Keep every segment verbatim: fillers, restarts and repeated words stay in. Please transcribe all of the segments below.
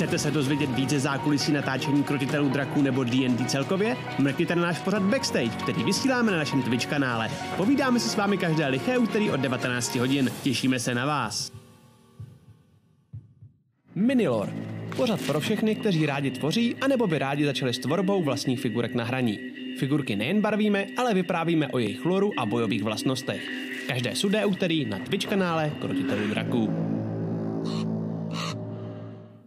Chcete se dozvědět více zákulisí natáčení Krotitelů draků nebo D and D celkově? Mrkněte na náš pořad Backstage, který vysíláme na našem Twitch kanále. Povídáme se s vámi každé liché úterý od devatenácti hodin. Těšíme se na vás. Minilor. Pořad pro všechny, kteří rádi tvoří, anebo by rádi začali s tvorbou vlastních figurek na hraní. Figurky nejen barvíme, ale vyprávíme o jejich loru a bojových vlastnostech. Každé sudé úterý na Twitch kanále Krotitelů draků.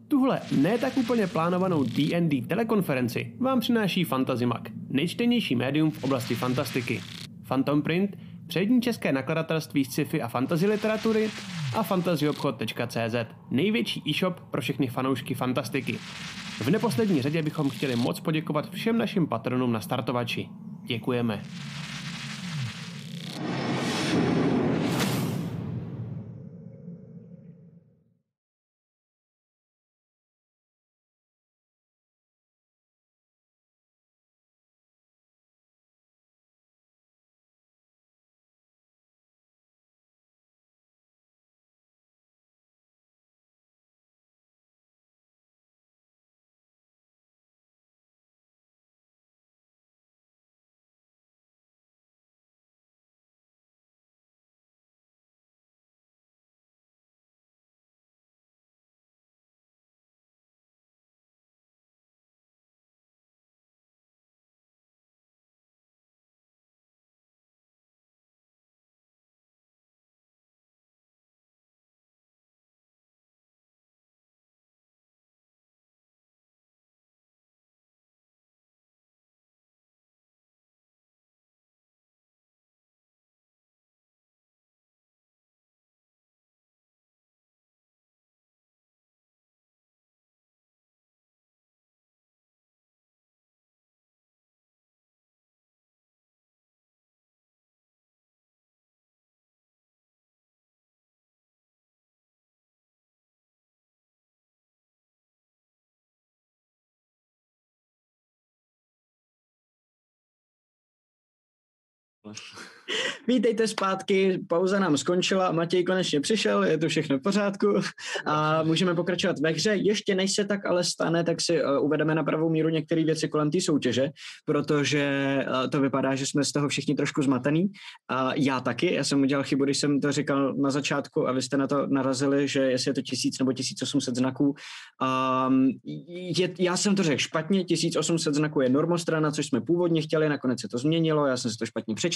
Tuhle ne tak úplně plánovanou D and D telekonferenci vám přináší Fantasy Mag, nejčtenější médium v oblasti fantastiky. Phantom Print, přední české nakladatelství sci-fi a fantasy literatury a fantasy obchod tečka cé zet, největší e-shop pro všechny fanoušky fantastiky. V neposlední řadě bychom chtěli moc poděkovat všem našim patronům na Startovači. Děkujeme. Vítejte zpátky, pauza nám skončila, Matěj konečně přišel, je to všechno v pořádku a můžeme pokračovat ve hře. Ještě než se tak ale stane, tak si uvedeme na pravou míru některé věci kolem té soutěže, protože to vypadá, že jsme z toho všichni trošku zmatený. A já taky, já jsem udělal chybu, když jsem to říkal na začátku a vy jste na to narazili, že jestli je to tisíc nebo tisíc osm set znaků. A je, já jsem to řekl špatně, tisíc osm set znaků je normostrana, což jsme původně chtěli, nakonec se to změnilo, já jsem si to špatně přečetl.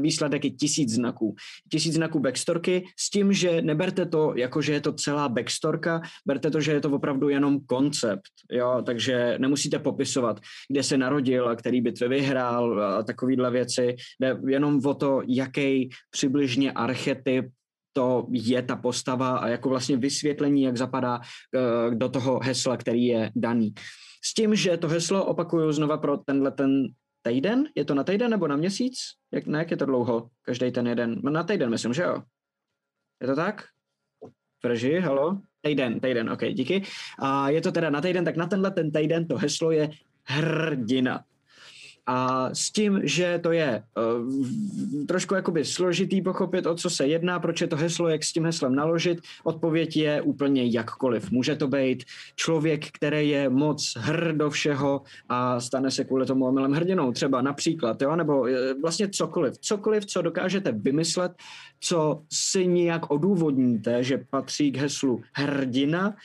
Výsledek je tisíc znaků. Tisíc znaků backstorky s tím, že neberte to jako, že je to celá backstorka, berte to, že je to opravdu jenom koncept. Jo? Takže nemusíte popisovat, kde se narodil a který bitvy vyhrál a takovýhle věci. Jde jenom o to, jaký přibližně archetyp to je ta postava a jako vlastně vysvětlení, jak zapadá uh, do toho hesla, který je daný. S tím, že to heslo opakuju znova pro tenhle ten týden? Je to na týden nebo na měsíc? Jak, na jak je to dlouho? Každý ten jeden. No na týden myslím, že jo. Je to tak? V režii, halo? Týden, týden, ok, díky. A je to teda na týden, tak na tenhle ten týden to heslo je hrdina. A s tím, že to je uh, trošku jakoby složitý pochopit, o co se jedná, proč je to heslo, jak s tím heslem naložit, odpověď je úplně jakkoliv. Může to být člověk, který je moc hrd do všeho a stane se kvůli tomu omylem hrdinou, třeba například, jo? Nebo uh, vlastně cokoliv. Cokoliv, co dokážete vymyslet, co si nějak odůvodníte, že patří k heslu hrdina,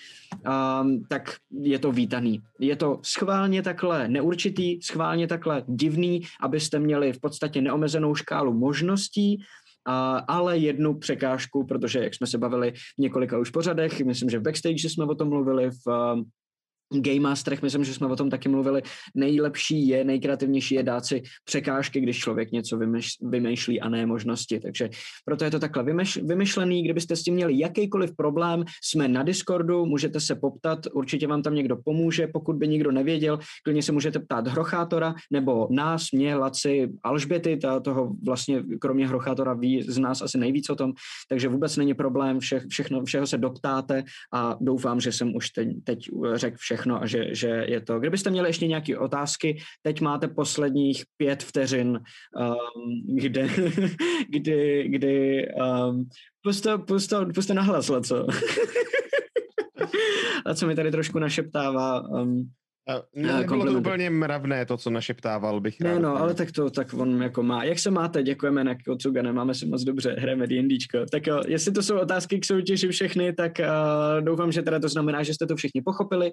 um, tak je to vítaný. Je to schválně takhle neurčitý, schválně takhle divný, abyste měli v podstatě neomezenou škálu možností, a, ale jednu překážku, protože jak jsme se bavili v několika už pořadech, myslím, že v backstage jsme o tom mluvili, v um, Game Masterech, myslím, že jsme o tom taky mluvili, nejlepší je, nejkreativnější je dát si překážky, když člověk něco vymýšlí a ne možnosti. Takže proto je to takhle vymyšlený. Kdybyste s tím měli jakýkoliv problém, jsme na Discordu, můžete se poptat, určitě vám tam někdo pomůže, pokud by nikdo nevěděl, klidně se můžete ptát Hrochátora nebo nás, mě, Laci, Alžběty, ta toho vlastně kromě Hrochátora ví z nás asi nejvíc o tom, takže vůbec není problém, vše, všechno, všeho se doptáte a doufám, že jsem už teď, teď řekl všechno a že, že je to. Kdybyste měli ještě nějaké otázky, teď máte posledních pět vteřin, um, kde, kdy, kdy um, puste, puste, puste nahlas, co? a co mi tady trošku našeptává. Um, ne, nebylo to úplně mravné to, co našeptával, bych rád. No, no, ale tak to, tak on jako má. Jak se máte? Děkujeme na Kotsugane, máme se moc dobře, hrajeme D&Dčko. Tak jo, jestli to jsou otázky k soutěži všechny, tak uh, doufám, že teda to znamená, že jste to všichni pochopili.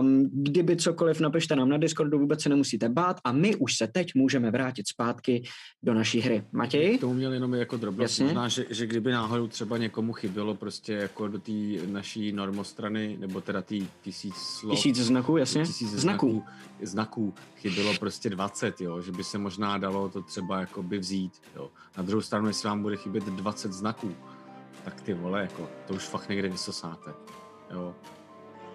Um, kdyby cokoliv, napište nám na Discordu, vůbec se nemusíte bát a my už se teď můžeme vrátit zpátky do naší hry. Matěj? To uměl jenom jako drobnost. Možná, že, že kdyby náhodou třeba někomu chybělo prostě jako do té naší normostrany, nebo teda tý tisíc slov. Tisíc znaků, jasně. Znaků. Znaků chybělo prostě dvacet, jo, že by se možná dalo to třeba jakoby vzít. Jo. Na druhou stranu, jestli vám bude chybět dvacet znaků, tak ty vole, jako, to už fakt někde vysosáte. Jo.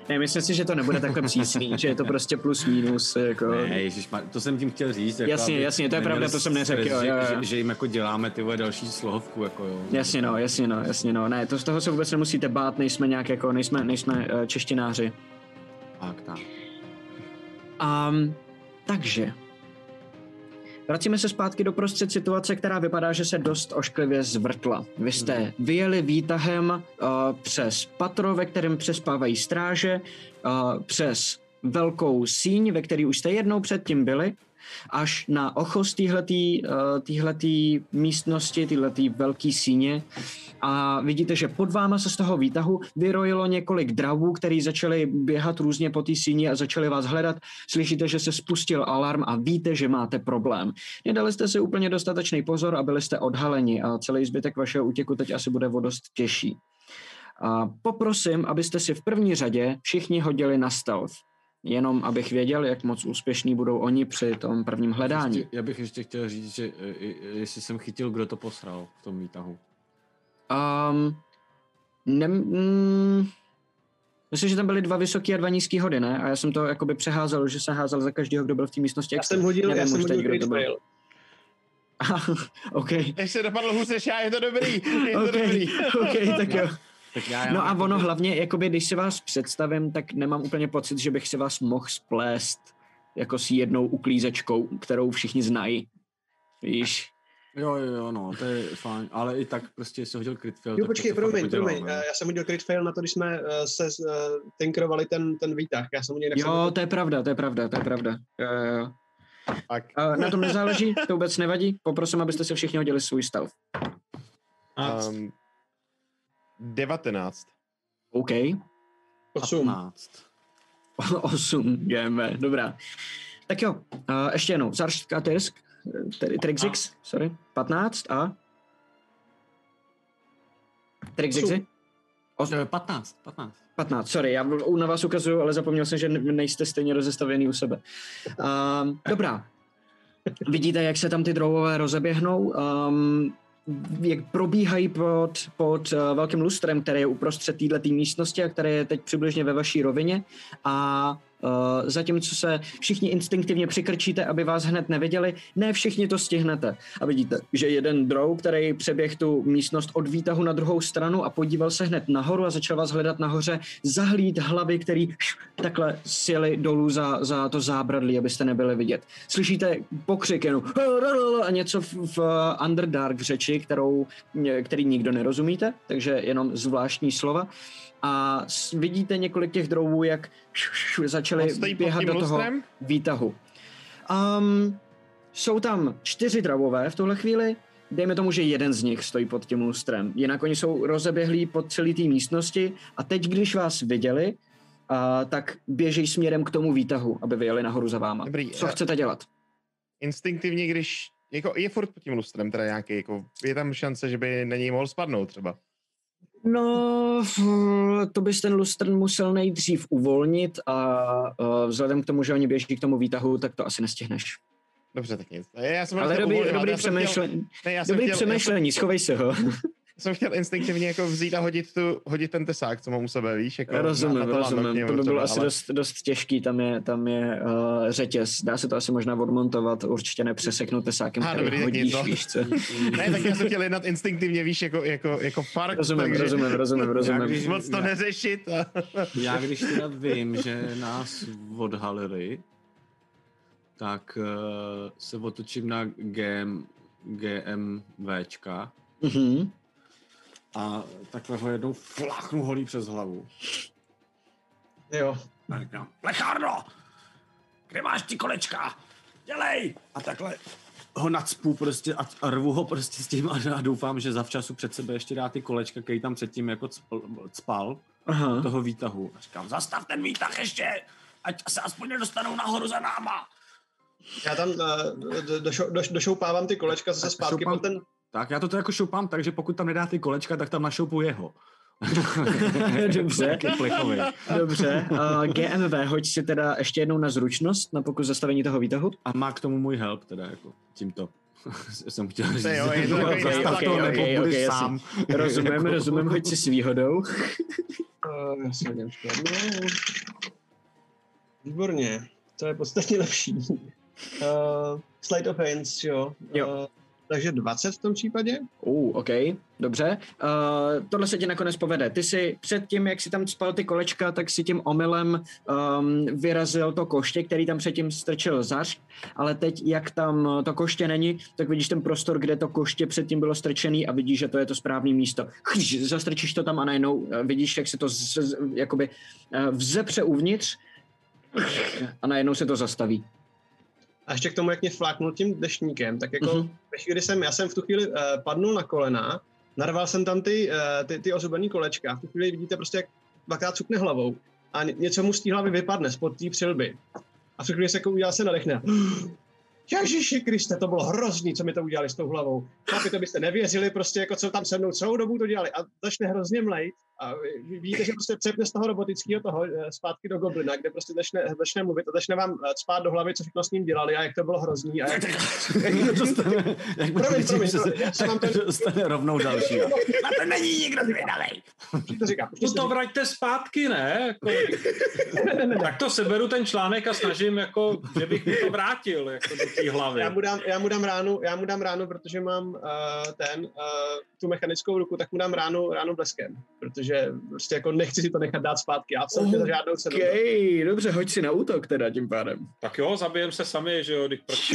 Ne, myslím si, že to nebude takhle přísný, že je to prostě plus minus. Jako... Ne, ježišmar, to jsem tím chtěl říct. Jako, jasně, jasně, to je pravda, to jsem neřekl. Stres, jo, jo, jo. Že, že jim jako děláme ty vole další slohovku. Jako, jo. Jasně no, jasně no, jasně no. Ne, to, z toho se vůbec nemusíte bát, nejsme nějak jako, nejsme, nejsme češtináři. Tak, tak. Um, takže, vracíme se zpátky do prostřed situace, která vypadá, že se dost ošklivě zvrtla. Vy jste vyjeli výtahem uh, přes patro, ve kterém přespávají stráže, uh, přes velkou síň, ve které už jste jednou předtím byli, až na ochoz týhletý, uh, týhletý místnosti, týhletý velký síně. A vidíte, že pod váma se z toho výtahu vyrojilo několik dravů, který začali běhat různě po té síni a začali vás hledat. Slyšíte, že se spustil alarm a víte, že máte problém. Nedali jste si úplně dostatečný pozor a byli jste odhaleni a celý zbytek vašeho útěku teď asi bude o dost těžší. A poprosím, abyste si v první řadě všichni hodili na stealth. Jenom abych věděl, jak moc úspěšní budou oni při tom prvním hledání. Ještě, já bych ještě chtěl říct, že jestli jsem chytil, kdo to posral v tom výtahu. Um, ne, mm, myslím, že tam byly dva vysoký a dva nízký hody, ne? A já jsem to jakoby přeházel, že jsem házel za každého, kdo byl v té místnosti. Já jsem hodil, já jsem hodil Great Fail. OK. Než se dopadl hůř než já, je to dobrý, je to okay, dobrý. OK, tak jo. Tak já, já no a ono hlavně, jakoby, když si vás představím, tak nemám úplně pocit, že bych si vás mohl splést jako s jednou uklízečkou, kterou všichni znají. Víš? Jo, jo, jo, no, to je fajn, ale i tak prostě jsi hodil crit fail. Jo, počkej, promiň, promiň, já jsem hodil crit fail na to, když jsme uh, se uh, tinkerovali ten, ten výtah, já jsem hodil... Jo, jsem... to je pravda, to je pravda, to je pravda, jo, jo, jo. Uh, na tom nezáleží, to vůbec nevadí, poprosím, abyste se všichni hodili svůj stav. Um, devatenáct. OK. Osm. Patnáct. Osm, jdeme, dobrá. Tak jo, uh, ještě jednou, Zarštka Tyrsk. Tedy Trixix, sorry, patnáct a... Trixixi? patnáct, patnáct. patnáct, sorry, já na vás ukazuju, ale zapomněl jsem, že nejste stejně rozestavěný u sebe. Um, dobrá. Vidíte, jak se tam ty drovové rozeběhnou? Um, jak probíhají pod, pod velkým lustrem, které je uprostřed této místnosti a které je teď přibližně ve vaší rovině a... Uh, zatímco se všichni instinktivně přikrčíte, aby vás hned neviděli, ne všichni to stihnete. A vidíte, že jeden drow, který přeběhl tu místnost od výtahu na druhou stranu a podíval se hned nahoru a začal vás hledat nahoře, zahlíd hlavy, který takhle sjeli dolů za, za to zábradlí, abyste nebyli vidět. Slyšíte pokřik jenom a něco v, v Underdark řeči, kterou, který nikdo nerozumíte, takže jenom zvláštní slova. A vidíte několik těch drovů, jak začaly běhat do toho výtahu. Um, jsou tam čtyři dravové v tuhle chvíli. Dejme tomu, že jeden z nich stojí pod tím lustrem. Jinak oni jsou rozeběhlí pod celý té místnosti a teď, když vás viděli, uh, tak běží směrem k tomu výtahu, aby vyjeli nahoru za váma. Dobrý, co chcete dělat? Instinktivně, když jako je furt pod tím lustrem, teda nějaký, jako, je tam šance, že by na něj mohl spadnout třeba? No, to bys ten lustr musel nejdřív uvolnit a uh, vzhledem k tomu, že oni běží k tomu výtahu, tak to asi nestihneš. Dobře, tak nic. Já jsem ale dobrý, uvolnil, dobrý, já přemýšlení. Chtěl, ne, dobrý chtěl, přemýšlení, schovej se ho. Jsem chtěl instinktivně jako vzít a hodit, tu, hodit ten tesák, co mám u sebe, víš? Jako rozumím, na, na to rozumím. Mě, to by bylo ale... asi dost, dost těžký, tam je, tam je uh, řetěz. Dá se to asi možná odmontovat, určitě nepřeseknout tesákem, ah, který dobrý, hodíš, tak víš co. Ne, tak já jsem chtěl jednat instinktivně, víš, jako, jako, jako park. Rozumím, takže... rozumím, rozumím, rozumím. Já když moc to já, neřešit. A... já když teda vím, že nás odhalili, tak uh, se otočím na G M, GMVčka. Mhm. A takhle ho jednou fláchnu holí přes hlavu. Jo. A říkám, plechárno, kde máš ty kolečka? Dělej! A takhle ho nacpu prostě a rvu ho prostě s tím a doufám, že zavčasu před sebe ještě dá ty kolečka, který tam předtím jako cpal, cpal toho výtahu. A říkám, zastav ten výtah ještě, ať se aspoň nedostanou nahoru za náma. Já tam došoupávám ty kolečka zase zpátky. Ten... Tak, já to teda jako šoupám, takže pokud tam nedá ty kolečka, tak tam našoupu jeho. Dobře, dobře. Uh, G M V, hoď si teda ještě jednou na zručnost, na pokus zastavení toho výtahu. A má k tomu můj help, teda jako tímto. Jsem chtěl říct, jo, je to okay, okay, okay, toho, nebo okay, budeš okay, sám. Rozumím, jako... rozumím, hoď si s výhodou. uh, já jsem Výborně, to je podstatně lepší. Uh, slide of hands, jo. jo. Uh, Takže dvacet v tom případě? Uh, OK, dobře. Uh, tohle se ti nakonec povede. Ty si před tím, jak si tam spal ty kolečka, tak si tím omylem um, vyrazil to koště, který tam předtím strčil zař, ale teď, jak tam to koště není, tak vidíš ten prostor, kde to koště předtím bylo strčený a vidíš, že to je to správné místo. Zastrčíš to tam a najednou vidíš, jak se to z, z, jakoby vzepře uvnitř a najednou se to zastaví. A ještě k tomu, jak mě fláknul tím deštníkem, tak jako uh-huh. Když jsem, já jsem v tu chvíli uh, padnul na kolena, narval jsem tam ty, uh, ty, ty ozubený kolečka, v tu chvíli vidíte prostě, jak dvakrát cukne hlavou a něco mu z té hlavy vypadne spod té přilby. A v tu chvíli se jako udělal, se nadechne. Ježiši Kriste, to bylo hrozný, co mi to udělali s tou hlavou. Chlapi, to byste nevěřili prostě, jako co tam se mnou celou dobu to dělali. A začne hrozně mlejt a vidíte, že prostě přepne z toho robotického toho zpátky do goblina, kde prostě začne, začne mluvit a začne vám spát do hlavy, co všechno s ním dělali a jak to bylo hrozný. A jak... Dostane, jak promiň, promiň, se, se vám ten... Dostane rovnou další. Na to není nikdo zvědavej. No to vraťte zpátky, ne? Jako... Tak to seberu ten článek a snažím, jako, že bych mu to vrátil, jako hlavy. Já mu dám, já mu dám ránu, já mu dám ránu, protože mám uh, ten, uh, tu mechanickou ruku, tak mu dám ránu, ránu bleskem, protože prostě jako nechci si to nechat dát zpátky. Já jsem okay, žádnou cenu. Okej, dobře, hoď si na útok teda tím pádem. Tak jo, zabijem se sami, že jo, když proč.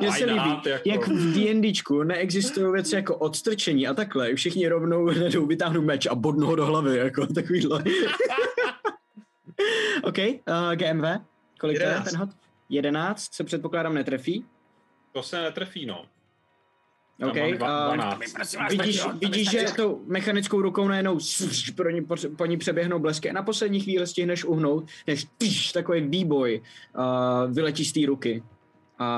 Mně se líbí, jako... jak v D&Dčku neexistují věci jako odstrčení a takhle, všichni rovnou jdou, vytáhnou meč a bodnou ho do hlavy, jako takovýhle. OK, uh, G M V. Kolik to je ten hod? jedenáct se předpokládám netrefí. To se netrefí, no. Tam okay, dva, uh, vidíš, vidíš, že tou mechanickou rukou najednou pro ní, po, po ní přeběhnou blesky a na poslední chvíli stihneš uhnout, než tš, takový výboj uh, vyletí z té ruky.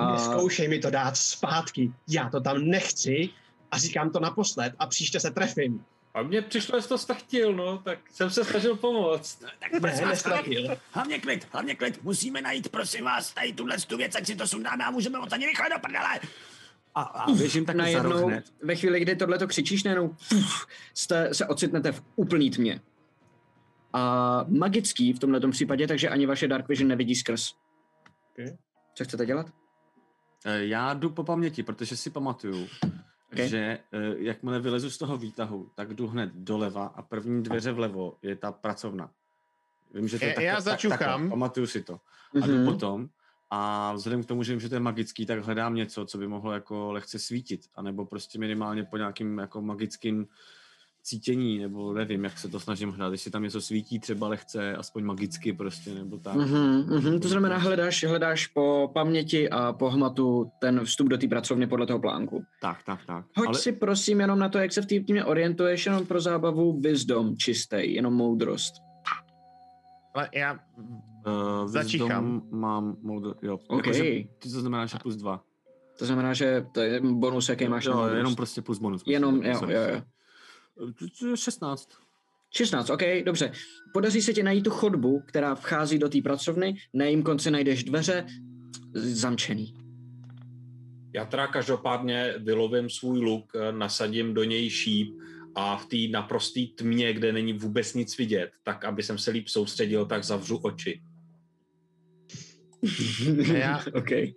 Uh, Neskoušej mi to dát zpátky, já to tam nechci a říkám to naposled a příště se trefím. A mně přišlo, že to stachtil, no, tak jsem se snažil pomoct. No, tak prosím vás, hlavně, hlavně klid, hlavně klid, musíme najít, prosím vás, tady tuhle tu věc, ať si to sundáme a můžeme odtaď rychle do prdele. A, a běžím taky najednou, za roh, ve chvíli, kdy tohleto křičíš, najednou uf, jste, se ocitnete v úplný tmě. A magický v tomhletom případě, takže ani vaše Dark Vision nevidí skrz. Okay. Co chcete dělat? Já jdu po paměti, protože si pamatuju. Okay. Že jakmile vylezu z toho výtahu, tak jdu hned doleva a první dveře vlevo je ta pracovna. Vím, že to je, tak, já začukám. Tak, tak, pamatuju si to. Mm-hmm. A jdu potom a vzhledem k tomu, že vím, že to je magický, tak hledám něco, co by mohlo jako lehce svítit, anebo prostě minimálně po nějakým jako magickým cítění, nebo nevím, jak se to snažím hledat, jestli tam něco svítí, třeba lehce, aspoň magicky prostě, nebo tak. Mm-hmm, mm-hmm. To znamená, hledáš, hledáš po paměti a po hmatu ten vstup do té pracovny podle toho plánku. Tak, tak, tak. Hoď ale... si prosím jenom na to, jak se v týmě orientuješ, jenom pro zábavu wisdom čistý, jenom moudrost. Ale já uh, začíchám. Mám moudrost, jo. Okay. Jako, to znamená, že plus dva. To znamená, že to je bonus, jaký máš jo, na moudrost. Jenom prostě plus bonus. Prostě. Jenom, jo, jo, jo. šestnáct. šestnáct, OK, dobře. Podaří se ti najít tu chodbu, která vchází do té pracovny, na jejím konci najdeš dveře, zamčený. Já teda každopádně vylovím svůj luk, nasadím do něj šíp a v té naprosté tmě, kde není vůbec nic vidět, tak aby jsem se líp soustředil, tak zavřu oči. já, okay.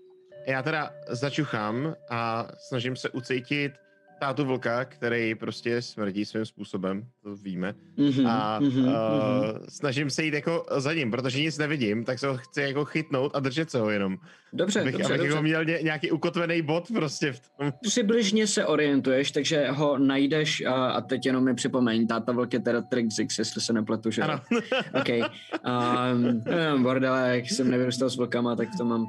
já teda začuchám a snažím se ucítit, tátu vlka, který prostě smrdí svým způsobem, to víme, mm-hmm, a mm-hmm, uh, snažím se jít jako za ním, protože nic nevidím, tak se ho chci jako chytnout a držet se ho jenom. Dobře, abych, dobře, abych dobře. Jako měl ně, nějaký ukotvený bod prostě v tom. Přibližně se orientuješ, takže ho najdeš a, a teď jenom mi připomeň, táta vlk je teda Trixix, jestli se nepletu, že? Ano. Okej. Um, bordele, jak jsem nevyrůstal s vlkama, tak to mám.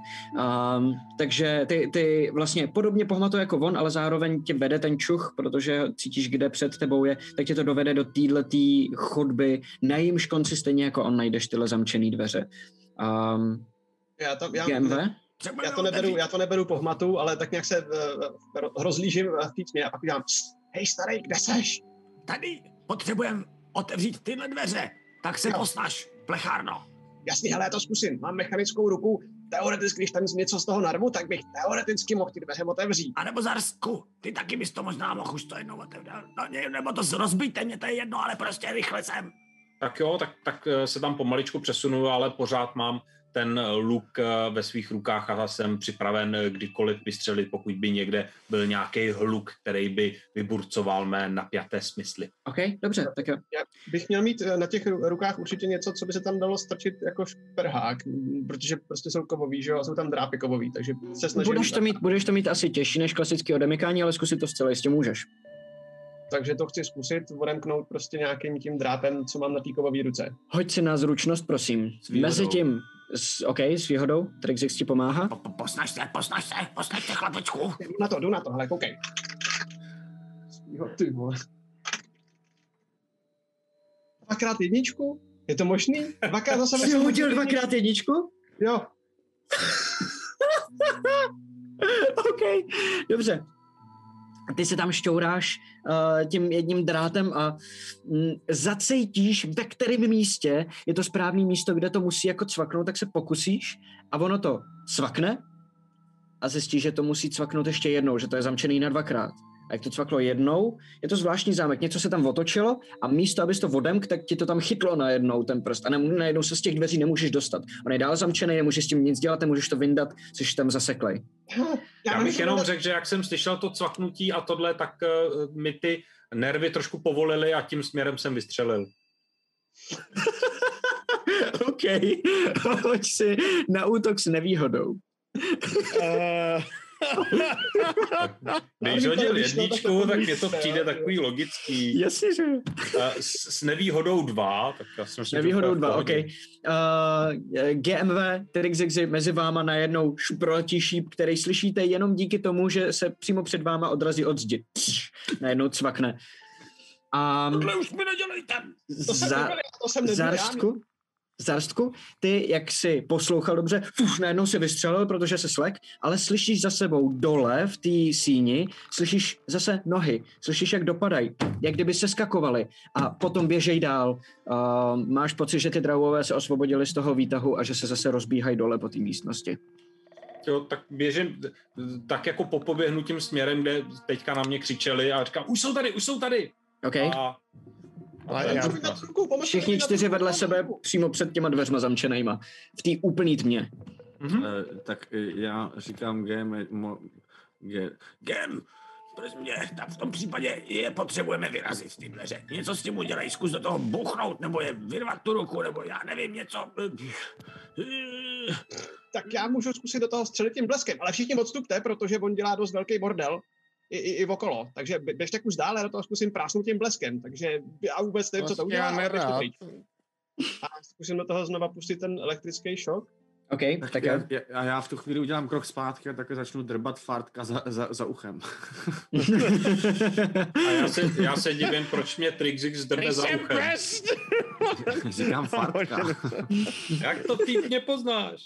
Um, takže ty, ty vlastně podobně pohmatou jako on, ale zároveň tě vede ten čuch, protože cítíš, kde před tebou je, tak tě to dovede do téhletý chodby, na jímž konci stejně jako on najdeš tyhle zamčený dveře. Um, já, to, já, já, to neberu, já to neberu pohmatu, ale tak nějak se uh, rozlížím v té tmě a pak říkám, hej starý, kde seš? Tady, potřebujeme otevřít tyhle dveře, tak se posnaž, plechárno. Jasný, hele, já to zkusím, mám mechanickou ruku, teoreticky, když tam něco z toho narvu, tak bych teoreticky mohl ty dveře otevřít. A nebo Zarsku, ty taky bys to možná mohl už to jednou otevřít, no, nebo to rozbijte mě, to je jedno, ale prostě rychle sem. Tak jo, tak, tak se tam pomaličku přesunu, ale pořád mám ten luk ve svých rukách a jsem připraven kdykoliv vystřelit, pokud by někde byl nějaký hluk, který by vyburcoval mé napjaté smysly. OK, dobře, tak jo. Já bych měl mít na těch rukách určitě něco, co by se tam dalo strčit jako šperhák, protože prostě jsou kovový, že jo, a jsou tam drápy kovový, takže se snažím... Budeš to mít, budeš to mít asi těžší než klasické odemykání, ale zkusit to zcela jistě můžeš. Takže to chci zkusit odemknout prostě nějakým tím drápem, co mám na té kovové ruce. Hoď si na zručnost, prosím. Mezitím, OK, s výhodou, Trixix ti pomáhá. Po, po, posnaž se, posnaž se, posnaž se, chlapečku. Jdu na to, jdu na to, hele, koukej. Jo, ty vole. Dvakrát jedničku? Je to možný? Dvakrát zase... Jsi hodil dvakrát jedničku? Jo. OK, dobře. Ty se tam šťouráš uh, tím jedním drátem a mm, zacítíš, ve kterém místě je to správné místo, kde to musí jako cvaknout, tak se pokusíš a ono to cvakne a zjistíš, že to musí cvaknout ještě jednou, že to je zamčený na dvakrát. A jak to cvaklo jednou, je to zvláštní zámek, něco se tam otočilo a místo, abys to odemk, tak ti to tam chytlo najednou ten prst a najednou se z těch dveří nemůžeš dostat. On je dál zamčený, nemůžeš s tím nic dělat, nemůžeš to vyndat, jsi tam zaseklej. Já bych jenom řekl, že jak jsem slyšel to cvaknutí a tohle, tak uh, mi ty nervy trošku povolily a tím směrem jsem vystřelil. OK, hoď si na útok s nevýhodou. uh... Když hodil jedničku, tak mě to přijde takový logický. Jasně, že s nevýhodou dva, tak já jsem si nevýhodou dva, OK. Uh, G M V, Trixix, mezi váma najednou proletí šíp, který slyšíte jenom díky tomu, že se přímo před váma odrazí od zdi. Najednou cvakne. Um, Tohle už mi nedělejte! To jsem za, nebyl, to jsem nebyl, Zarstku? Zarstku, ty, jak jsi poslouchal dobře, fuš, najednou si vystřelil, protože se slek, ale slyšíš za sebou dole v té síni, slyšíš zase nohy, slyšíš, jak dopadají, jak kdyby se skakovali a potom běžej dál. Uh, máš pocit, že ty draugové se osvobodili z toho výtahu a že se zase rozbíhají dole po té místnosti. Jo, tak běžím tak jako po poběhnu tím směrem, kde teďka na mě křičeli a říkám, už jsou tady, už jsou tady. Okay. A... Ale já, ruku, všichni čtyři vedle sebe přímo před těma dveřma zamčenejma. V té úplný tmě. Mm-hmm. E, tak já říkám Gem, mo, Gem, Gem, mě, tak v tom případě je potřebujeme vyrazit ty dveře. Něco s tím udělej, zkus do toho buchnout, nebo je vyrvat tu ruku, nebo já nevím, něco. Tak já můžu zkusit do toho střelit tím bleskem, ale všichni odstupte, protože on dělá dost velký bordel. I, i, i okolo, takže běžte kus dál, já to zkusím prásnout tím bleskem, takže já vůbec nevím, vlastně co to udělá, a A zkusím do toho znova pustit ten elektrický šok. OK, tak, tak já, já, a já v tu chvíli udělám krok zpátky a také začnu drbat fartka za, za, za uchem. A já se, já se divím, proč mě Trixix drbe za uchem. Říkám fartka. Jak to týpně poznáš?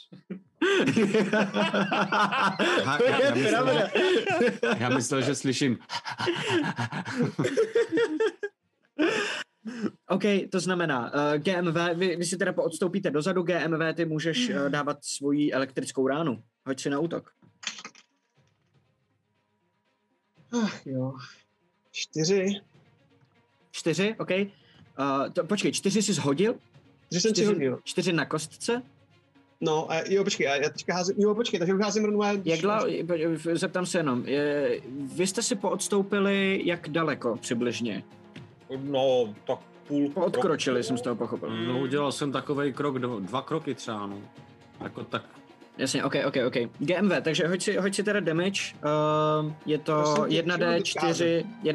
Ha, to já, je já, myslel, já myslel, že slyším. OK, to znamená, uh, G M V, vy, vy si teda poodstoupíte dozadu, G M V, ty můžeš uh, dávat svoji elektrickou ránu. Hoď si na útok. Ach jo, čtyři. Čtyři, OK. Uh, to, počkej, čtyři jsi shodil? Čtyři, čtyři, čtyři na kostce. No a jo, počkej, já teďka házím, jo, počkej, takže házím rovnou. Jak dlouho, zeptám se jenom, je, vy jste si poodstoupili jak daleko přibližně? No, tak půl kroku. Odkročili, jsem z toho pochopil. Mm. No, udělal jsem takovej krok, dva kroky třeba, no. Jako tak. Jasně, ok, ok, ok. G M V, takže hoď si, hoď si teda damage, uh, je to jedna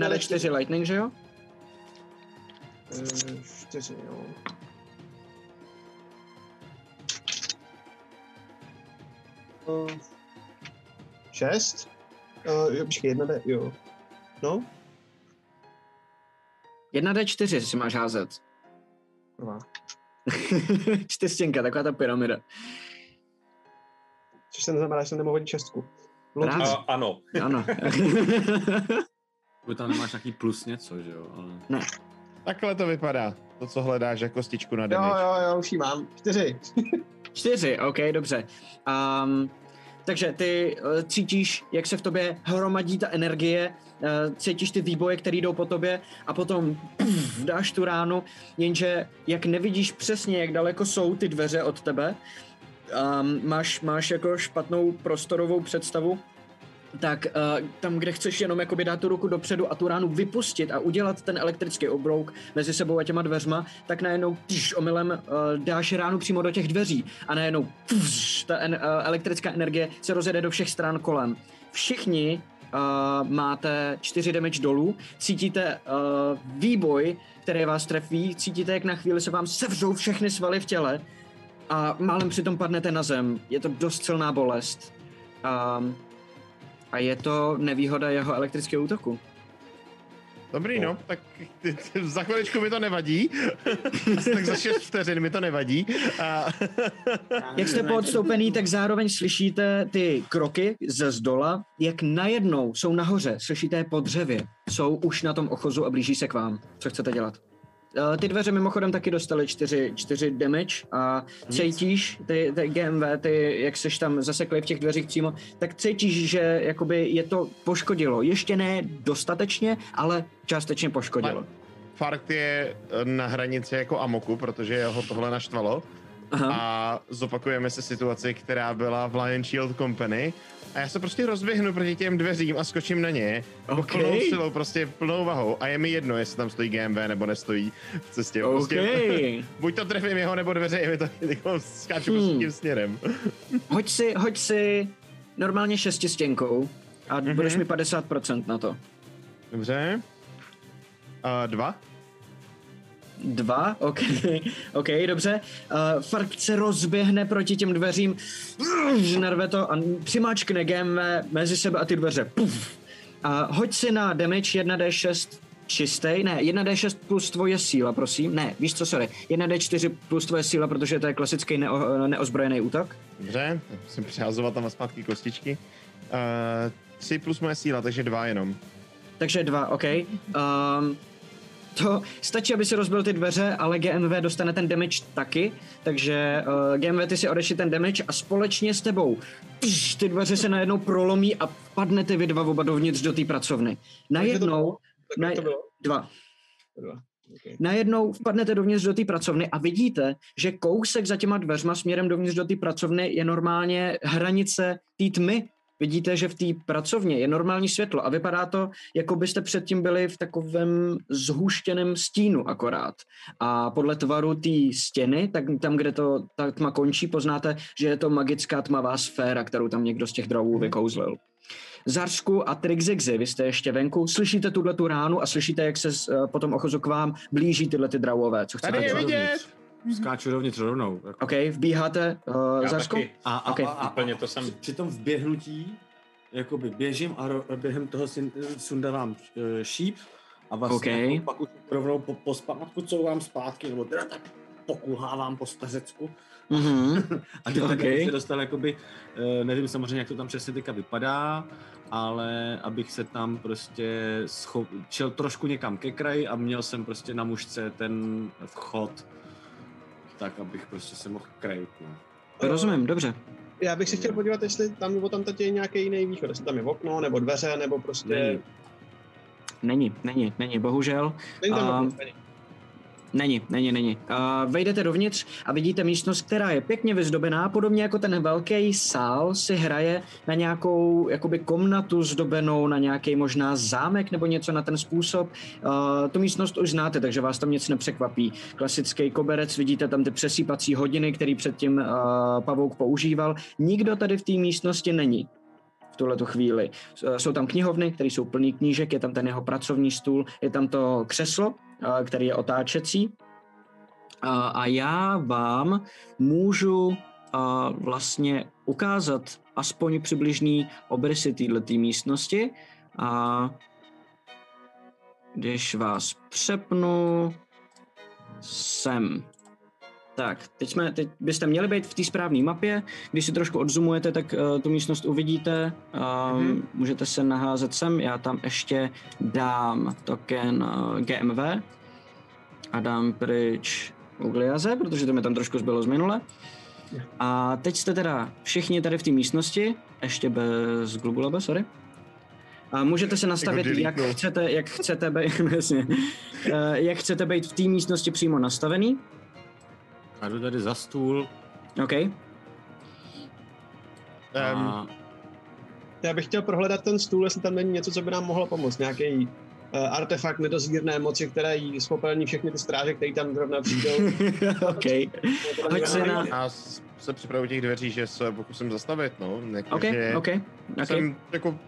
d čtyři lightning, že jo? čtyři, jo. šest? Uh, jo, počkej, jedna d, jo. No? jedna d čtyři si máš házet. Prvá. Čtyřstěnka, taková ta pyramida. Což se neznamená, že jsem nemohl hodit šestku. Uh, ano. Ano. Tam nemáš nějaký plus něco, že jo? Ale... Ne. Takhle to vypadá. To, co hledáš jako kostičku na damage. Jo, jo, jo, už ji mám. Čtyři. Čtyři, ok, dobře. Um, takže ty uh, cítíš, jak se v tobě hromadí ta energie, uh, cítíš ty výboje, které jdou po tobě a potom pff, dáš tu ránu, jenže jak nevidíš přesně, jak daleko jsou ty dveře od tebe, um, máš, máš jako špatnou prostorovou představu, tak uh, tam, kde chceš jenom jakoby dát tu ruku dopředu a tu ránu vypustit a udělat ten elektrický obrouk mezi sebou a těma dveřma, tak najednou tyš, omylem uh, dáš ránu přímo do těch dveří a najednou pš, ta en, uh, elektrická energie se rozjede do všech stran kolem. Všichni uh, máte čtyři damage dolů, cítíte uh, výboj, který vás trefí, cítíte, jak na chvíli se vám sevřou všechny svaly v těle a málem přitom padnete na zem. Je to dost silná bolest. Uh, A je to nevýhoda jeho elektrického útoku. Dobrý, no, tak za chviličku mi to nevadí. Tak za šest vteřin mi to nevadí. A... Jak jste poodstoupený, tak zároveň slyšíte ty kroky ze zdola, jak najednou jsou nahoře, slyšíte je po dřevě. Jsou už na tom ochozu a blíží se k vám. Co chcete dělat? Ty dveře mimochodem taky dostaly čtyři, čtyři damage a cítíš, ty, ty G M V, ty, jak seš tam zasekli v těch dveřích přímo, tak cítíš, že jakoby je to poškodilo. Ještě ne dostatečně, ale částečně poškodilo. Fart je na hranici jako amoku, protože ho tohle naštvalo. Aha. A zopakujeme se situaci, která byla v Lion Shield Company. A já se prostě rozběhnu proti těm dveřím a skočím na ně. Okay. Plnou silou, prostě plnou vahou. A je mi jedno, jestli tam stojí G M V nebo nestojí v cestě. Okay. Prostě, buď to trefím jeho, nebo dveře, je mi to skáču hmm. prostě tím směrem. Hoď si, hoď si normálně šestistěnkou a mm-hmm. budeš mi padesát procent na to. Dobře. A dva. Dva, ok, ok, dobře. Uh, Fark se rozběhne proti těm dveřím, narve to a přimáčkne G M V mezi sebe a ty dveře. Puf. A hoď si na damage jedna d šest čistý, ne, jedna d šest plus tvoje síla, prosím. Ne, víš co, sorry, jedna d čtyři plus tvoje síla, protože to je klasický neo, neozbrojený útok. Dobře, musím přihazovat tam zpátky kostičky. Uh, tři plus moje síla, takže dva jenom. Takže dva, ok. Um, To stačí, aby si rozbil ty dveře, ale G M V dostane ten damage taky, takže uh, G M V, ty si odeši ten damage a společně s tebou pš, ty dveře se najednou prolomí a padnete vy dva oba dovnitř do té pracovny. Najednou, na, dva. Okay. Najednou vpadnete dovnitř do té pracovny a vidíte, že kousek za těma dveřma směrem dovnitř do té pracovny je normálně hranice té tmy. Vidíte, že v té pracovně je normální světlo a vypadá to, jako byste předtím byli v takovém zhuštěném stínu akorát. A podle tvaru té stěny, tak tam, kde to, ta tma končí, poznáte, že je to magická tmavá sféra, kterou tam někdo z těch dravů vykouzlil. Zarsku a Trixixi, vy jste ještě venku, slyšíte tuhle tu ránu a slyšíte, jak se potom ochozu k vám blíží tyhle ty dravové. Co chcete vidět? Skáču dovnitř rovnou. Jako. Ok, vbíháte uh, Zarsku? A, a, okay. a, a, a to jsem... při tom vběhnutí jakoby běžím a ro, během toho sundávám šíp a vlastně okay. Pak už rovnou po, po spátku couvám zpátky, nebo teda tak pokulhávám po stařecku. Mm-hmm. A když okay. se dostal jakoby, nevím samozřejmě, jak to tam přesně teďka vypadá, ale abych se tam prostě scho- šel trošku někam ke kraji a měl jsem prostě na mužce ten vchod. Tak, abych prostě se mohl krejt, no. Rozumím, dobře. Já bych si chtěl podívat, jestli tam nebo tam tady je nějaký jiný východ, jestli tam je okno, nebo dveře, nebo prostě... Není, není, není, není bohužel. Není tam uh, okno, není. Není, není, není. Uh, vejdete dovnitř a vidíte místnost, která je pěkně vyzdobená, podobně jako ten velký sál si hraje na nějakou jakoby komnatu zdobenou, na nějaký možná zámek nebo něco na ten způsob. Uh, tu místnost už znáte, takže vás tam nic nepřekvapí. Klasický koberec, vidíte tam ty přesýpací hodiny, který předtím uh, pavouk používal. Nikdo tady v té místnosti není. V tuhletu chvíli. Jsou tam knihovny, které jsou plný knížek, je tam ten jeho pracovní stůl, je tam to křeslo, který je otáčecí. A já vám můžu vlastně ukázat aspoň přibližný obrysy této místnosti. A když vás přepnu sem. Tak, teď, jsme, teď byste měli být v té správné mapě, když si trošku odzumujete, tak uh, tu místnost uvidíte, um, mm-hmm. můžete se naházet sem, já tam ještě dám token uh, G M V a dám pryč Ugliaze, protože to mi tam trošku zbylo z minule. A teď jste teda všichni tady v té místnosti, ještě bez Glubulaba, sorry. A můžete se nastavit, jak chcete, jak chcete být, vlastně, uh, jak chcete být v té místnosti přímo nastavený. Já jdu tady za stůl. OK. Um, a... Já bych chtěl prohledat ten stůl, jestli tam není něco, co by nám mohlo pomoct. Nějaký uh, artefakt nedozírné moci, které jí spopelní všechny ty stráže, které tam zrovna přijdou. OK. Hoď se na... Já se připravuji těch dveří, že se pokusím zastavit, no. Jako, OK, OK, OK. Jsem jako...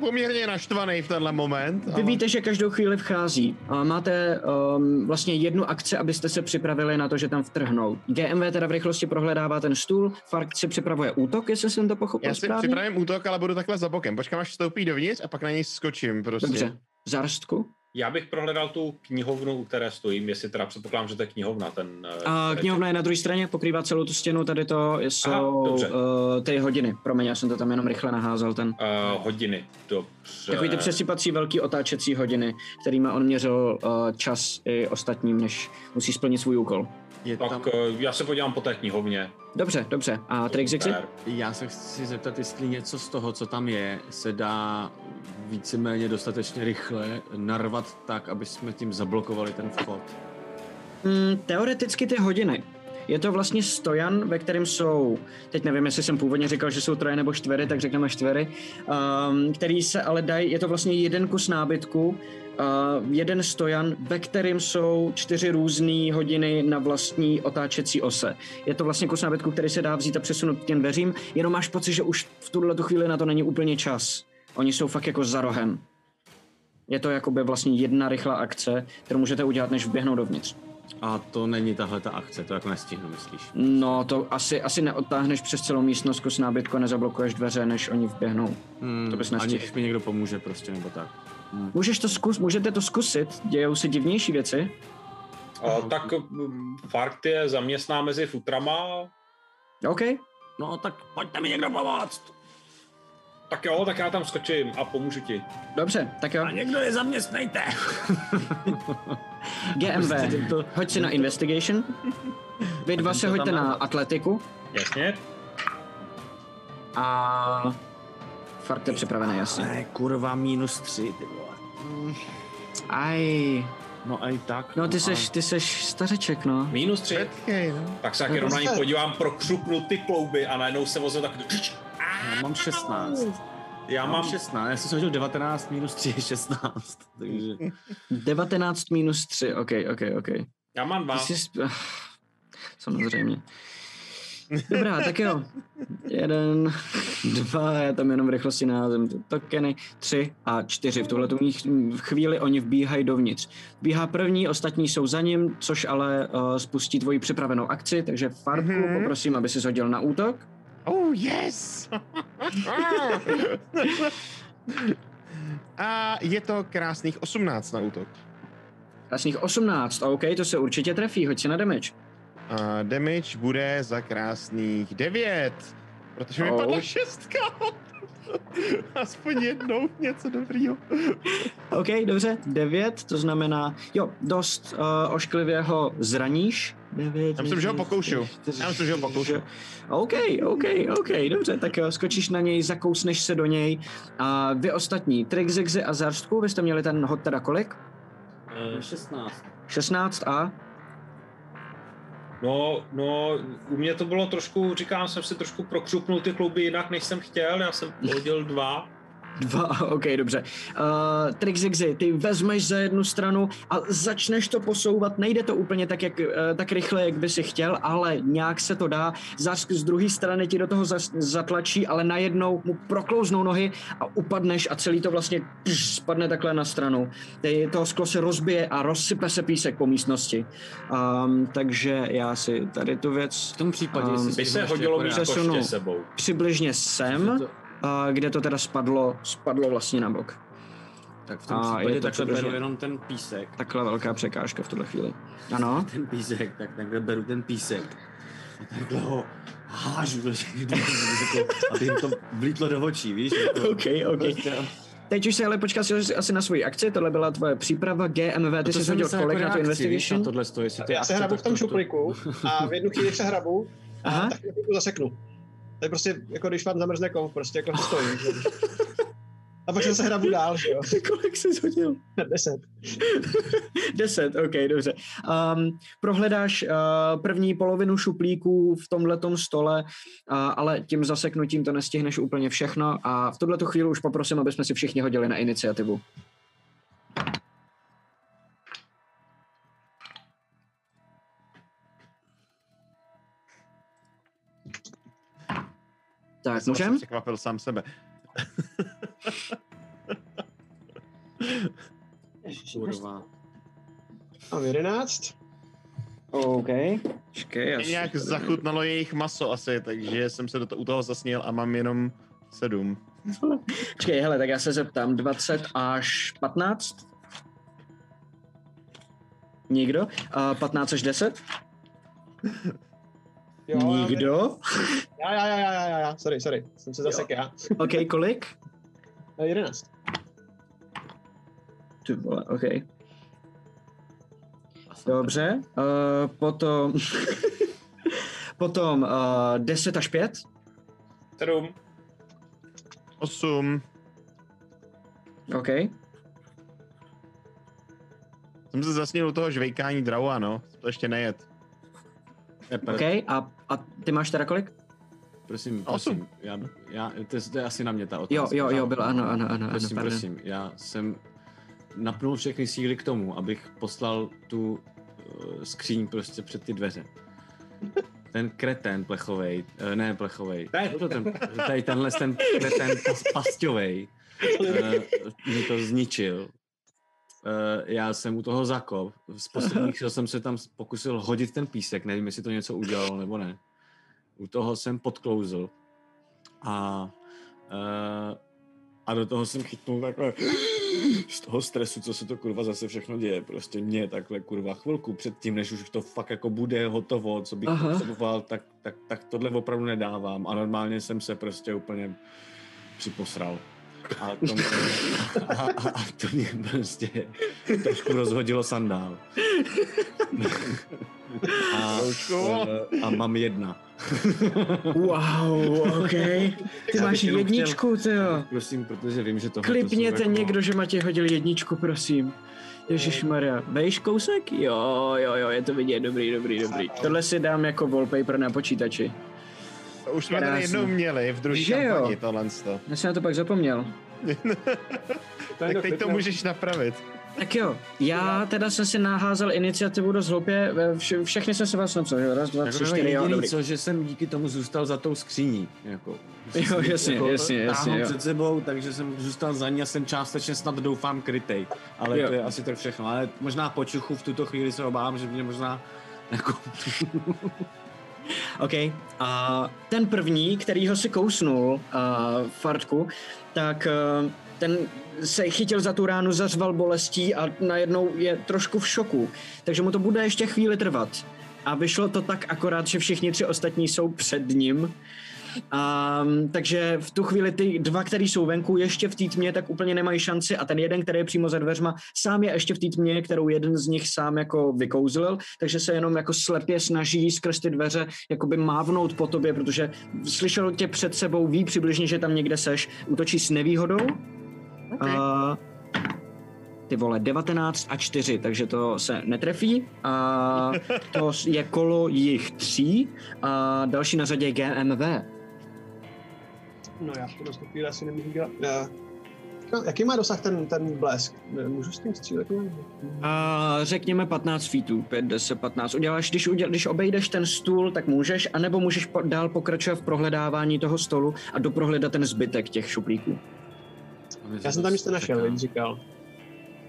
poměrně naštvaný v tenhle moment. Vy ale... víte, že každou chvíli vchází. Máte um, vlastně jednu akci, abyste se připravili na to, že tam vtrhnou. G M V teda v rychlosti prohledává ten stůl, Fark si připravuje útok, jestli jsem to pochopil správně. Já si připravím útok, ale budu takhle za bokem. Počkám, až vstoupí dovnitř a pak na něj skočím prostě. Dobře. Zarstku? Já bych prohledal tu knihovnu, u které stojím, jestli teda předpokládám, že to je knihovna. Ten, a, knihovna je na druhé straně, pokrývá celou tu stěnu, tady to jsou aha, uh, ty hodiny. Promiň, já jsem to tam jenom rychle naházal. Ten. Uh, hodiny, dobře. Takový ty přesypací velký otáčecí hodiny, kterýma on měřil uh, čas i ostatním, než musí splnit svůj úkol. Je tak tam... já se podívám po té knihovně. Dobře, dobře. A Trixixi? Já se chci zeptat, jestli něco z toho, co tam je, se dá víceméně dostatečně rychle narvat tak, aby jsme tím zablokovali ten vchod. Mm, teoreticky ty hodiny. Je to vlastně stojan, ve kterém jsou, teď nevím, jestli jsem původně říkal, že jsou troje nebo čtvery, tak řekneme čtvery, um, který se ale dají, je to vlastně jeden kus nábytku, Uh, jeden stojan, ve kterým jsou čtyři různé hodiny na vlastní otáčecí ose. Je to vlastně kus nábytku, který se dá vzít a přesunout k těm dveřím, jenom máš pocit, že už v tuhle tu chvíli na to není úplně čas. Oni jsou fakt jako za rohem. Je to jakoby vlastně jedna rychlá akce, kterou můžete udělat, než vběhnout dovnitř. A to není tahleta akce, to jako nestihnu, myslíš? No, to asi, asi neodtáhneš přes celou místnost kus nábytku a nezablokuješ dveře, než oni vběhnou. Hmm, to bys nestihl. Aniž mi někdo pomůže prostě, nebo tak. Hmm. Můžeš to zkus, můžete to zkusit, dějou se divnější věci. A, tak Farkt je zaměstná mezi futrama. OK. No tak pojďte mi někdo pomoct. Tak jo, tak já tam skočím a pomůžu ti. Dobře, tak jo. A někdo je zaměstnejte. G M V, hoď si na Investigation. Vy dva se hoďte na atletiku. Jasně. A... Farkt je připravený, jasně. Ne, kurva, minus tři, ty vole. Aj. No aj tak. No, no ty, seš, ty seš stařeček, no. Minus tři. Předkej, no. Tak se taky rovná ní podívám, prokřupnu ty klouby a najednou se vozil tak... Já mám šestnáct. Já mám šestnáct, já jsem se hodil devatenáct minus tři je šestnáct, takže... devatenáct minus tři, ok, ok, ok. Já mám dva. Jsi... Samozřejmě. Dobrá, tak jo. Jeden, dva, já tam jenom v rychlosti naházím ty tokeny, tři a čtyři. V tuhletu chvíli oni vbíhají dovnitř. Vbíhá první, ostatní jsou za ním, což ale uh, spustí tvoji připravenou akci, takže Farku mm-hmm. poprosím, aby si shodil na útok. Oh, yes! A je to krásných osmnáct na útok. Krásných osmnáct, OK, to se určitě trefí, hoď si na damage. A damage bude za krásných devět, protože mi oh. padla šestka. Aspoň jednou něco dobrýho. OK, dobře, devět, to znamená, jo, dost uh, ošklivě ho zraníš. devět, já myslím, že ho pokoušu. Já myslím, že ho pokoušu. OK, OK, OK, dobře, tak jo, skočíš na něj, zakousneš se do něj. A vy ostatní, Trixixi a Zarstku, vy jste měli ten hod teda kolik? šestnáct. šestnáct a? No, no, u mě to bylo trošku, říkám, jsem si trošku prokřupnul ty kluby jinak, než jsem chtěl, já jsem hodil dva. Dva, ok, dobře. Uh, Trixixi, ty vezmeš za jednu stranu a začneš to posouvat, nejde to úplně tak, jak, uh, tak rychle, jak by si chtěl, ale nějak se to dá. Zask z druhé strany ti do toho zas, zatlačí, ale najednou mu proklouznou nohy a upadneš a celý to vlastně pš, spadne takhle na stranu. Ty, to sklo se rozbije a rozsype se písek po místnosti. Um, takže já si tady tu věc... V tom případě um, by se hodilo mít koště sebou. Přibližně sem. Uh, kde to teda spadlo, spadlo vlastně na bok. Tak v tom a případě takhle beru jenom ten písek. Takhle velká překážka v tuhle chvíli. Ano? Ten písek, tak takhle beru ten písek. Takhle ho hážu do těch dvou, aby jim to vlítlo do očí, víš? Jako, ok, ok. Prostě. Teď už se ale počká si asi na svoji akci, tohle byla tvoje příprava, G M V, ty no jsi hodil kolik na tu investigation? Tohle stojí, ty já se hrabu v tom šuplíku a v jednu chvíli se hrabu a tak to zaseknu. To je prostě, jako když vám zamrzne kov, prostě jako stojí. A pak se hrabu dál, že jo. Kolik jsi zhodil? Deset. Deset, ok, dobře. Um, prohledáš uh, první polovinu šuplíků v tomhletom stole, uh, ale tím zaseknutím to nestihneš úplně všechno a v tuhletu chvíli už poprosím, aby jsme si všichni hodili na iniciativu. Tak, můžem? Já jsem překvapil sám sebe. Kurva. Mám jedenáct. OK. Čekej, nějak tady... zachutnalo jejich maso asi, takže jsem se do to, u toho zasněl a mám jenom sedm. Čekej, hele, tak já se zeptám. dvacet až patnáct? Nikdo? Uh, patnáct až deset? Jo, nikdo? Já, já, já, já, já, já, sorry, sorry, jsem se zasek, já. OK, kolik? jedenáct. Ty vole, OK. Dobře, uh, potom... potom uh, deset až pět. sedm. osm. OK. Jsem se zasnil u toho žvejkání draua, no, to ještě nejet. OK, a, a ty máš teda kolik? Prosím, prosím, já, já, to, je, to je asi na mě ta otázka. Jo, jo, jo, bylo, ano, ano, ano. Prosím, ano, prosím, já jsem napnul všechny síly k tomu, abych poslal tu uh, skříň prostě před ty dveře. Ten kretén plechovej, uh, ne plechovej, to ten, tady tenhle ten kretén pas, pasťovej uh, mi to zničil. Uh, já jsem u toho zakop, z posledních jsem se tam pokusil hodit ten písek, nevím, jestli to něco udělalo nebo ne. U toho jsem podklouzl a, uh, a do toho jsem chytnul takhle z toho stresu, co se to kurva zase všechno děje, prostě mě takhle kurva chvilku předtím, než už to fakt jako bude hotovo, co bych potřeboval, tak, tak, tak tohle opravdu nedávám a normálně jsem se prostě úplně připosral. A to mě, a, a, a to mě prostě trošku rozhodilo sandál. A, a mám jedna. Wow, ok. Ty já máš jedničku, chtěl, tyjo. Prosím, protože vím, že to. Klipněte to někdo, jako... že Matěj hodil jedničku, prosím. Ježišmarja, vejš kousek? Jo, jo, jo, je to vidět, dobrý, dobrý, dobrý. Tohle si dám jako wallpaper na počítači. Už jsme tady jednou měli v druhé kampani tohle. Já jsem na to pak zapomněl. Tak teď to můžeš napravit. Tak jo, já teda jsem si naházal iniciativu dost hloupě, vše, všechny jsem se vás napsal, jo, raz, dva, tak tři, čtyři, jo, dobrý. Co, že jsem díky tomu zůstal za tou skříní, jako. Jo, jasně, jako, jasně, jasně, jo. Před sebou, takže jsem zůstal za ní a jsem částečně snad doufám krytej, ale jo. To je asi tak všechno, ale možná počuchu v tuto chvíli se obávám, že mě možná jako... OK. A ten první, který ho si kousnul uh, Fartku, tak uh, ten se chytil za tu ránu, zařval bolestí a najednou je trošku v šoku. Takže mu to bude ještě chvíli trvat. A vyšlo to tak akorát, že všichni tři ostatní jsou před ním. Um, takže v tu chvíli ty dva, který jsou venku, ještě v té tmě, tak úplně nemají šanci a ten jeden, který je přímo za dveřma, sám je ještě v té tmě, kterou jeden z nich sám jako vykouzlil, takže se jenom jako slepě snaží skrz ty dveře jakoby mávnout po tobě, protože slyšel tě před sebou, ví přibližně, že tam někde seš, útočí s nevýhodou. Okay. Uh, ty vole, devatenáct a čtyři, takže to se netrefí. A to je kolo jich tří a další na řadě je G M V. No já v tuto chvíli asi nemůžu dělat. No, jaký má dosah ten, ten blesk? Můžu s tím střílet? A řekněme patnáct feetů, pět, deset, patnáct. Uděláš, když, uděl, když obejdeš ten stůl, tak můžeš, anebo můžeš po, dál pokračovat v prohledávání toho stolu a doprohledat ten zbytek těch šuplíků. Já jsem tam nic nenašel, jak říkal.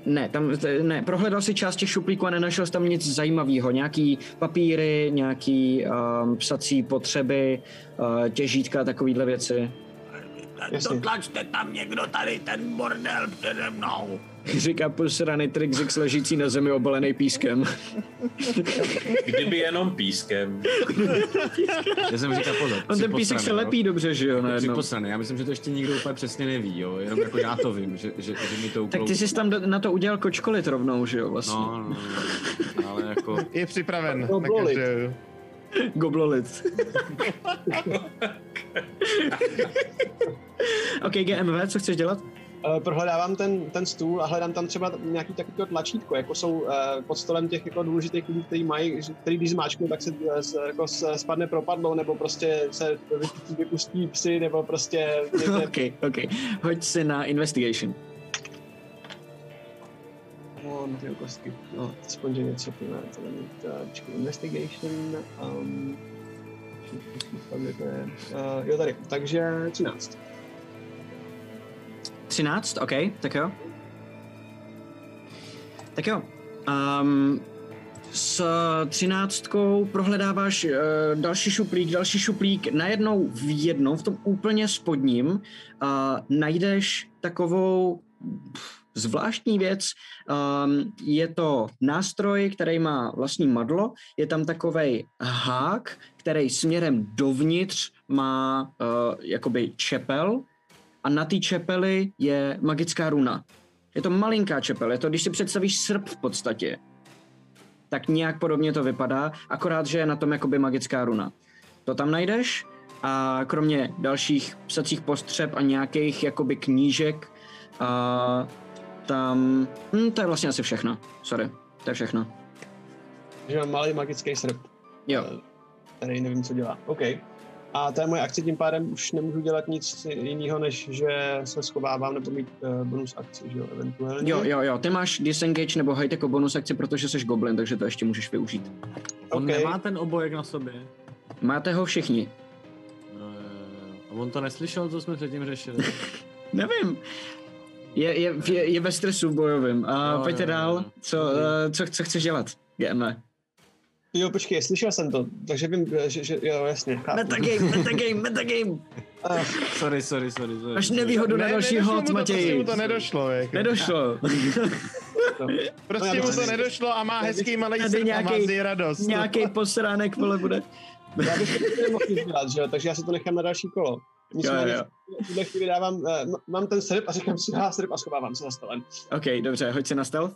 Ne, tam, ne, prohledal si část těch šuplíků a nenašel jsi tam nic zajímavého. Nějaký papíry, nějaký um, psací potřeby, uh, těžítka, takovýhle věci. Dotlačte tam někdo tady ten bordel přede mnou. Říká posraný Trixix ležící na zemi obalený pískem. Kdyby jenom pískem. Já jsem říkal pozor. On ten písek se lepí dobře, že jo? Připosraný, já myslím, že to ještě nikdo úplně přesně neví, jo? Jenom jako já to vím, že, že, že mi to úplně... Tak ty jsi tam do, na to udělal kočkolit rovnou, že jo vlastně? No, no, no, ale jako... Je připraven na každé... Goblolit. OK, G M V, co chceš dělat? Uh, prohledávám ten, ten stůl a hledám tam třeba nějaký takový tlačítko, jako jsou uh, pod stolem těch jako důležitých lidí, který mají, který když zmáčknou, tak se uh, jako spadne propadlo, nebo prostě se vypustí psy, nebo prostě... Někde... OK, OK. Hoď si na investigation. No, na tyho kostky. No, aspoň, že něco půjde. Investigation. Um, uh, jo, tady. Takže třináct. třináct? OK, tak jo. Tak jo. Um, s třináctkou prohledáváš uh, další šuplík, další šuplík. Najednou v jednom, v tom úplně spodním, uh, najdeš takovou... Pff, zvláštní věc, um, je to nástroj, který má vlastní madlo, je tam takovej hák, který směrem dovnitř má uh, jakoby čepel a na té čepeli je magická runa. Je to malinká čepel, je to, když si představíš srp v podstatě, tak nějak podobně to vypadá, akorát, že je na tom jakoby magická runa. To tam najdeš a kromě dalších psacích postřeb a nějakých jakoby knížek a tam... Hm, to je vlastně asi všechno. Sorry, to je všechno. Takže mám malý magický srp. Jo. Tady nevím, co dělá. OK. A to je moje akce, tím pádem už nemůžu dělat nic jiného, než že se schovávám nebo mít uh, bonus akci, že jo, eventuálně. Jo, jo, jo. Ty máš disengage nebo hejt jako bonus akci, protože jsi goblin, takže to ještě můžeš využít. On okay. Nemá ten obojek na sobě. Máte ho všichni. No, a on to neslyšel, co jsme předtím řešili. Nevím. Je, je, je, je ve stresu bojovým. A no, pojďte no, dál, no, no. Co, uh, co, co chceš dělat, G M E? Jo, počkej, slyšel jsem to, takže vím, že, že jo, jasně. Chápu. Metagame, metagame, metagame. Uh, sorry, sorry, sorry. sorry. Až nevýhodu ne, na další hod, Matěj. Mu to nedošlo. Jako. Nedošlo. No. Prostě no, mu to nedošlo a má hezký malý srp a má zjí radost. Nějakej posránek, vole, bude. Já bych to nemohl dělat, že jo, takže já si to nechám na další kolo. Nicméně, v tuhle chvíli dávám, uh, mám ten srp a říkám si, já srp a schovávám se na stelem. OK, dobře, hoď se na stel.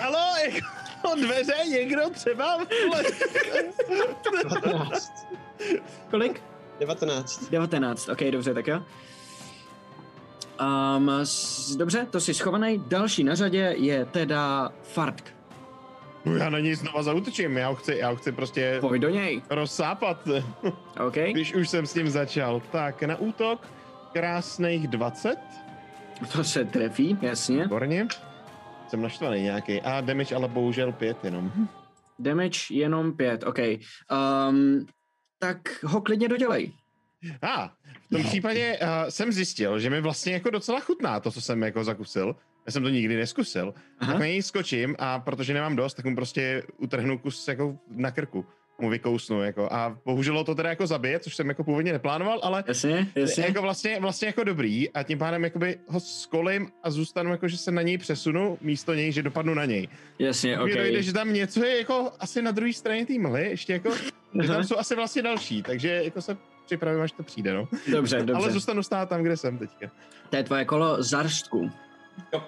Haló, jako dveře, někdo třeba? devatenáct. Kolik? devatenáct. devatenáct, OK, dobře, tak jo. Um, s, dobře, to jsi schovaný, další na řadě je teda Fartk. No já na něj znova zaútočím, já ho chci, já ho chci prostě pojď do něj. Rozsápat, okay. Když už jsem s ním začal. Tak na útok krásných dvacet. To se trefí, jasně. Výborně. Jsem naštvaný nějaký. A damage ale bohužel pět jenom. Damage jenom pět, OK. Um, tak ho klidně dodělej. A ah, v tom no. případě uh, jsem zjistil, že mi vlastně jako docela chutná to, co jsem jako zakusil. Já jsem to nikdy neskusil. Aha. Tak na něj skočím a protože nemám dost, tak mu prostě utrhnu kus jako na krku. Mu vykousnu jako a bohužel to teda jako zabije, což jsem jako původně neplánoval, ale jasně, jasně. Jako vlastně, vlastně jako dobrý a tím pádem jakoby ho skolím a zůstanu jako, že se na něj přesunu místo něj, že dopadnu na něj. Jasně, okej. Okay. Dojde, že tam něco je jako asi na druhé straně té mly, ještě jako, že tam jsou asi vlastně další, takže jako se připravím, až to přijde, no. Dobře, dobře. Ale zůstanu stát tam, kde jsem teďka. To je tvoje kolo Zarstku. Jo.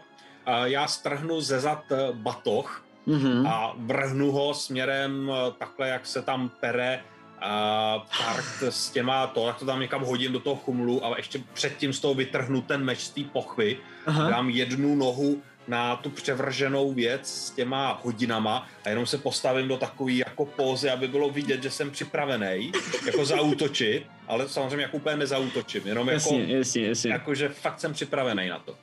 Já strhnu ze zad batoh mm-hmm. a vrhnu ho směrem takhle, jak se tam pere Uh, part s těma to, jak to tam někam hodím do toho chumlu, ale ještě předtím z toho vytrhnu ten meč z té pochvy, aha, dám jednu nohu na tu převrženou věc s těma hodinama a jenom se postavím do takový jako pózy, aby bylo vidět, že jsem připravený jako zaútočit, ale samozřejmě jako úplně nezaútočím, jenom jasně, jako, jasně, jasně. jako, že fakt jsem připravený na to.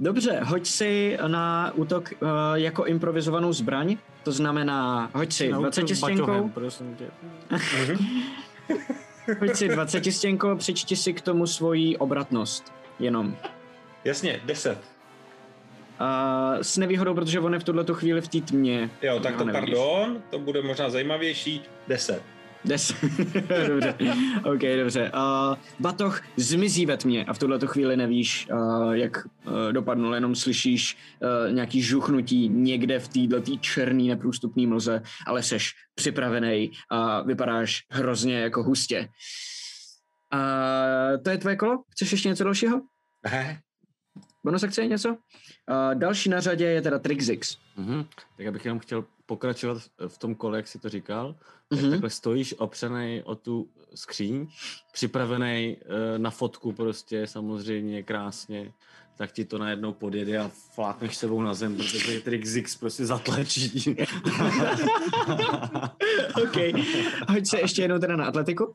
Dobře, hoď si na útok uh, jako improvizovanou zbraň, to znamená, hoď si dvacetistěnkou, hoď si dvacetistěnkou a přičti si k tomu svoji obratnost, jenom. Jasně, deset. Uh, s nevýhodou, protože on je v tuhletu chvíli v té tmě. Jo, tak to nevidíš. Pardon, to bude možná zajímavější, deset. Des. Dobře, ok, dobře. Uh, batoh zmizí ve tmě a v tuhleto chvíli nevíš, uh, jak uh, dopadnul, jenom slyšíš uh, nějaký žuchnutí někde v této černý neprůstupný mlze, ale seš připravený a vypadáš hrozně jako hustě. Uh, to je tvoje kolo? Chceš ještě něco dalšího? Ne. Bonus akce je něco? Uh, další na řadě je teda Trixix. Mm-hmm. Tak já bych jenom chtěl pokračovat v tom kole, jak jsi to říkal. Mm-hmm. Takhle stojíš opřenej o tu skříň, připravenej uh, na fotku prostě samozřejmě krásně, tak ti to najednou podjede a flátneš sebou na zem, protože Trixix prostě zatlačí. Okej, hoď se ještě jednou teda na atletiku.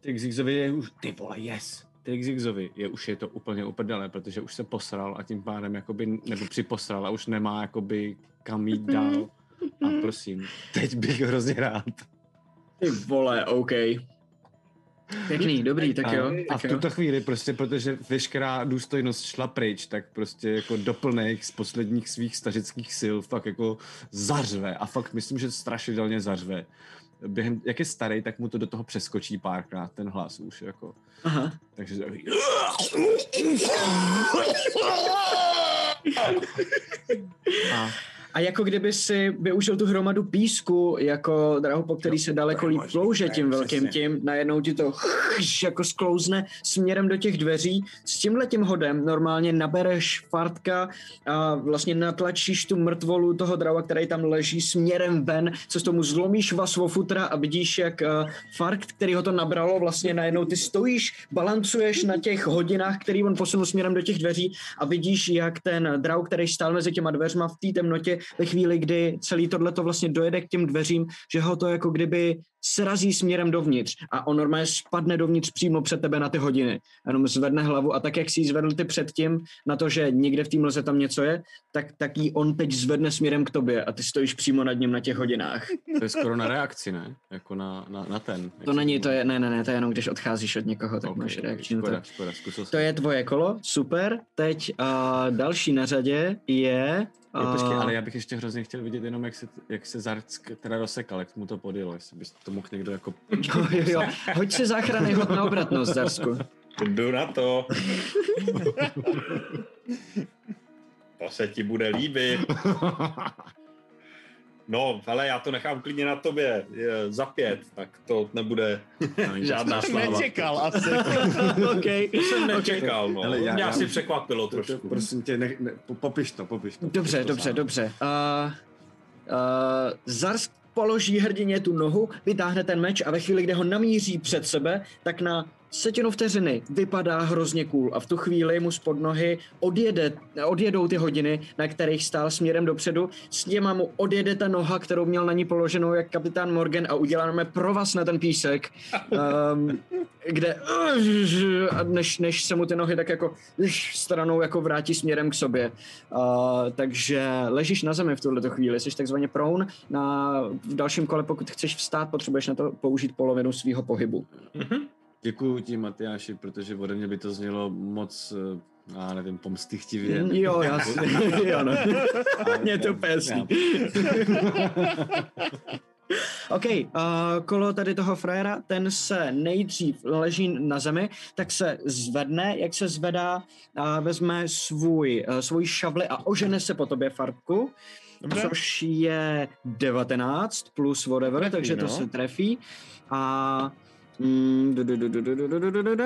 Trixixovi je už, ty vole, yes. Trixixovi je už je to úplně uprdele, protože už se posral a tím pádem jakoby, nebo připosral a už nemá jakoby kam jít dál. A prosím, teď bych hrozně rád. Ty vole, OK. Pěkný, dobrý, tak a, jo. A tak v tuto jo. chvíli prostě, protože veškerá důstojnost šla pryč, tak prostě jako doplněk z posledních svých stařických sil fakt jako zařve a fakt myslím, že strašidelně zařve. Během, jak je starý, tak mu to do toho přeskočí párkrát, ten hlas už jako. Aha. Takže a. a jako kdyby si využil tu hromadu písku, jako drahu, po který se daleko líp plouže tím velkým tím, najednou ti to jako sklouzne směrem do těch dveří. S tímhletím hodem normálně nabereš fartka a vlastně natlačíš tu mrtvolu toho drahu, který tam leží směrem ven, což tomu zlomíš vasvo futra a vidíš, jak fart, který ho to nabralo, vlastně najednou ty stojíš, balancuješ na těch hodinách, který on posunul směrem do těch dveří a vidíš, jak ten drahu, který stál mezi těma dveřma v té temnotě, ve chvíli, kdy celý tohleto vlastně dojede k těm dveřím, že ho to jako kdyby srazí směrem dovnitř a on normálně spadne dovnitř přímo před tebe na ty hodiny. Jenom zvedne hlavu a tak, jak si ji zvedl ty předtím na to, že někde v té mlze tam něco je, tak, tak ji on teď zvedne směrem k tobě a ty stojíš přímo nad ním na těch hodinách. To je skoro na reakci, ne? Jako na, na, na ten. To není, to je, ne, ne, ne, to je jenom, když odcházíš od někoho, tak okay, máš reakci. Škoda, škoda, zkusil jsem. To je tvoje kolo, super. Teď uh, další na řadě je... Jo, počkej, ale já bych ještě hrozně chtěl vidět jenom, jak se, jak se Zarck teda rozsekal, jak mu to podjelo, jestli bys to mohl někdo jako... Jo, jo, jo, hoď si záchranný hod na obratnost, Zarcku. Jdu na to. To se ti bude líbit. No, hele, já to nechám klidně na tobě, je, za pět, tak to nebude žádná sláva. Nečekal asi. Okay. To jsem nečekal, no. Hele, já, mě já, asi já, překvapilo to, trošku. To, prosím tě, ne, ne, popiš to, popiš to. Dobře, popiš to dobře, sám. dobře. Uh, uh, Zarsk položí hrdině tu nohu, vytáhne ten meč a ve chvíli, kdy ho namíří před sebe, tak na setinu vteřiny vypadá hrozně cool a v tu chvíli mu spod nohy odjede, odjedou ty hodiny, na kterých stál směrem dopředu, s těma mu odjede ta noha, kterou měl na ní položenou jak kapitán Morgan a uděláme provaz na ten písek, um, kde než, než se mu ty nohy tak jako stranou jako vrátí směrem k sobě. Uh, takže ležíš na zemi v tuhleto chvíli, jsi takzvaně prone, na, v dalším kole, pokud chceš vstát, potřebuješ na to použít polovinu svého pohybu. Mm-hmm. Děkuju ti, Matyáši, protože ode mě by to znělo moc, já nevím, pomstychtivě. Jo, já si, jo, no. Mě to pésí. OK, uh, kolo tady toho frajera, ten se nejdřív leží na zemi, tak se zvedne, jak se zvedá, uh, vezme svůj, uh, svůj šavli a ožene se po tobě, Fartku. Dobře. Což je devatenáct plus whatever, trefí, takže no. To se trefí. A... Mm, du, du, du, du, du, du, du, du, du.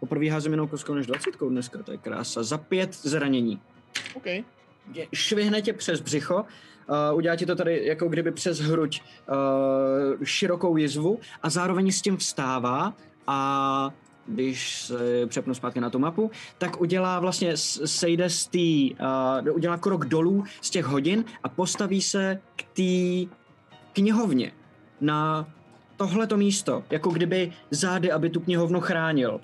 Poprvé házím jinou koskou než dvacítkou dneska, to je krása. Za pět zranění. OK. švihne tě přes břicho, Uh, udělá ti to tady jako kdyby přes hruď uh, širokou jizvu a zároveň s tím vstává a když se přepnu zpátky na tu mapu, tak udělá vlastně, sejde z tý, uh, udělá krok dolů z těch hodin a postaví se k té knihovně na tohleto místo, jako kdyby zády, aby tu knihovnu chránil.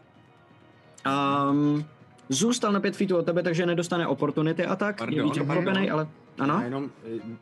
Um, zůstal na pět feetů od tebe, takže nedostane oportunity a tak, je víc obklopenej, ale... Ano? Jenom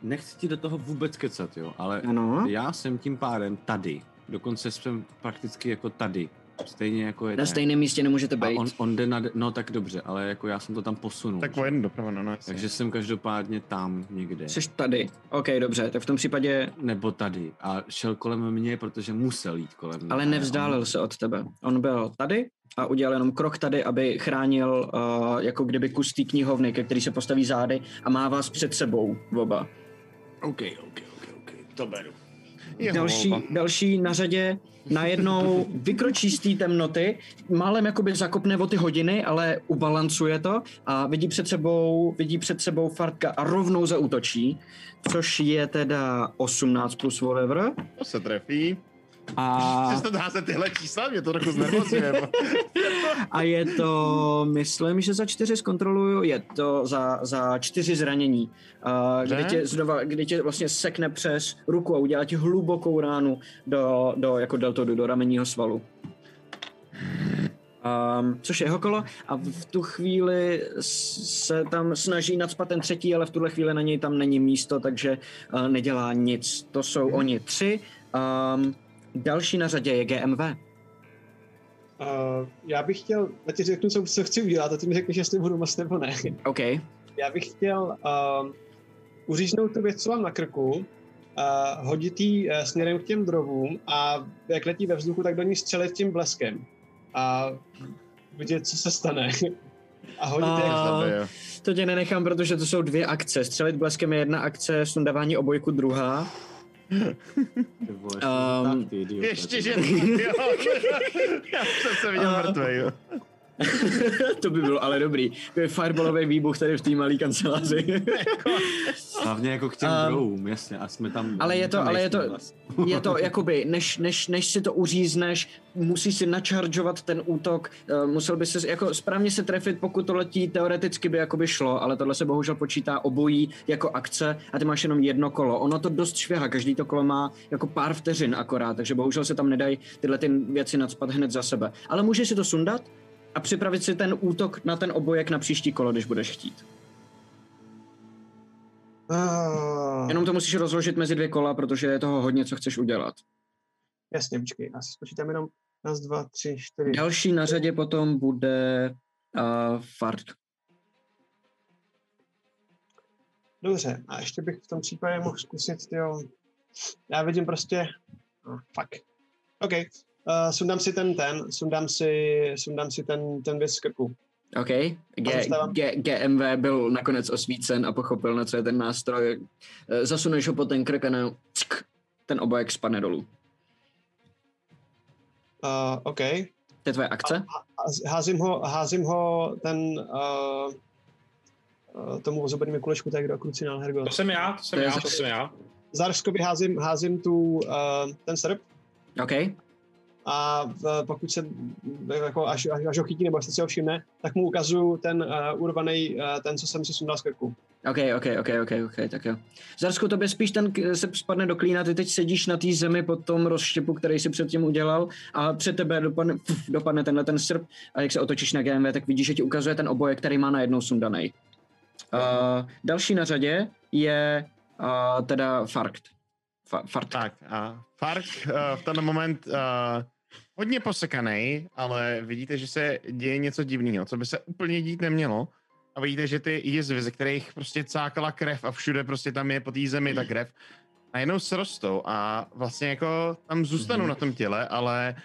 nechci ti do toho vůbec kecat, jo, ale ano? Já jsem tím pádem tady, dokonce jsem prakticky jako tady, stejně jako je... Na stejném místě nemůžete být. A on, on jde na, no tak dobře, ale jako já jsem to tam posunul. Tak o jeden doprava, no, no, takže jsem každopádně tam někde. Jsi tady, ok, dobře, tak v tom případě... Nebo tady a šel kolem mě, protože musel jít kolem mě. Ale nevzdálil on... se od tebe, on byl tady a udělal jenom krok tady, aby chránil uh, jako kdyby kus té knihovny, ke který se postaví zády a má vás před sebou oba. Ok, ok, ok, ok, to beru. Další, další na řadě najednou vykročí z té temnoty, málem jakoby zakopne o ty hodiny, ale ubalancuje to a vidí před sebou, vidí před sebou Fartka a rovnou zaútočí, což je teda osmnáct plus whatever. To se trefí. A... Přesto dá se tyhle čísla, mě to trochu znervozuje. A je to, myslím, že za čtyři zkontroluju, je to za, za čtyři zranění, uh, kdy, tě znova, kdy tě vlastně sekne přes ruku a udělá ti hlubokou ránu do, do, jako deltoidu, do ramenního svalu. Um, což je jeho kolo a v tu chvíli se tam snaží nacpat ten třetí, ale v tuhle chvíli na něj tam není místo, takže uh, nedělá nic. To jsou oni tři. Um, Další na řadě je G M V. Uh, já bych chtěl, já ti řeknu, co, co chci udělat a ty mi řekneš, jestli budu moc nebo ne. OK. Já bych chtěl uh, uříznout tu věc, co mám na krku, uh, hodit jí uh, směrem k těm drovům a jak letí ve vzduchu, tak do ní střelit tím bleskem. A vidět, co se stane. A hodit uh, jak to To tě nenechám, protože to jsou dvě akce. Střelit bleskem je jedna akce, sundávání obojku druhá. um, Ještě, že já jsem se viděl mrtvej, jo. To by bylo ale dobrý. To je fireballový výbuch tady v té malé kanceláři. Hlavně jako k těm um, drouhům, jasně, a jsme tam... Ale je to, ale je to, je to jakoby, než, než, než si to uřízneš, musíš si načaržovat ten útok, uh, musel by se jako správně se trefit, pokud to letí, teoreticky by jakoby šlo, ale tohle se bohužel počítá obojí jako akce a ty máš jenom jedno kolo. Ono to dost švěhá, každý to kolo má jako pár vteřin akorát, takže bohužel se tam nedají tyhle ty věci nacpat hned za sebe. Ale můžeš si to sundat a připravit si ten útok na ten obojek na příští kolo, když budeš chtít. Uh... Jenom to musíš rozložit mezi dvě kola, protože je toho hodně, co chceš udělat. Jasně, počkej, já si spočítám jenom raz, dva, tři, čtyři. Další na řadě potom bude uh, Fart. Dobře, a ještě bych v tom případě mohl zkusit, tyjo. Já vidím prostě... Oh, fuck. OK. Uh, sundám si ten ten, sundám si, sundám si ten, ten věc z krku. OK, G, G, G M V byl nakonec osvícen a pochopil, na co je ten nástroj. Zasuneš ho po ten krk a na, ck, ten obojek spadne dolů. Uh, OK. To je tvoje akce? A, a, házím, ho, házím ho ten, uh, uh, tomu ozobenému kulečku, tak do krucinál Hergot. To jsem já, to jsem to já, to jsem já. Zároveň házím, házím tu, uh, ten srp. OK. A pokud se jako až, až ho chytí nebo až se ho všimne, tak mu ukazuju ten uh, urvaný, uh, ten, co jsem si sundal z krku. OK, OK, OK, OK, OK, tak jo. Zarsku, tobě spíš ten se spadne do klína, ty teď sedíš na té zemi po tom rozštěpu, který si předtím udělal a před tebe dopadne, pf, dopadne tenhle ten srp a jak se otočíš na G M V, tak vidíš, že ti ukazuje ten obojek, který má najednou sundanej. Uh, další na řadě je uh, teda Farkt. Fa- Farkt. Tak a Farkt uh, v ten moment... Uh... Hodně posekanej, ale vidíte, že se děje něco divného, co by se úplně dít nemělo. A vidíte, že ty jizvy, ze kterých prostě cákala krev a všude prostě tam je po té zemi ta krev, najednou se rostou a vlastně jako tam zůstanou na tom těle, ale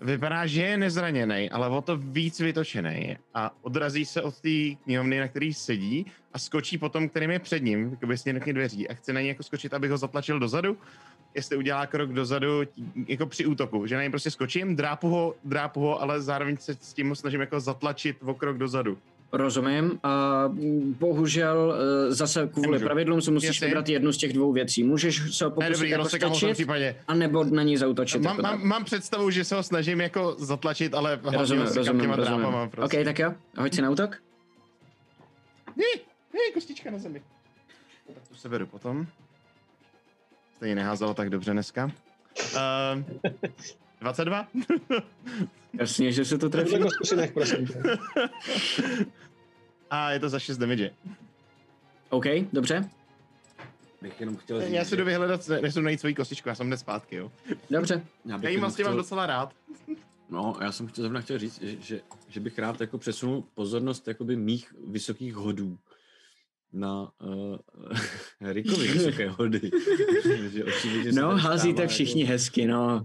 vypadá, že je nezraněnej, ale o to víc vytočenej a odrazí se od té knihovny, na který sedí a skočí po tom, kterým je před ním, jakoby směrem k dveří a chce na něj jako skočit, abych ho zatlačil dozadu. Jestli udělá krok dozadu jako při útoku, že na něj prostě skočím, drápu ho, drápu ho, ale zároveň se s tím snažím jako zatlačit o krok dozadu. Rozumím. A bohužel zase kvůli Nemůžu. pravidlům si musíš Jestli? vybrat jednu z těch dvou věcí. Můžeš se pokusit ne, dobrý, jako stačit, anebo na ní zaútočit. Mám, mám, mám představu, že se ho snažím jako zatlačit, ale rozumím, rozumím, těma rozumím. Drápama, prostě. Ok, tak jo, hoď si na útok. Hej, hej, kostička na zemi. Tak tu se beru potom. Stejně neházelo tak dobře dneska. Uh, dvacet dva? Jasně, že se to trefí. A je to za šest damage. OK, dobře. Bych jenom chtěl říct, já si jdu vyhledat, než jsem najít svoji kostičku, já jsem dnes zpátky, jo. Dobře. Já, já jí vlastně chtěl... mám docela rád. No, já jsem chtěl, zrovna chtěl říct, že, že, že bych rád jako přesunul pozornost jakoby mých vysokých hodů na uh, Rikovi vysoké hody. No, házíte všichni jako... hezky, no.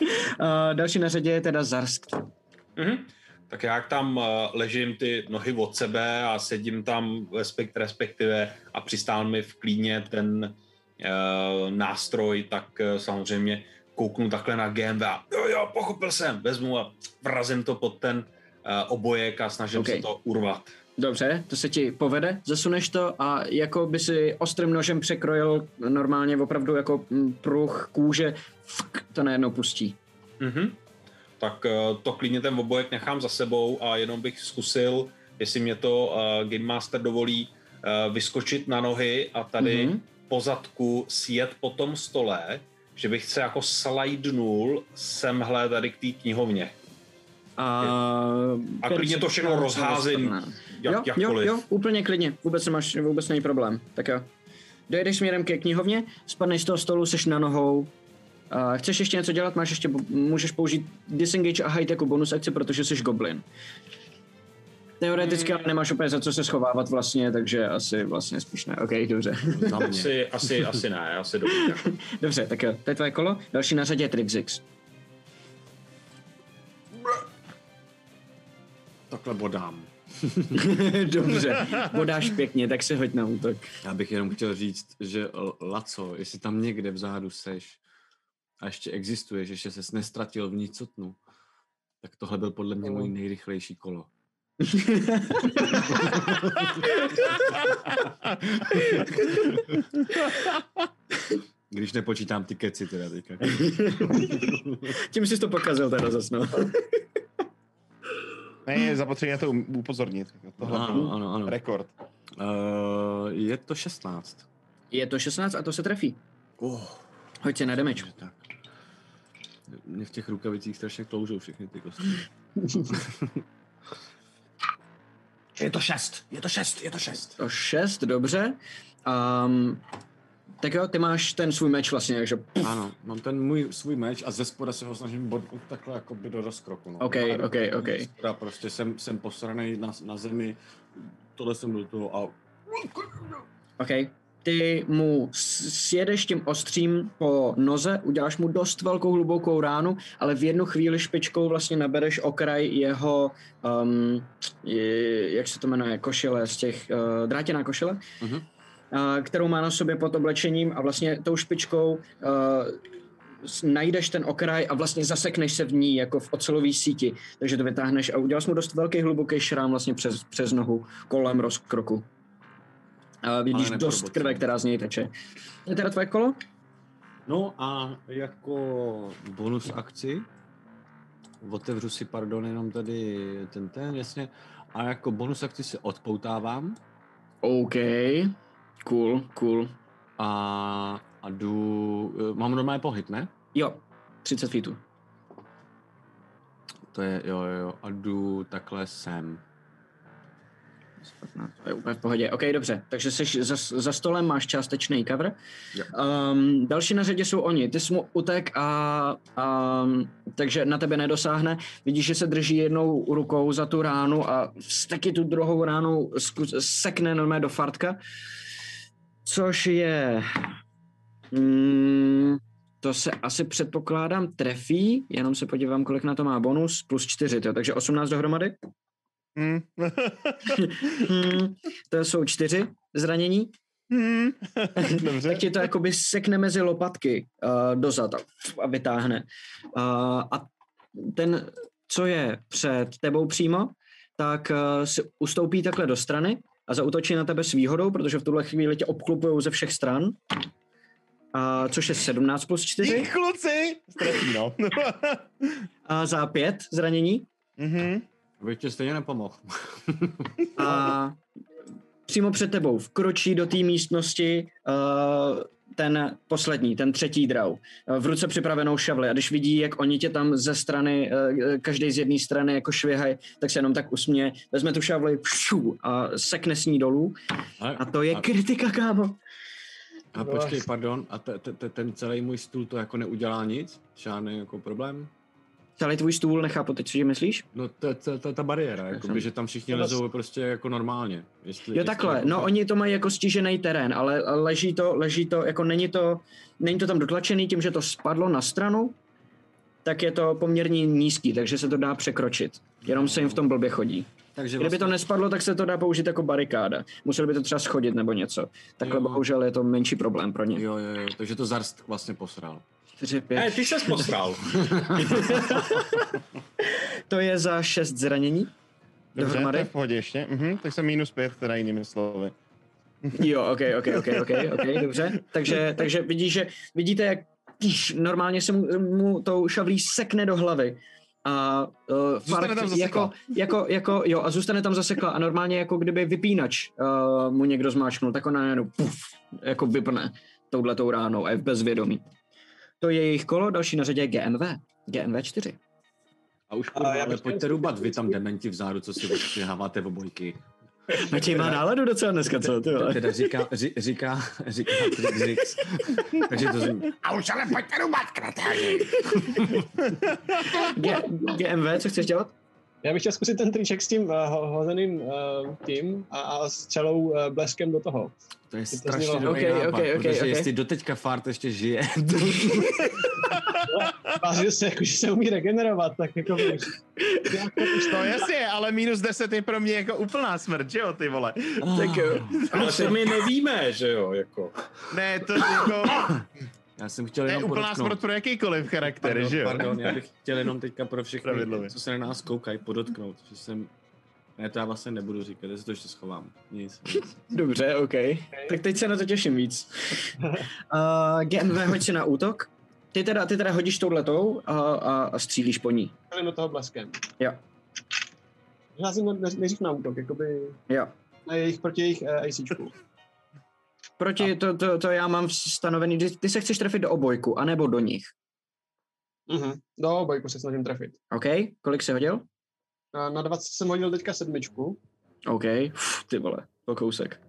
Uh, další na řadě je teda Zarsk. Mm-hmm. Tak jak tam uh, ležím ty nohy od sebe a sedím tam respekt, respektive a přistál mi v klíně ten uh, nástroj, tak uh, samozřejmě kouknu takhle na G M V a jo, jo, pochopil jsem, vezmu a vrazím to pod ten uh, obojek a snažím okay. se to urvat. Dobře, to se ti povede, zasuneš to a jako by si ostrým nožem překrojil normálně opravdu jako pruh kůže, fk, to najednou pustí. Mm-hmm. Tak to klidně ten obojek nechám za sebou a jenom bych zkusil, jestli mě to uh, Game Master dovolí, uh, vyskočit na nohy a tady mm-hmm. po zadku sjet po tom stole, že bych se jako slajdnul semhle tady k té knihovně. A, a klidně to všechno rozházím. Jak, jo, jo, jo, úplně klidně, vůbec nemáš, vůbec není problém, tak jo. Dojedeš směrem ke knihovně, spadneš z toho stolu, seš na nohou. Uh, chceš ještě něco dělat, máš ještě, můžeš použít disengage a hide jako bonus akci, protože jsi goblin. Teoreticky, ale nemáš úplně za co se schovávat vlastně, takže asi vlastně spíš ne. OK, dobře. Asi, asi, asi ne, asi dobře. Dobře, tak jo, to je tvoje kolo, další na řadě je Trixix. Takhle bodám. Dobře, podáš pěkně, tak se hoď na útok. Já bych jenom chtěl říct, že Laco, jestli tam někde vzadu seš a ještě existuješ, ještě ses nestratil v nicotnu, tak tohle byl podle mě můj nejrychlejší kolo. Když nepočítám ty keci teda teďka. Tím jsi to pokazil teda zas, no. Ne, zapotřebí na to upozornit. Tohle ano, ano, ano. Rekord. Uh, je to šestnáct. Je to šestnáct a to se trefí. Oh. Hoď se na damage. Tak. Mě v těch rukavicích strašně kloužou všechny ty kosti. Je to šest, je to šest, je to šest. To šest, dobře. Um, tak jo, ty máš ten svůj meč vlastně, takže... Puf. Ano, mám ten můj svůj meč a ze spoda se ho snažím bodnout takhle jakoby do rozkroku. No. Ok, a ok, ok. Spoda, prostě jsem, jsem posranej na, na zemi, tohle jsem do toho a... Ok, ty mu sjedeš tím ostřím po noze, uděláš mu dost velkou hlubokou ránu, ale v jednu chvíli špičkou vlastně nabereš okraj jeho, um, je, jak se to jmenuje, košile z těch, uh, drátěná košile. Uh-huh. Kterou má na sobě pod oblečením a vlastně tou špičkou uh, najdeš ten okraj a vlastně zasekneš se v ní jako v ocelové síti. Takže to vytáhneš a udělal jsi mu dost velký hluboký šrám vlastně přes, přes nohu kolem rozkroku. Uh, vidíš dost krve, která z něj teče. Je teda tvoje kolo? No a jako bonus akci otevřu si, pardon, jenom tady ten ten, jasně. A jako bonus akci se odpoutávám. OK. Cool, cool. A, a jdu... Mám normální pohyb, ne? Jo, třicet feetů. To je, jo, jo, a jdu takhle sem. To je úplně v pohodě. OK, dobře. Takže jsi za, za stolem, máš částečný cover. Um, další na řadě jsou oni. Ty jsi mu utek a... Um, takže na tebe nedosáhne. Vidíš, že se drží jednou rukou za tu ránu a vzteky tu druhou ránu zkus, sekne normálně do fartka. Což je... Mm, to se asi předpokládám trefí, jenom se podívám, kolik na to má bonus, plus čtyři, to, takže osmnáct dohromady. Mm. mm, to jsou čtyři zranění. Mm. Dobře. Tak ti to jakoby sekne mezi lopatky uh, dozad a vytáhne. Uh, a ten, co je před tebou přímo, tak uh, si ustoupí takhle do strany a zaútočí na tebe s výhodou, protože v tuhle chvíli tě obklupují ze všech stran. Uh, což je sedmnáct plus čtyři. Ty kluci! Ztratí, no. A za pět zranění. Mhm. Bych tě stejně nepomohl. A přímo před tebou vkročí do té místnosti uh, ten poslední, ten třetí draw. V ruce připravenou šavli. A když vidí, jak oni tě tam ze strany, uh, každý z jedné strany jako švihaj, tak se jenom tak usměje. Vezme tu šavli pšu, a sekne s ní dolů. A to je kritika, kámo. A počkej, pardon, a te, te, ten celý můj stůl to jako neudělá nic? Žádný jako problém? Celý tvůj stůl nechápu, teď si myslíš? No ta, ta, ta, ta bariéra, jakoby, že tam všichni lezou prostě jako normálně. Jestli, jo takhle, jestli... no oni to mají jako stížený terén, ale leží to, leží to, jako není to, není to tam dotlačený tím, že to spadlo na stranu, tak je to poměrně nízký, takže se to dá překročit, jenom se jim v tom blbě chodí. Takže vlastně... Kdyby to nespadlo, tak se to dá použít jako barikáda. Museli by to třeba schodit nebo něco. Takhle jo. Bohužel je to menší problém pro ně. Jo, jo, jo, takže to Zarst vlastně posral. čtyři, pět Hey, ty ses posral. To je za šest zranění. Dobře, to je v pohodě ještě. Mhm, tak jsem minus pět, teda jinými slovy. Jo, ok, ok, ok, ok, ok, dobře. Takže, takže vidí, že, vidíte, jak tíž, normálně se mu, mu tou šavlí sekne do hlavy. A uh, zůstane tam jako, jako, jako, jo, a zůstane tam zasekla a normálně jako kdyby vypínač uh, mu někdo zmáčknul, tak ona jenom puf, jako vypne touhletou ránou a je bezvědomí. To je jejich kolo, další na řadě je G M V, G M V čtyři. A už kurva, ale pojďte rubat, vy tam dementi vzáru, co si odstřiháváte v obojky. Matěj má náladu docela dneska, co? Teda, teda říká, ří, říká, říká, říká, říká, takže to zní. A už ale pojďte rubat, kretáži. G M V, co chceš dělat? Já bych chtěl zkusit ten triček s tím uh, hozeným uh, tím a, a s celou uh, bleskem do toho. To je strašně to dobrý okay, nápad, okay, okay, protože okay. Jestli doteďka Fart ještě žije. Vážil se, jakože se umí regenerovat, tak jako... To jasně, ale minus deset je pro mě jako úplná smrt, že jo, ty vole. Oh. Tak, ale to my nevíme, že jo, jako... Ne, to jako... Já jsem chtěl jenom podotknout. To je úplná smrt pro jakýkoliv charakter, pardon, že jo? Pardon, já bych chtěl jenom teďka pro všechny, co se na nás koukají, podotknout, že jsem... Ne, to já vlastně nebudu říkat, já si to ještě schovám. Nic, nic. Dobře, OK. Tak teď se na to těším víc. Uh, G M V, hoď si na útok. Ty teda, ty teda hodíš touhletou a, a, a střílíš po ní. Jdem do toho bleskem. Jo. Já si neřík na útok, jakoby... Jo. Na jejich, proti jejich eh, ACčku. Proti, to, to, to já mám stanovený, ty, ty se chceš trefit do obojku, anebo do nich? Mhm, do obojku se snažím trefit. OK, kolik jsi hodil? Na, na dvacet jsem hodil teďka sedmičku. OK, uf, ty vole, to kousek.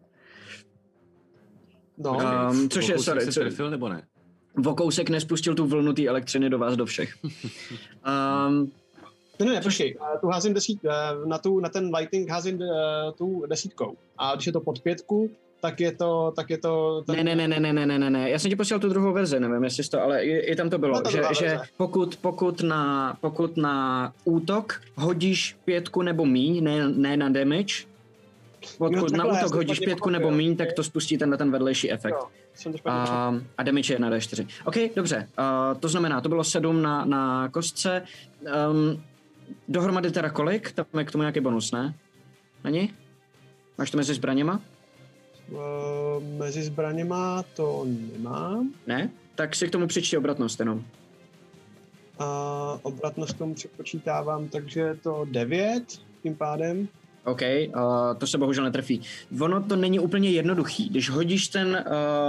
No. Um, což je, sorry, jsi trefil, nebo ne? Vokousek nespustil tu vlnu té elektřiny do vás, do všech. um, ne, ne, počkej, tu házím desít, na, tu, na ten lighting házím tu desítkou. A když je to pod pětku, tak je to... Tak je to ten... Ne, ne, ne, ne, ne, ne, ne, já jsem ti posílal tu druhou verzi, nevím, jestli to, ale i, i tam to bylo, no, že, že pokud, pokud, na, pokud na útok hodíš pětku nebo míň, ne, ne na damage, pokud no, takhle, na útok hodíš pětku nebo míň, tak to spustí tenhle ten vedlejší efekt. Jo, a, a damage je na D čtyři. OK, dobře, uh, to znamená, to bylo sedm na, na kostce, um, dohromady teda kolik? Tam je k tomu nějaký bonus, ne? Není? Máš to mezi zbraněma? Uh, mezi zbraněma to nemám. Ne? Tak si k tomu přičti obratnost jenom. Uh, obratnost tomu přepočítávám, takže je to devět tím pádem. OK, uh, to se bohužel netrefí. Ono to není úplně jednoduchý. Když hodíš ten,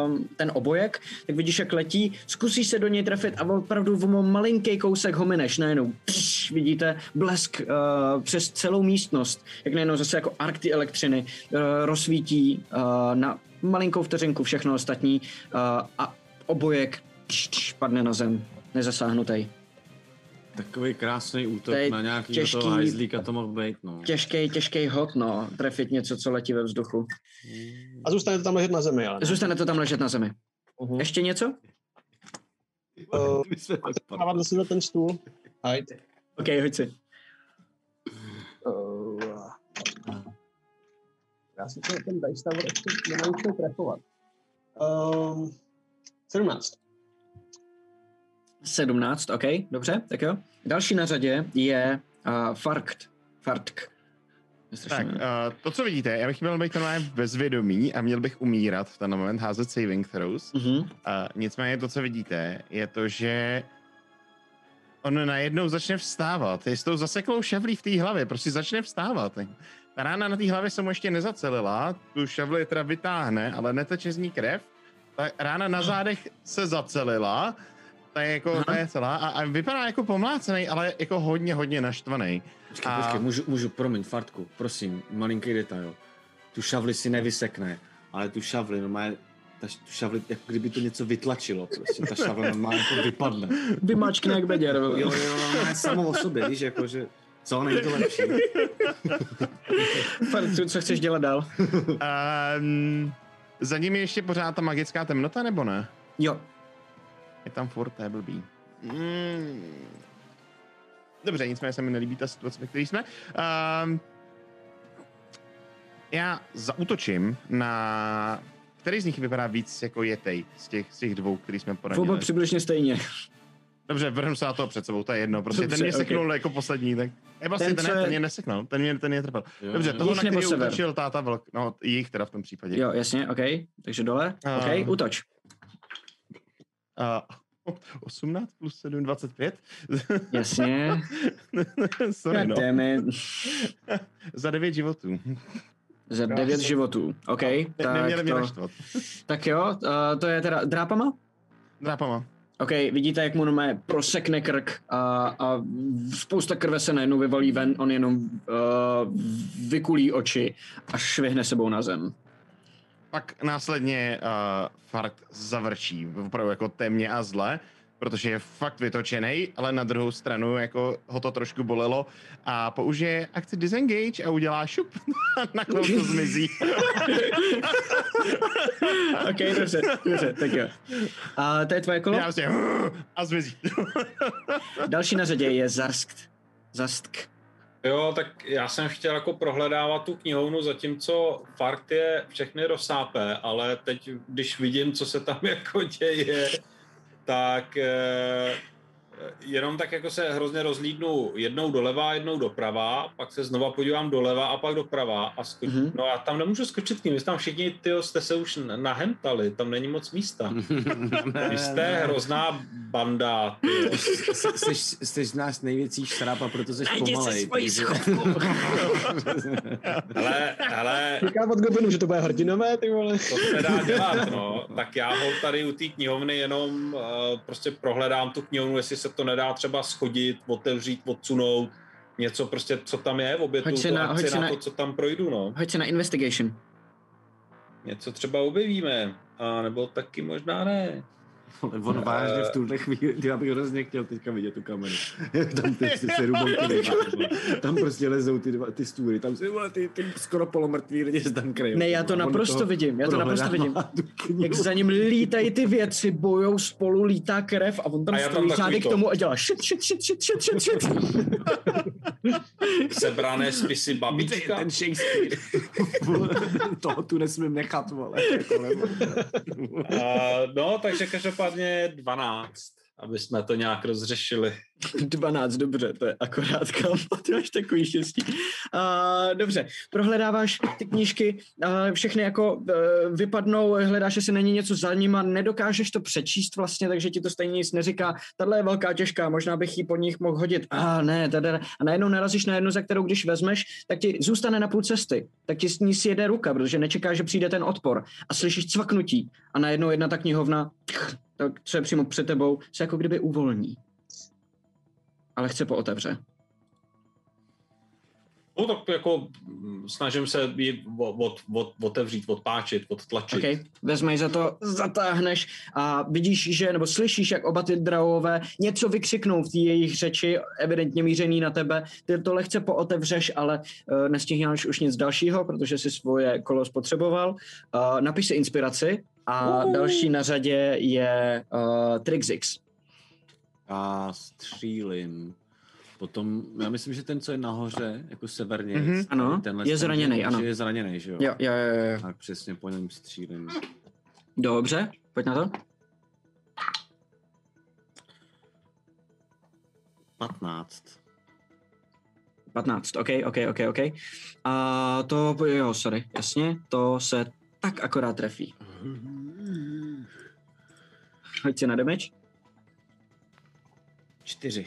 uh, ten obojek, tak vidíš, jak letí, zkusíš se do něj trefit a opravdu v malinký kousek ho mineš. Najednou pš, vidíte blesk uh, přes celou místnost, jak najednou zase jako ark ty elektřiny uh, rozsvítí uh, na malinkou vteřinku všechno ostatní uh, a obojek pš, pš, padne na zem, nezasáhnutej. Takový krásný útok na nějakýho toho hajzlíka to mohl být, no. Těžkej, těžkej hod, no, trefit něco, co letí ve vzduchu. A zůstane to tam ležet na zemi, ale ne? Zůstane to tam ležet na zemi. Uh-huh. Ještě něco? Uh, Dávám zase na ten stůl. Hajď. OK, hoď si. Uh, já si to ten dice tower ještě nenaučil trefovat. Uh, sedmnáct. sedmnáct, OK, dobře, tak jo. Další na řadě je uh, Farkt. Fartk. Tak, uh, to, co vidíte, já bych měl být normálně bezvědomí a měl bych umírat v ten moment, házet saving throws. Mm-hmm. Uh, nicméně to, co vidíte, je to, že on najednou začne vstávat. Je s tou zaseklou šavlí v té hlavě, prostě začne vstávat. Ta rána na té hlavě se mu ještě nezacelila, tu šavli teda vytáhne, ale neteče z ní krev. Ta rána na zádech se zacelila, ta je, jako, ta je celá a, a vypadá jako pomlácený, ale jako hodně, hodně naštvaný. Počkej, a... počkej, můžu, můžu, promiň, Fartku, prosím, malinký detail. Tu šavli si nevysekne, ale tu šavli, no má, ta, tu šavli, jako kdyby to něco vytlačilo, prostě, ta šavla má jako vypadne. Vymačkne jak beděr. Jo, jo, jo, ne, samo o sobě, víš, jako, že... Co, není to lepší? Fartu, co chceš dělat dál? um... Za ním je ještě pořád ta magická temnota, nebo ne? Jo. Je tam furt, to je blbý. Mm. Dobře, nicméně se mi nelíbí ta situace, ve které jsme. Uh, já zaútočím na... Který z nich vypadá víc jako jetej? Z těch, z těch dvou, který jsme poradili. Oba přibližně stejně. Dobře, vrhnu se na toho před sebou, to je jedno. Prostě dobře, ten mě seknul okay. Jako poslední, tak... Eba si, ten, ten, je... ten mě neseknul, ten mě, ten mě trpal. Jo, dobře, toho, jich na který útočil táta vlk, no jich teda v tom případě. Jo, jasně, ok, takže dole, uh, ok, útoč. Uh, osmnáct plus sedm, dvacet pět. Jasně. Sorry, no. Za devět životů. Za devět životů, ok. No, tak neměli mě to... naštvat. Tak jo, uh, to je teda drápama? Drápama. OK, vidíte, jak mu nomé prosekne krk a, a spousta krve se najednou vyvalí ven, on jenom uh, vykulí oči a švihne sebou na zem. Pak následně uh, Fart zavrčí, opravdu jako temně a zle, protože je fakt vytočený, ale na druhou stranu jako ho to trošku bolelo a použije akci disengage a udělá šup a na chvilku zmizí. OK, dobře, dobře, tak jo. A to je tvoje kolo? Já vlastně a zmizí. Další na řadě je Zarsk. Zastk. Jo, tak já jsem chtěl jako prohledávat tu knihovnu, zatímco Fart je všechny rozsápé, ale teď, když vidím, co se tam jako děje, tak eh, jenom tak jako se hrozně rozlídnu jednou doleva, jednou doprava, pak se znova podívám doleva a pak doprava a skoč... mm-hmm. No a tam nemůžu skočit k ním, vy tam všichni, tyjo, jste se už nahentali, tam není moc místa. Vy jste hrozná banda, tyjo. Jsi, jsi z nás největší šrápa, proto jsi pomalej. Najdi se svojí hele, hele. Říkám od Godinu, že to bude hrdinové, ty vole. To se dá dělat, no. Tak já ho tady u té knihovny jenom uh, prostě prohledám tu knihovnu, jestli se to nedá třeba schodit, otevřít, odsunout, něco prostě, co tam je, obětu, hoď se na, hoď se na to, co tam projdu, no. Hoď se na investigation. Něco třeba objevíme, a nebo taky možná ne. On vážně v tuhle chvíli, já bych hrozně chtěl teďka vidět tu kameru. Tam ty se rubouky tam prostě lezou ty, dva, ty stůry, tam se ty, ty skoro polomrtví lidi se tam krejou. Ne, já to naprosto vidím, já to naprosto vidím. Jak za ním lítají ty věci, bojou spolu, lítá krev a on tam stojí řádek k tomu a dělá šit, šit, šit, šit, šit, šit, šit. Sebrané spisy babička. Ten Shakespeare. Toho tu nesmím nechat, vole. No, takže každopádně dvanáct, aby jsme to nějak rozřešili. dvanáct, dobře, to je akorát kam, ty máš takový štěstí. Uh, dobře, prohledáváš ty knížky, uh, všechny jako uh, vypadnou, hledáš, jestli není něco za nima, nedokážeš to přečíst vlastně, takže ti to stejně nic neříká. Tahle je velká těžká, možná bych ji po nich mohl hodit. A ah, ne, tady, a najednou narazíš na jednu, za kterou když vezmeš, tak ti zůstane na půl cesty, tak ti s ní sjede ruka, protože nečekáš, že přijde ten odpor a slyšíš cvaknutí a najednou jedna ta knihovna, tak co je přímo před tebou, se jako kdyby uvolní. Ale chce pootevře. No tak jako snažím se ji od, od, otevřít, odpáčit, odtlačit. Okay. Vezmej za to, zatáhneš a vidíš, že, nebo slyšíš, jak oba ty drahové něco vykřiknou v té jejich řeči, evidentně mířený na tebe. Ty to lehce pootevřeš, ale uh, nestihnáš už nic dalšího, protože si svoje kolo spotřeboval. Uh, napiš si inspiraci a uh. další na řadě je uh, Trixix. A střílím. Potom, já myslím, že ten, co je nahoře, jako severně, mm-hmm. ano, tenhle je zraněný, ten, ano. Je zraněný, že jo? Jo, jo, jo, jo. Tak přesně po něm střílím. Dobře, pojď na to. patnáct. patnáct, ok, ok, ok, ok. A to, jo, sorry, jasně, to se tak akorát trefí. Hoď si na damage. Čtyři.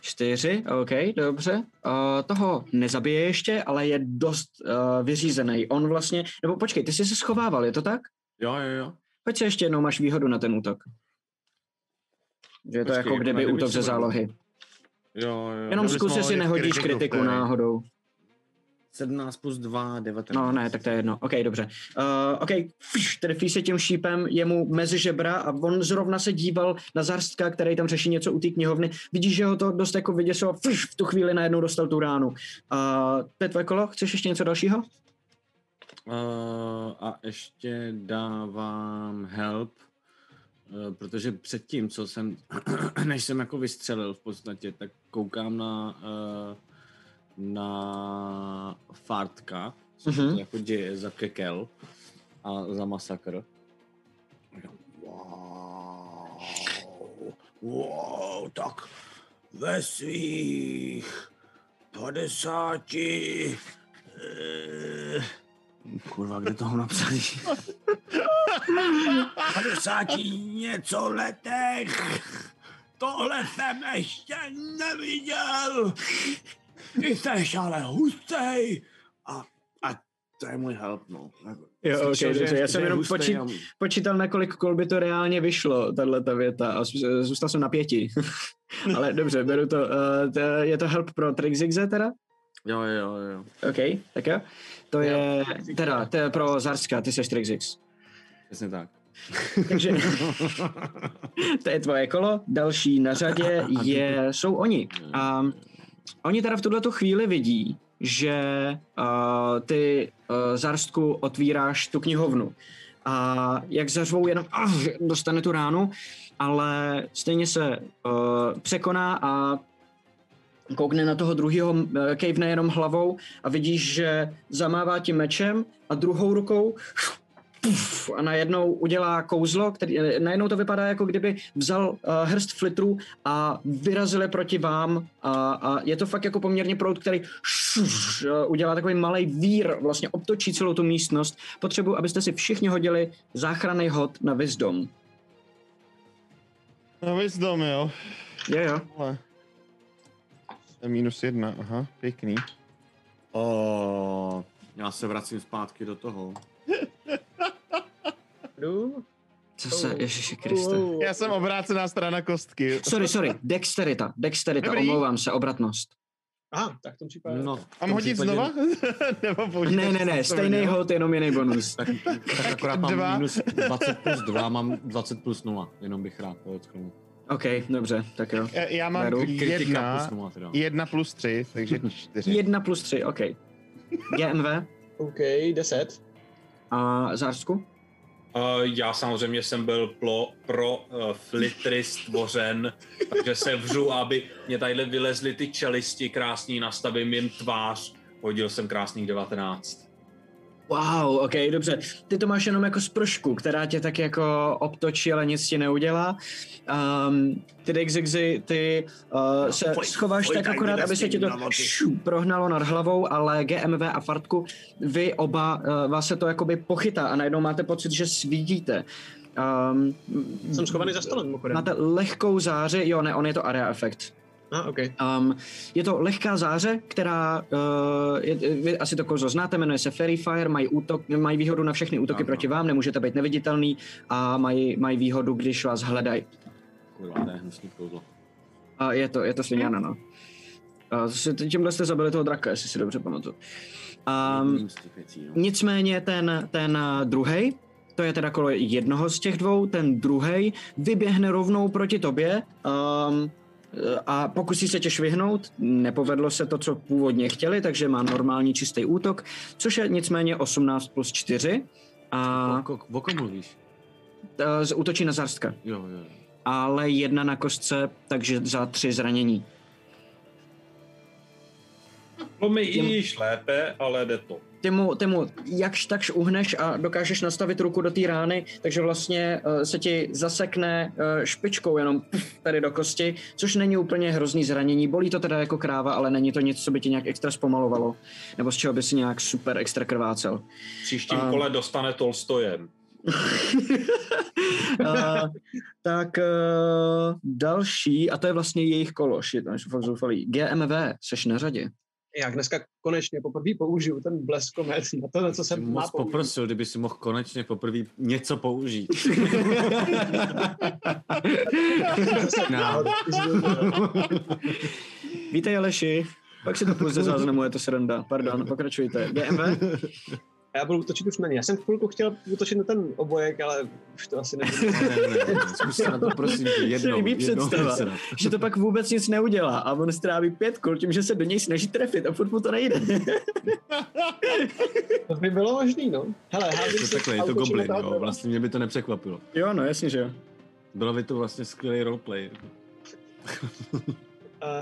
Čtyři, ok, dobře. Uh, toho nezabije ještě, ale je dost uh, vyřízený. On vlastně, nebo počkej, ty jsi se schovával, je to tak? Jo, jo, jo. Pojď se ještě jednou, máš výhodu na ten útok. Že je to počkej, jako kdyby útok ze zálohy. Jo, jo. Jenom zkus, jestli nehodíš kritiku, kritiku náhodou. sedmnáct plus dva, devatenáct. No ne, tak to je jedno. OK, dobře. Uh, OK, fiš, trefí se tím šípem jemu mezi žebra a on zrovna se díval na Zarstka, který tam řeší něco u té knihovny. Vidíš, že ho to dost jako vyděsilo. Fiš, v tu chvíli najednou dostal tu ránu. Uh, to je tvoje kolo, chceš ještě něco dalšího? Uh, a ještě dávám help, uh, protože předtím, co jsem, než jsem jako vystřelil v podstatě, tak koukám na... Uh, na Fartka, co mm-hmm. to jako děje za kekel a za masakr. Wow, wow, tak ve svých padesáti... Eh, kurva, kde toho napsali? padesáti něco letech! Tohle jsem ještě neviděl! Ty jsi ale hustej a, a to je můj help, no. Jo, ok, dobře, já že jsem jenom počít, a... počítal, na kolik kol by to reálně vyšlo, tato věta, a zůstal jsem na pěti. Ale dobře, beru to, uh, to, je to help pro Trixigze teda? Jo, jo, jo. Ok, tak jo. To jo, je, teda, to je pro Zarska, ty jsi Trixix. Jasně tak. Takže to je tvoje kolo, další na řadě je, jsou oni. A... Oni teda v tuhletu chvíli vidí, že uh, ty uh, Zarstku otvíráš tu knihovnu a jak zařvou jenom uh, dostane tu ránu, ale stejně se uh, překoná a koukne na toho druhého, uh, kejvne jenom hlavou a vidíš, že zamává tím mečem a druhou rukou puf, a najednou udělá kouzlo, který, najednou to vypadá, jako kdyby vzal uh, hrst flitrů a vyrazil je proti vám a, a je to fakt jako poměrně proud, který šuš, uh, udělá takový malej vír, vlastně obtočí celou tu místnost. Potřebuji, abyste si všichni hodili záchranný hod na Wisdom. Na Wisdom, jo. Je, jo. Ale. Minus jedna, aha, pěkný. O, já se vracím zpátky do toho. Co se, Ježíši Kriste. Já jsem obrácená strana kostky. Sorry, sorry, dexterita, dexterita, dobrý. Omlouvám se, obratnost. Aha, tak v tom případě. No, a hodit případě... znova? Nebo ne, ne, ne, stejný hod, jenom jiný bonus. tak, tak akorát mám dva. Minus dvacet plus dva, mám dvacet plus nula, jenom bych rád podotknul. OK, dobře, tak jo. Já, já mám jedna, plus nula, jedna plus tři, takže čtyři. Jedna plus tři, OK. G M V? OK, deset. A Zářsku? Uh, já samozřejmě jsem byl plo, pro uh, flitry stvořen, takže se vřu, aby mě tady vylezly ty čelisti krásný, nastavím jim tvář, hodil jsem krásných devatenáct. Wow, ok, dobře. Ty to máš jenom jako spršku, která tě tak jako obtočí, ale nic ti neudělá. Um, ty Dexigzy, ty uh, se no, pojď, schováš pojď, tak pojď, akorát, aby se ti to šu, prohnalo nad hlavou, ale G M V a Fartku, vy oba, uh, vás se to jakoby pochytá a najednou máte pocit, že svítíte. Um, Jsem schovaný za stolem, mimochodem. Máte lehkou záři, jo ne, on je to area effect. Ah, okay. um, je to lehká záře, která, uh, je, vy asi to kouzlo znáte, jmenuje se Fairy Fire, mají, útok, mají výhodu na všechny útoky no, proti vám, nemůžete být neviditelný a mají, mají výhodu, když vás hledají. Kurva, to je hnusný kouzlo. Uh, je to, je to sviňána, no. Uh, tímhle jste zabili toho draka, jestli si dobře pamatuju. Um, nicméně ten, ten druhej, to je teda kolo jednoho z těch dvou, ten druhej vyběhne rovnou proti tobě, um, a pokusí se tě švihnout, nepovedlo se to, co původně chtěli, takže má normální čistý útok, což je nicméně osmnáct plus čtyři. A o kom mluvíš? Útočí na Zarstka. Jo, jo. Ale jedna na kostce, takže za tři zranění. To mi již lépe, ale jde to. Ty mu, ty mu jakž takž uhneš a dokážeš nastavit ruku do té rány, takže vlastně uh, se ti zasekne uh, špičkou jenom pf, tady do kosti, což není úplně hrozný zranění. Bolí to teda jako kráva, ale není to nic, co by ti nějak extra zpomalovalo, nebo z čeho by si nějak super extra krvácel. Příštím um, kole dostane Tolstojem. uh, tak uh, další, a to je vlastně jejich kolo, shit, no, fakt zoufalý. G M V, seš na řadě. Já dneska konečně poprvé použiju ten bleskomet na to, na co jsem moc poprosil, kdyby si mohl konečně poprvé něco použít. Vítej Aleši, pak si to pouze záznamu, je to sranda, pardon, pokračujte. G M V? Já budu útočit už na ně. Já jsem v chvilku chtěl útočit na ten obojek, ale už to asi nebude. Ne, ne, ne, zkus se na to prosím jednou. Se líbí představa, že to pak vůbec nic neudělá a on stráví pět kol tím, že se do něj snaží trefit a furt mu to nejde. To by bylo možný, no. Hele, házím to takhle, je to goblin, jo, vlastně mě by to nepřekvapilo. Jo, no, jasně, že jo. Bylo by to vlastně skvělý roleplay.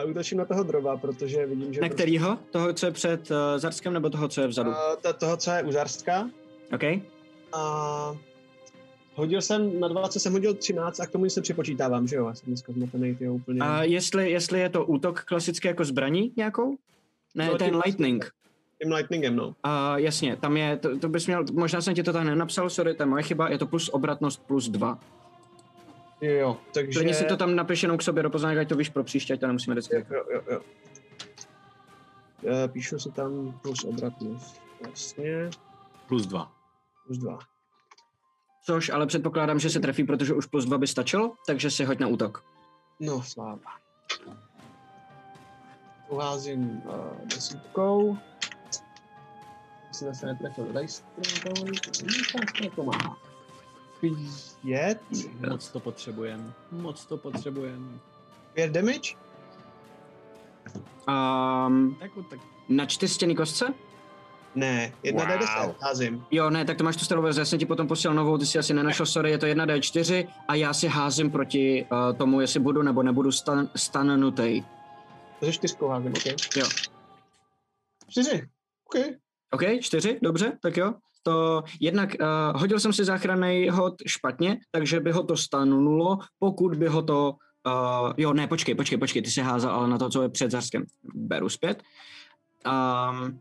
Uh, útočím na toho droba, protože vidím, že... Na kterýho? Toho, co je před uh, Zarskem, nebo toho, co je vzadu? Uh, to, toho, co je u Zarska. OK. Uh, hodil jsem na dvacet, jsem hodil třináct a k tomu nic nepřipočítávám, že jo? Já jsem dneska zmatený, ty jo, úplně... A jestli, jestli je to útok klasické jako zbraní nějakou? Ne, no, ten lightning. Tím lightningem, no. Uh, jasně, tam je, to, to bys měl, možná jsem ti to tak nenapsal, sorry, to je moje chyba, je to plus obratnost plus dva. Jo, takže... Plně si to tam napiš jenom k sobě do poznámek, ať to víš pro příště, ať to nemusíme vždycky. Jo, jo, jo. Píšu si tam plus obratnost. Vlastně. Plus dva. Plus dva. Což, ale předpokládám, že se trefí, protože už plus dva by stačilo, takže si hoď na útok. No, sláva. Uházím uh, desítkou. Myslím, že se netrefil dvacítkou. To má. Pět. Moc to potřebujeme. Moc to potřebujeme. Pět damage? Um, na čtyřstěný kostce? Ne, jedna wow. dé deset házím. Jo, ne, tak to máš tu starou verzi, já jsem ti potom posílal novou, ty si asi nenašel, sorry, je to jedna dé čtyři a já si házím proti uh, tomu, jestli budu nebo nebudu stan, stanutej. Takže čtyřkou házím, ok? Jo. Čtyři, ok. Ok, čtyři, dobře, tak jo. To jednak uh, hodil jsem si záchranný hod špatně, takže by ho to stanulo, pokud by ho to... Uh, jo, ne, počkej, počkej, počkej, ty jsi házal ale na to, co je před Zarskem. Beru zpět. Um,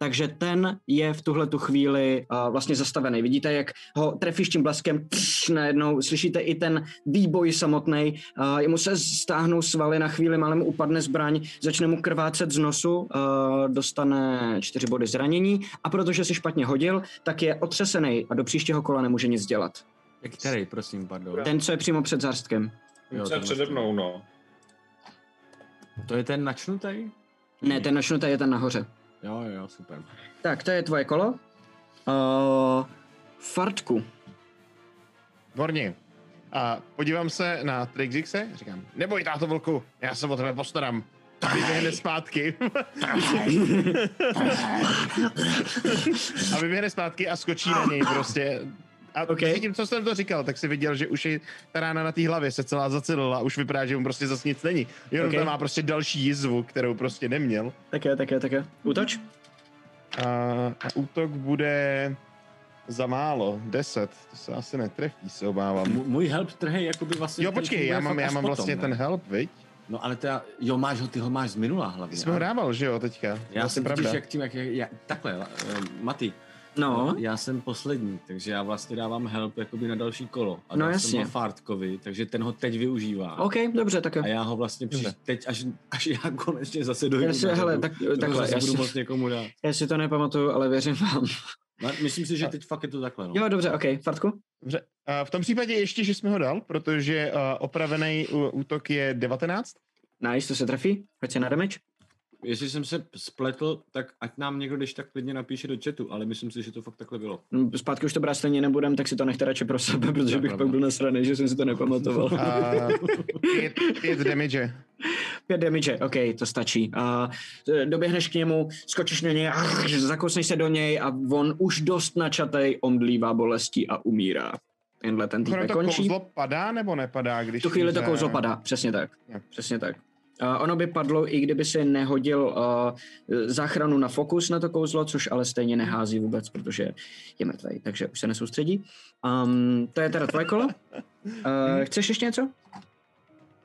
takže ten je v tuhle tu chvíli uh, vlastně zastavený. Vidíte, jak ho trefíš tím bleskem, pš, najednou slyšíte i ten výboj samotný. Uh, jemu se stáhnou svaly na chvíli, málem upadne zbraň, začne mu krvácet z nosu, uh, dostane čtyři body zranění a protože si špatně hodil, tak je otřesený a do příštího kola nemůže nic dělat. Jak který, prosím, pardon? Ten, co je přímo před Zarstkem. Jo, co je přede mnou, no. To je ten načnutý? Ne, ten načnutý je ten nahoře. Jo, jo, super. Tak, to je tvoje kolo. Uh, fartku. Vorně. A podívám se na Trixixe, říkám, neboj, táto vlku, já se o tebe postarám. Vyběhne zpátky. A vyběhne zpátky a skočí na něj prostě. A okay. Tím, co jsem to říkal, tak si viděl, že už je ta rána na té hlavě se celá zacelila, už vypadá, že mu prostě zas nic není. Jenom okay. Tam má prostě další jizvu, kterou prostě neměl. Tak je, tak je, tak je. Útoč? A, a útok bude za málo, deset, to se asi netrefí, se obávám. M- můj help trhej, jakoby vlastně... Jo, počkej, já mám, já mám potom, vlastně ne? Ten help, viď? No ale teda, jo, máš ho, ty ho máš z minula hlavně. Ty jsi ho dával, že jo, teďka. Já jsem totiž jak tím, jak, jak, jak takhle, uh, Maty. No. Já jsem poslední, takže já vlastně dávám help jakoby na další kolo. A no jasně. Jsem Fartkovi, takže ten ho teď využívá. OK, dobře, tak jo. A já ho vlastně při... teď, až, až já konečně zase dojdu. Jasně, hele, tak, takhle, já si, budu moc někomu dát. Já si to nepamatuju, ale věřím vám. Myslím si, že teď fakt je to takhle. No. Jo, dobře, OK, Fartku? Dobře. A v tom případě ještě, že jsme ho dal, protože uh, opravený útok je devatenáct. Nice, to se trefí, hoď se na damage. Jestli jsem se spletl, tak ať nám někdo když tak klidně napíše do chatu, ale myslím si, že to fakt takhle bylo. Zpátky už to brát stejně nebudem, tak si to nechte radši pro sebe, protože já bych pravda. Pak byl nasraný, že jsem si to nepamatoval. Uh, pět, pět damage. Pět damage, ok, to stačí. Uh, doběhneš k němu, skočíš na něj, arch, zakousneš se do něj a on už dost načatej omdlívá bolestí a umírá. Tenhle ten týpek končí. To kouzlo padá nebo nepadá? Když tu chvíli to kouzlo padá, přesně tak. Yeah. Přesně tak. Uh, ono by padlo, i kdyby si nehodil uh, záchranu na fokus na to kouzlo, což ale stejně nehází vůbec, protože je mrtvej, takže už se nesoustředí. Um, to je teda tvoje kolo. Uh, chceš ještě něco?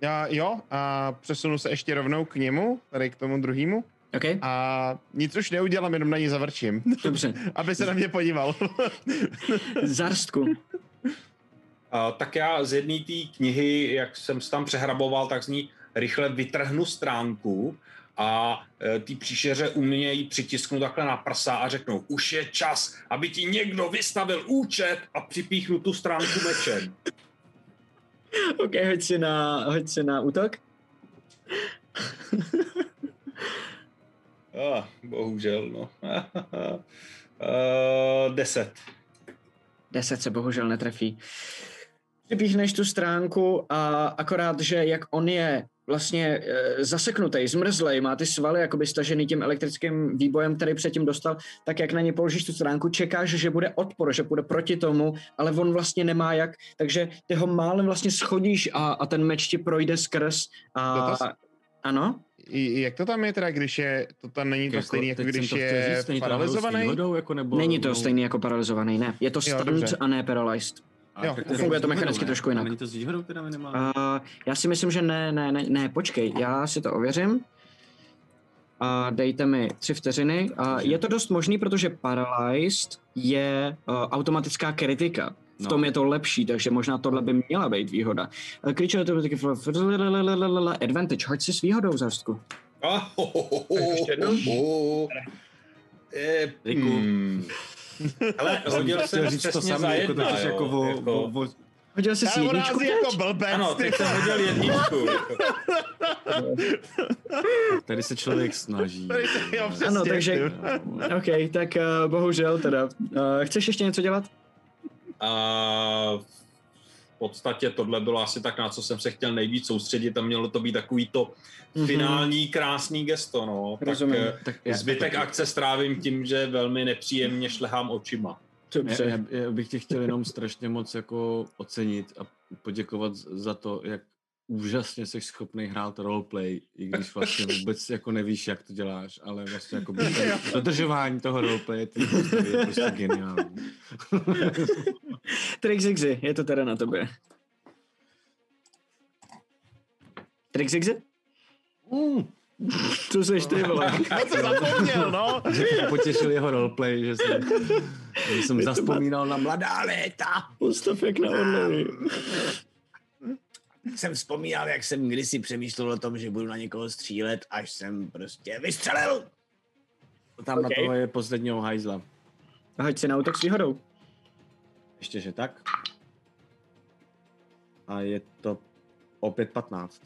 Já, jo, a přesunu se ještě rovnou k němu, tady k tomu druhému. Okay. A nic už neudělám, jenom na ní zavrčím. Dobře. Aby se na mě podíval. Zarstku. A, tak já z jedné té knihy, jak jsem se tam přehraboval, tak z ní rychle vytrhnu stránku a e, ty příšeře umějí přitisknu takhle na prsa a řeknou, už je čas, aby ti někdo vystavil účet, a připíchnu tu stránku mečem. OK, hoď si na, hoď si na útok. Oh, bohužel, no. uh, deset. Deset se bohužel netrefí. Připíchneš tu stránku a akorát, že jak on je vlastně e, zaseknutý, zmrzlej, má ty svaly jakoby stažený tím elektrickým výbojem, který předtím dostal, tak jak na ně položíš tu stránku, čekáš, že bude odpor, že bude proti tomu, ale on vlastně nemá jak, takže ty ho málem vlastně schodíš a, a ten meč ti projde skrz. A, to to... Ano? I, jak to tam je teda, když je, to tam není to jako, stejný, jako když je říct, není paralizovaný? Hodou, jako nebo, není to nebo... stejný jako paralizovaný, ne. Je to stunned a ne paralyzed. A jo, to funguje to mechanicky trošku jinak. Není to s výhodou teda minimálně? Uh, já si myslím, že ne, ne, ne, ne, počkej, já si to ověřím. A uh, dejte mi tři vteřiny. Uh, je to dost možný, protože paralyzed je uh, automatická kritika. V tom no. je to lepší, takže možná tohle by měla být výhoda. Klíčové to taky advantage, hoď si s výhodou, Zástku. Ale hodil jsem přesně za jedna, jo. Jako vo, jako... Vo, vo... Hodil jsi si jedničku teď? Jako blbec, ano, teď jsem hodil jedničku. Tady se člověk snaží. Tady se, jo, přesně, ano, takže... OK, tak uh, bohužel teda. Uh, chceš ještě něco dělat? Uh, v podstatě tohle bylo asi tak, na co jsem se chtěl nejvíc soustředit, a mělo to být takový to mm-hmm. finální krásný gesto, no. Rozumím. Tak, tak já, zbytek tak... akce strávím tím, že velmi nepříjemně šlehám očima. Já, já, já bych tě chtěl jenom strašně moc jako ocenit a poděkovat za to, jak úžasně jsi schopný hrát roleplay, i když vlastně vůbec jako nevíš, jak to děláš, ale vlastně jako dodržování toho roleplay je prostě geniální. Trixixi, je to teda na tobě. Trixixi? Mm. To seš ty, vole. Já jsem zapomněl, no. Že potěšil jeho roleplay, že jsem, že jsem zazpomínal na mladá léta. Postav jak na orloji. Jsem vzpomínal, jak jsem kdysi přemýšlel o tom, že budu na někoho střílet, až jsem prostě vystřelil. Tam okay. Na toho je posledního hajzla. A hoď se na útok s výhodou. Ještě, že tak. A je to opět patnáct.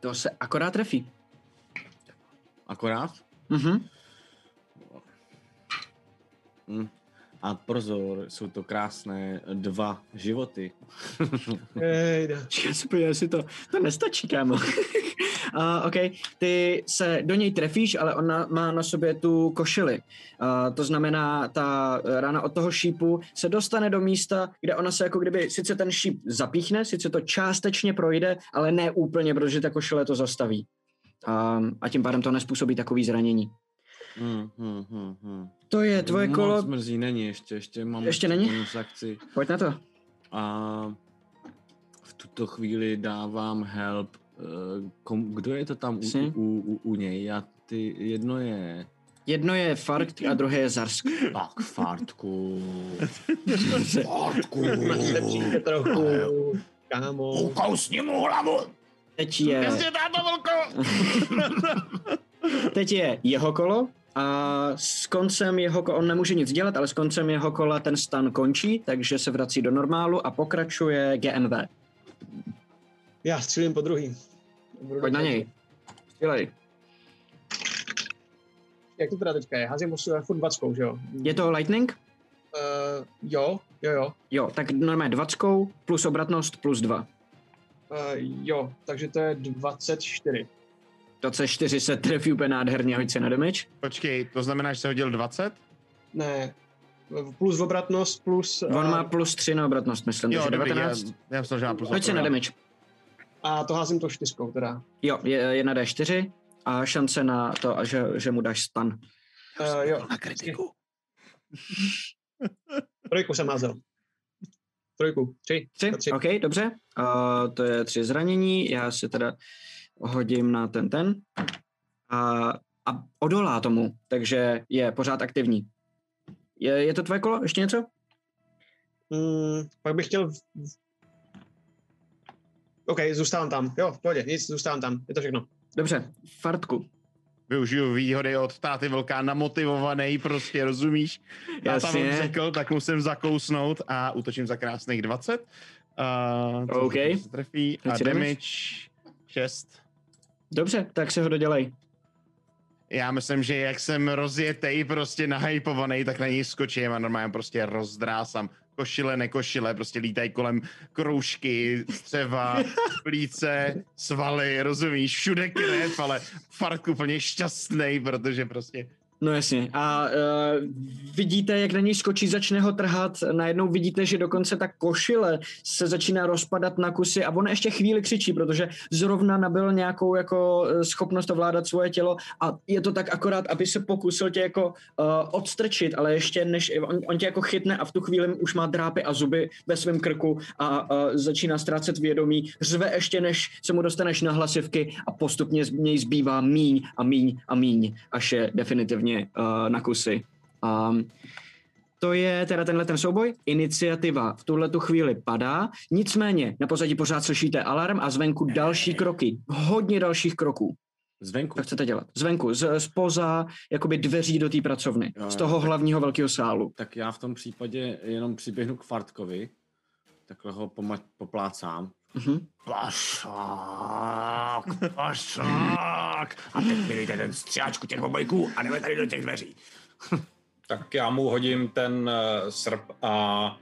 To se akorát trefí. Akorát? Mhm. Mm. A pozor, jsou to krásné dva životy. Ej, já si to, to nestačí, kámo. uh, OK, ty se do něj trefíš, ale ona má na sobě tu košili. Uh, to znamená, ta rána od toho šípu se dostane do místa, kde ona se jako kdyby, sice ten šíp zapíchne, sice to částečně projde, ale ne úplně, protože ta košile to zastaví. Uh, a tím pádem to nezpůsobí takový zranění. Hmm, hmm, hmm, hmm. To je tvoje mám kolo. Zmrzí, není ještě, ještě mám. Ještě není? Akci. Pojď na to. A v tuto chvíli dávám help. Kom, kdo je to tam u, u, u, u něj? Já ty, jedno je... Jedno je Fart a druhé je Zarsk. Tak, Fartku. Fartku. Nepřijde trochu. Kámo. Ukousni mu hlavu. Teď je... Ještě táto volko. Teď je jeho kolo. A s koncem jeho kola, on nemůže nic dělat, ale s koncem jeho kola ten stan končí, takže se vrací do normálu a pokračuje G M V. Já střílím po druhý. Budu Pojď na něj. Druhý. Střílej. Jak to teda teďka je? Házím musím furt dvackou, že jo? Je to lightning? Uh, jo, jo, jo. Jo, tak normálně dvackou plus obratnost plus dva. Uh, jo, takže to je dvacet čtyři. dvacet čtyři se trefí úplně nádherně, hoď se na damage. Počkej, to znamená, že se hodil dvacet? Ne, plus obratnost, plus... On má plus tři na obratnost, myslím, jo, takže dobrý, devatenáct. Já, já myslím, že má plus obratnost. Hoď se na damage. A to házím to čtyřkou teda. Jo, je, je na D čtyři a šance na to, že, že mu dáš stan. Uh, jo. Na kritiku. Trojku jsem házel. Trojku. Tři. Tři? tři. OK, dobře. Uh, to je tři zranění. Já se teda hodím na ten ten. A, a odolá tomu, takže je pořád aktivní. Je, je to tvoje kolo? Ještě něco? Mm, pak bych chtěl... OK, zůstávám tam. Jo, v pohodě, nic, zůstávám tam. Je to všechno. Dobře, Fartku. Využiju výhody od táty Vlka, namotivovaný, prostě, rozumíš? Já tam řekl, tak musím zakousnout a útočím za krásných dvacet. Uh, to OK. Se trefí a damage šest. Dobře, tak se ho dodělej. Já myslím, že jak jsem rozjetej, prostě nahypovaný, tak na něj skočím a normálně prostě rozdrásám. Košile, nekošile, prostě lítají kolem kroužky, střeva, plíce, svaly, rozumíš, všude krev, ale Fartku úplně šťastnej, protože prostě... No jasně. A uh, vidíte, jak na něj skočí, začne ho trhat, najednou vidíte, že dokonce ta košile se začíná rozpadat na kusy a on ještě chvíli křičí, protože zrovna nabyl nějakou jako schopnost ovládat svoje tělo a je to tak akorát, aby se pokusil tě jako uh, odstrčit, ale ještě než on, on tě jako chytne a v tu chvíli už má drápy a zuby ve svém krku a uh, začíná ztrácet vědomí, řve ještě než se mu dostaneš na hlasivky a postupně z něj zbývá míň a míň a míň, až je definitivně na kusy. Um, to je teda tenhle ten souboj. Iniciativa v tuhletu chvíli padá, nicméně na pozadí pořád slyšíte alarm a zvenku další kroky. Hodně dalších kroků. Zvenku? Tak chcete dělat. Zvenku, z, spoza jakoby dveří do té pracovny. Jo, z toho tak, hlavního velkého sálu. Tak já v tom případě jenom přiběhnu k Fartkovi. Takhle ho poma- poplácám. Mm-hmm. Pašák, pašák. A teď mi dejte ten stříhačku těch obojků a jdeme tady do těch dveří. Tak já mu hodím ten uh, srp a, a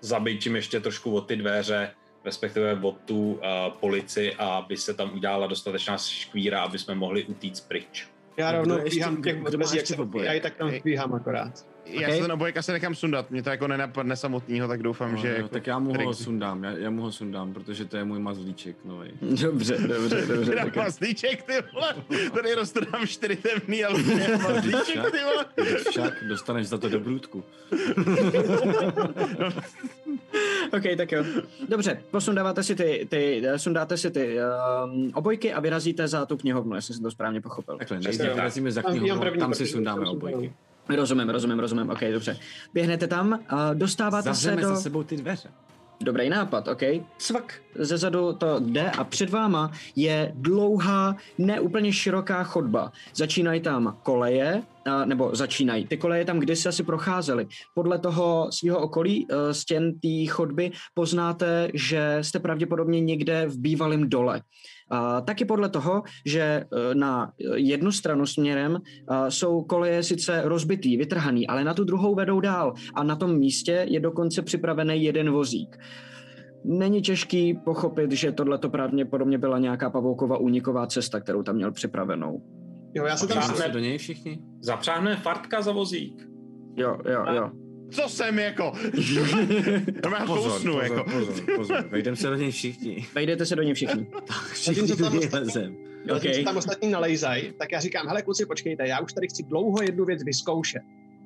zabijím ještě trošku od ty dveře, respektive od tu uh, polici, aby se tam udělala dostatečná škvíra, aby jsme mohli utíct pryč. Já rovnou píhám těch dveří, jak se já i tak tam píhám akorát. Já okay. se ten obojek asi nechám sundat, mě to jako nenapadne samotného, tak doufám, no, že... Jo, jako tak já mu ho sundám, já, já mu ho sundám, protože to je můj mazlíček nový. Dobře, dobře, dobře. Tak mazlíček, ty vole, tady roztrhám čtyři temný, ale mazlíček, ty vole. Však dostaneš za to do brůdku. OK, tak jo. Dobře, posundáváte si ty, ty sundáte si ty um, obojky a vyrazíte za tu knihovnu, jestli jsem to správně pochopil. Takhle, nejdřív vyrazíme za knihovnu, tam, tam si sundáme obojky. Rozumím, rozumím, rozumím, OK, dobře. Běhnete tam a dostáváte Zavřeme se do... za sebou ty dveře. Dobrý nápad, OK. Cvak, zezadu to jde a před váma je dlouhá, neúplně široká chodba. Začínají tam koleje, a, nebo začínají. Ty koleje tam kdysi asi procházely. Podle toho svého okolí, stěn té chodby, poznáte, že jste pravděpodobně někde v bývalém dole. A taky podle toho, že na jednu stranu směrem jsou koleje sice rozbitý, vytrhaný, ale na tu druhou vedou dál a na tom místě je dokonce připravený jeden vozík. Není těžký pochopit, že tohleto pravděpodobně byla nějaká pavoukova úniková cesta, kterou tam měl připravenou. Jo, já se tam zapřáhne do něj všichni. Zapřáhne Fartka za vozík. Jo, jo, jo. Co jsem jako? Pozor, kousnu, pozor, jako. pozor, pozor, pozor. Vejdeme se do něj všichni. Vejdete se do něj všichni. Tak všichni vylezem. Když se tam ostatní nalejzají, tak já říkám, hele kluci, počkejte, já už tady chci dlouho jednu věc vyzkoušet.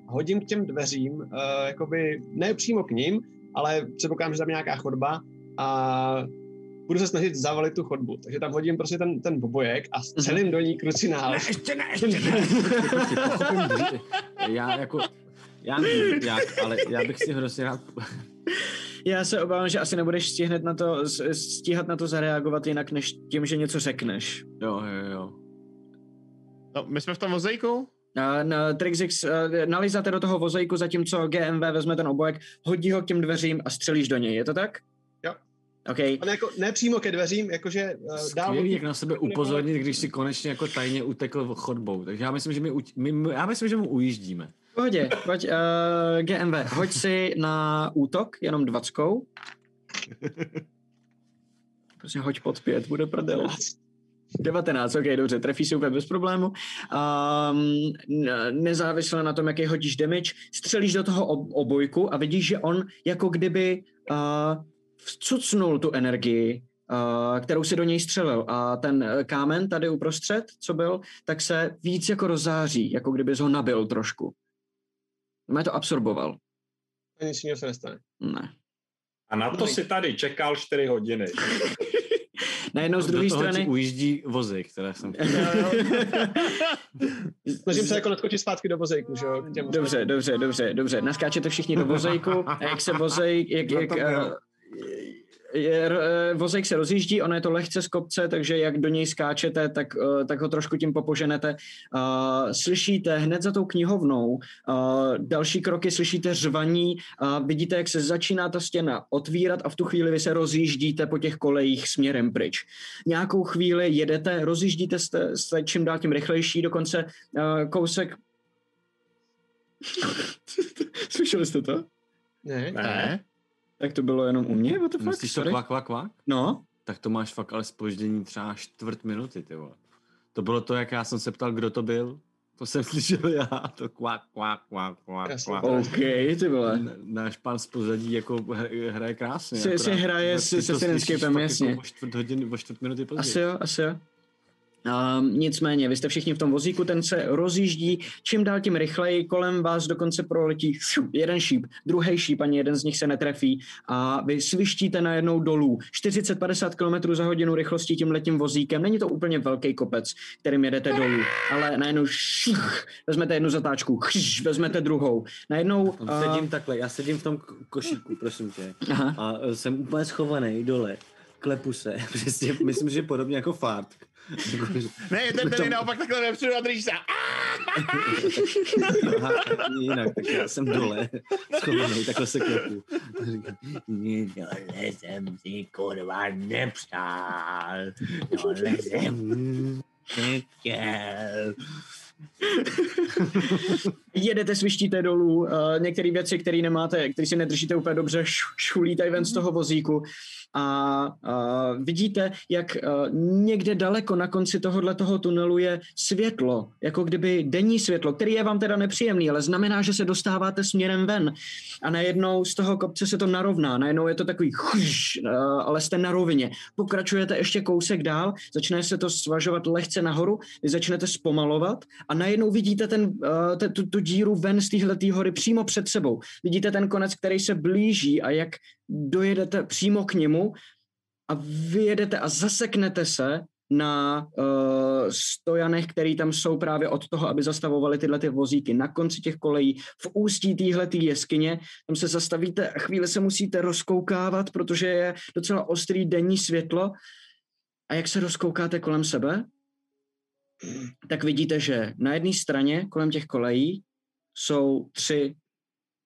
Hodím k těm dveřím, uh, jakoby, ne přímo k ním, ale předpokládám, že tam je nějaká chodba a budu se snažit zavalit tu chodbu. Takže tam hodím prostě ten, ten bobojek a střelím do ní krucinál. Ne, ještě ne, ještě ne. Já jako... Já nevím jak, ale já bych si hrozně rád... Já se obávám, že asi nebudeš stíhat na to, stíhat na to zareagovat jinak, než tím, že něco řekneš. Jo, jo, jo. No, my jsme v tom vozejku? Na, na, Trixix, nalízáte do toho vozejku, zatímco G M V vezme ten obojek, hodí ho k těm dveřím a střelíš do něj, je to tak? Jo. Okay. Ale jako ne přímo ke dveřím, jakože... Uh, Skvělý, jak na sebe upozornit, když si konečně jako tajně utekl chodbou. Takže já myslím, že my, my, já myslím, že mu ujíždíme. Pohodě, pojď, uh, G M V, hoď si na útok, jenom dvackou. Prostě hoď pod pět, bude prdel. devatenáct, OK, dobře, trefí se úplně bez problému. Um, nezávisle na tom, jaký hodíš damage, střelíš do toho ob- obojku a vidíš, že on jako kdyby uh, vcucnul tu energii kterou si do něj střelil, a ten kámen tady uprostřed, co byl, tak se víc jako rozzáří, jako kdyby ho nabil trošku. Mě to absorboval. A nic jiného se nestane. Ne. A na to si tady čekal čtyři hodiny. Najednou z druhé strany... ti ujíždí vozy, které jsem... Snažím se jako naskočit zpátky do vozejku, že jo? Dobře, dobře, dobře, dobře. Naskáčete všichni do vozejku a jak se vozejk... Jak, jak, uh, je, uh, vozejk se rozjíždí, ono je to lehce z kopce, takže jak do něj skáčete, tak, uh, tak ho trošku tím popoženete. Uh, slyšíte hned za tou knihovnou uh, další kroky, slyšíte řvaní, uh, vidíte, jak se začíná ta stěna otvírat a v tu chvíli vy se rozjíždíte po těch kolejích směrem pryč. Nějakou chvíli jedete, rozjíždíte se, se čím dál tím rychlejší, dokonce uh, kousek... Slyšeli jste to? Ne. Ne. Tak to bylo jenom u mě? What the fuck? Myslíš to kvak, kvak, kvak? No. Tak to máš fakt ale zpoždění třeba čtvrt minuty, ty vole. To bylo to, jak já jsem se ptal, kdo to byl. To jsem slyšel já, to kvak, kvak, kvak, kvak, kvak. OK, ty vole. Náš pan z pozadí jako hraje krásně. Si, si hraje se synescapem, jasně. Jako o čtvrt hodiny, o čtvrt minuty později. Asi jo, asi jo. Uh, nicméně, vy jste všichni v tom vozíku, ten se rozjíždí čím dál tím rychleji, kolem vás dokonce proletí šup, jeden šíp, druhý šíp, ani jeden z nich se netrefí a vy svištíte najednou dolů čtyřicet až padesát kilometrů za hodinu rychlostí tím letím vozíkem. Není to úplně velký kopec, kterým jedete dolů, ale najednou šuch, vezmete jednu zatáčku, šuch, vezmete druhou. Najednou... Uh... Sedím takhle, já sedím v tom košíku, prosím tě. Aha. A jsem úplně schovaný dole. Klepu se, přesně, myslím, že podobně jako fart. Ne, je ten tady naopak takhle nepřijdu na drýž se. Jinak, tak já jsem dole, schovaný, takhle se klepu. Dole jsem si kurva nepřál, dole jsem nechtěl. Jedete, svištíte dolů, uh, některé věci, které nemáte, které si nedržíte úplně dobře, šulítají ven z toho vozíku a uh, vidíte, jak uh, někde daleko na konci tohoto tunelu je světlo, jako kdyby denní světlo, který je vám teda nepříjemný, ale znamená, že se dostáváte směrem ven a najednou z toho kopce se to narovná, najednou je to takový chuš, uh, ale jste na rovině. Pokračujete ještě kousek dál, začne se to svažovat lehce nahoru, vy začnete zpomalovat a najednou vidíte ten, uh, te, tu, tu díru ven z téhletý hory přímo před sebou. Vidíte ten konec, který se blíží a jak dojedete přímo k němu a vyjedete a zaseknete se na uh, stojanech, který tam jsou právě od toho, aby zastavovali tyhle ty vozíky. Na konci těch kolejí, v ústí téhletý jeskyně, tam se zastavíte a chvíli se musíte rozkoukávat, protože je docela ostrý denní světlo. A jak se rozkoukáte kolem sebe? Tak vidíte, že na jedné straně kolem těch kolejí jsou tři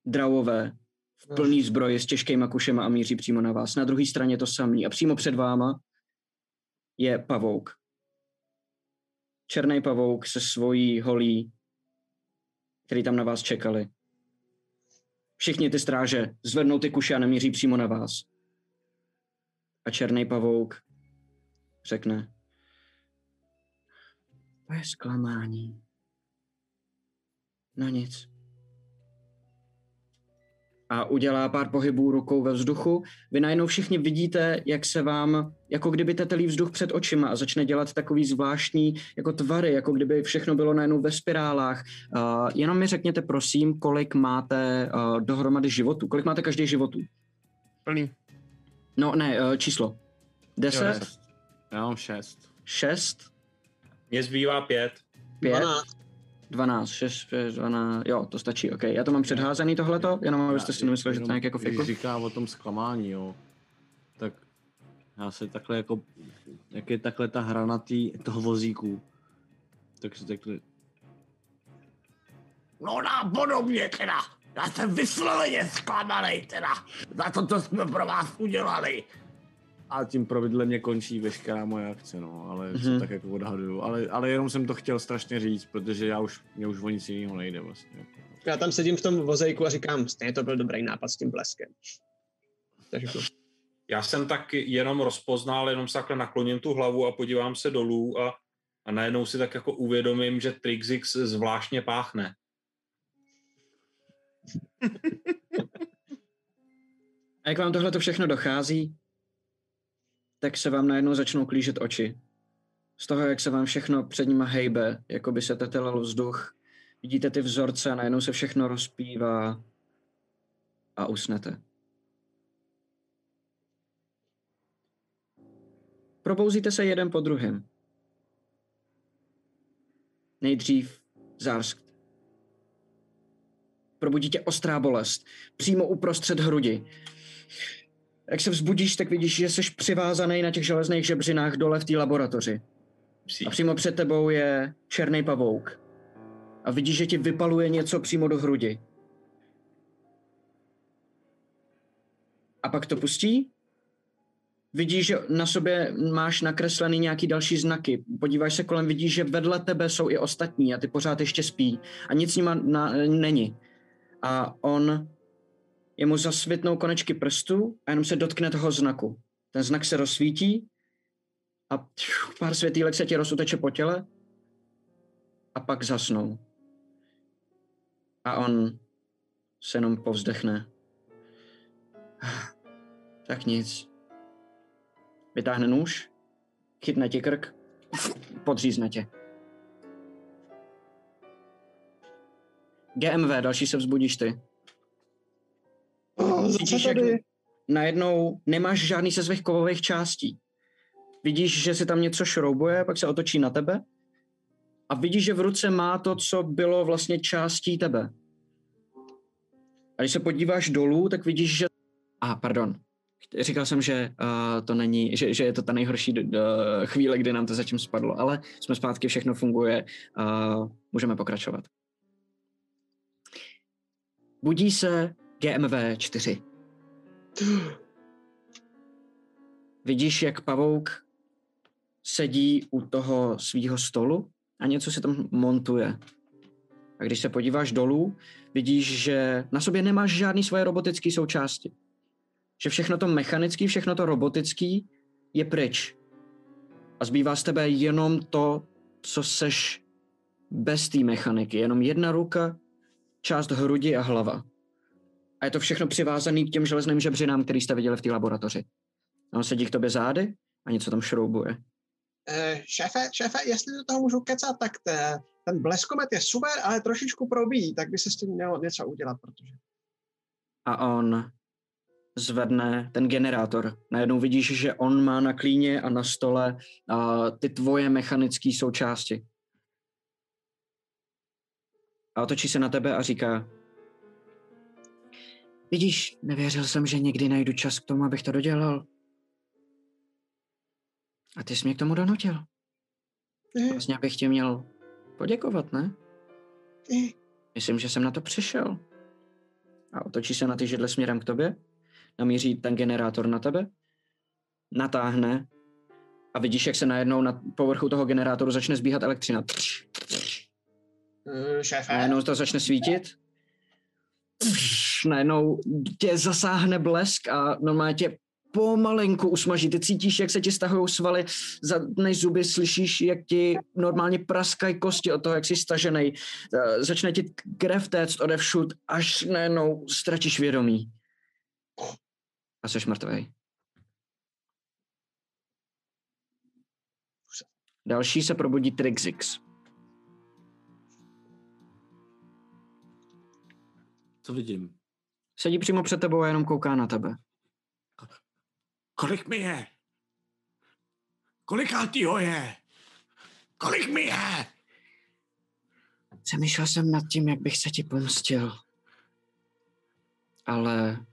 drahové v plný zbroji s těžkýma kušema a míří přímo na vás. Na druhé straně to samý a přímo před váma je pavouk. Černý pavouk se svojí holí, který tam na vás čekali. Všichni ty stráže zvednou ty kuše a namíří přímo na vás. A černý pavouk řekne: To je zklamání. No nic. A udělá pár pohybů rukou ve vzduchu. Vy najednou všichni vidíte, jak se vám, jako kdyby tetelí vzduch před očima a začne dělat takový zvláštní jako tvary, jako kdyby všechno bylo najednou ve spirálách. Uh, jenom mi řekněte, prosím, kolik máte uh, dohromady životů. Kolik máte každý životů? Plný. No ne, uh, číslo. Deset? Já mám šest. Šest? Mně zbývá pět. Pět? Dvanáct. Šest, šest, dvanáct. Jo, to stačí, OK. Já to mám předházený tohleto, jenom abyste si nemysleli, že to nějak jako fiku. Když říká o tom zklamání, jo, tak já se takhle jako, jak je takhle ta hra na tý, toho vozíku, tak se takhle... No nápodobně teda, já jsem vysloveně zklamanej teda, za to, co jsme pro vás udělali. A tím pravidlem mě končí veškerá moje akce, no, ale mm-hmm. co tak jako odhaduju. Ale, ale jenom jsem to chtěl strašně říct, protože já už, mě už o nic jiného nejde vlastně. Já tam sedím v tom vozejku a říkám, stejně to byl dobrý nápad s tím bleskem. Takže to. Já jsem tak jenom rozpoznal, jenom se takhle nakloním tu hlavu a podívám se dolů a, a najednou si tak jako uvědomím, že Trixix zvláštně páchne. A jak vám tohle to všechno dochází? tak se vám najednou začnou klížet oči. Z toho, jak se vám všechno před nima hejbe, jako by se tetelal vzduch, vidíte ty vzorce a najednou se všechno rozpívá a usnete. Probouzíte se jeden po druhém. Nejdřív zársk. Probudí tě ostrá bolest, přímo uprostřed hrudi. Jak se vzbudíš, tak vidíš, že jsi přivázaný na těch železných žebřinách dole v té laboratoři. A přímo před tebou je černý pavouk. A vidíš, že ti vypaluje něco přímo do hrudi. A pak to pustí. Vidíš, že na sobě máš nakreslený nějaký další znaky. Podíváš se kolem, vidíš, že vedle tebe jsou i ostatní a ty pořád ještě spí. A nic s nima na, není. A on, jemu zasvitnou konečky prstů a jenom se dotkne toho znaku. Ten znak se rozsvítí a pšu, pár světýlek se ti rozuteče po těle a pak zasnou. A on se jenom povzdechne. Tak nic. Vytáhne nůž, chytne ti krk, podřízne tě. G M V, další se vzbudíš ty. Oh, Cítíš, jak najednou nemáš žádný ze svých kovových částí. Vidíš, že se tam něco šroubuje, pak se otočí na tebe a vidíš, že v ruce má to, co bylo vlastně částí tebe. A když se podíváš dolů, tak vidíš, že... A, ah, pardon. Říkal jsem, že uh, to není, že, že je to ta nejhorší uh, chvíle, kdy nám to zatím spadlo, ale jsme zpátky, všechno funguje, uh, můžeme pokračovat. Budí se G M V čtyři. Vidíš, jak pavouk sedí u toho svýho stolu a něco se tam montuje. A když se podíváš dolů, vidíš, že na sobě nemáš žádný svoje robotické součásti. Že všechno to mechanický, všechno to robotický je pryč. A zbývá z tebe jenom to, co seš bez té mechaniky. Jenom jedna ruka, část hrudi a hlava. A je to všechno přivázané k těm železným žebřinám, který jste viděli v té laboratoři. A on sedí k tobě zády a něco tam šroubuje. Uh, šéfe, šéfe, jestli do toho můžu kecat, tak te, ten bleskomet je super, ale trošičku probíjí, tak by se s tím mělo něco udělat, protože... A on... zvedne ten generátor. Najednou vidíš, že on má na klíně a na stole uh, ty tvoje mechanické součásti. A otočí se na tebe a říká: Vidíš, nevěřil jsem, že někdy najdu čas k tomu, abych to dodělal. A ty jsi mě k tomu donutil. Vlastně bych tě měl poděkovat, ne? Myslím, že jsem na to přišel. A otočí se na ty židle směrem k tobě. Namíří ten generátor na tebe, natáhne a vidíš, jak se najednou na povrchu toho generátoru začne zbíhat elektřina. Šéfe. Najednou to začne svítit. Najednou tě zasáhne blesk a normálně tě pomalinku usmaží. Ty cítíš, jak se ti stahují svaly, zadnej zuby, slyšíš, jak ti normálně praskají kosti od toho, jak jsi staženej. Začne ti krev téct odevšud, až najednou ztratíš vědomí. A seš mrtvej. Další se probudí Trixix. Co vidím? Sedí přímo před tebou a jenom kouká na tebe. Kolik mi je? Kolikátýho je? Kolik mi je? Zamýšlel jsem nad tím, jak bych se ti pomstil. Ale...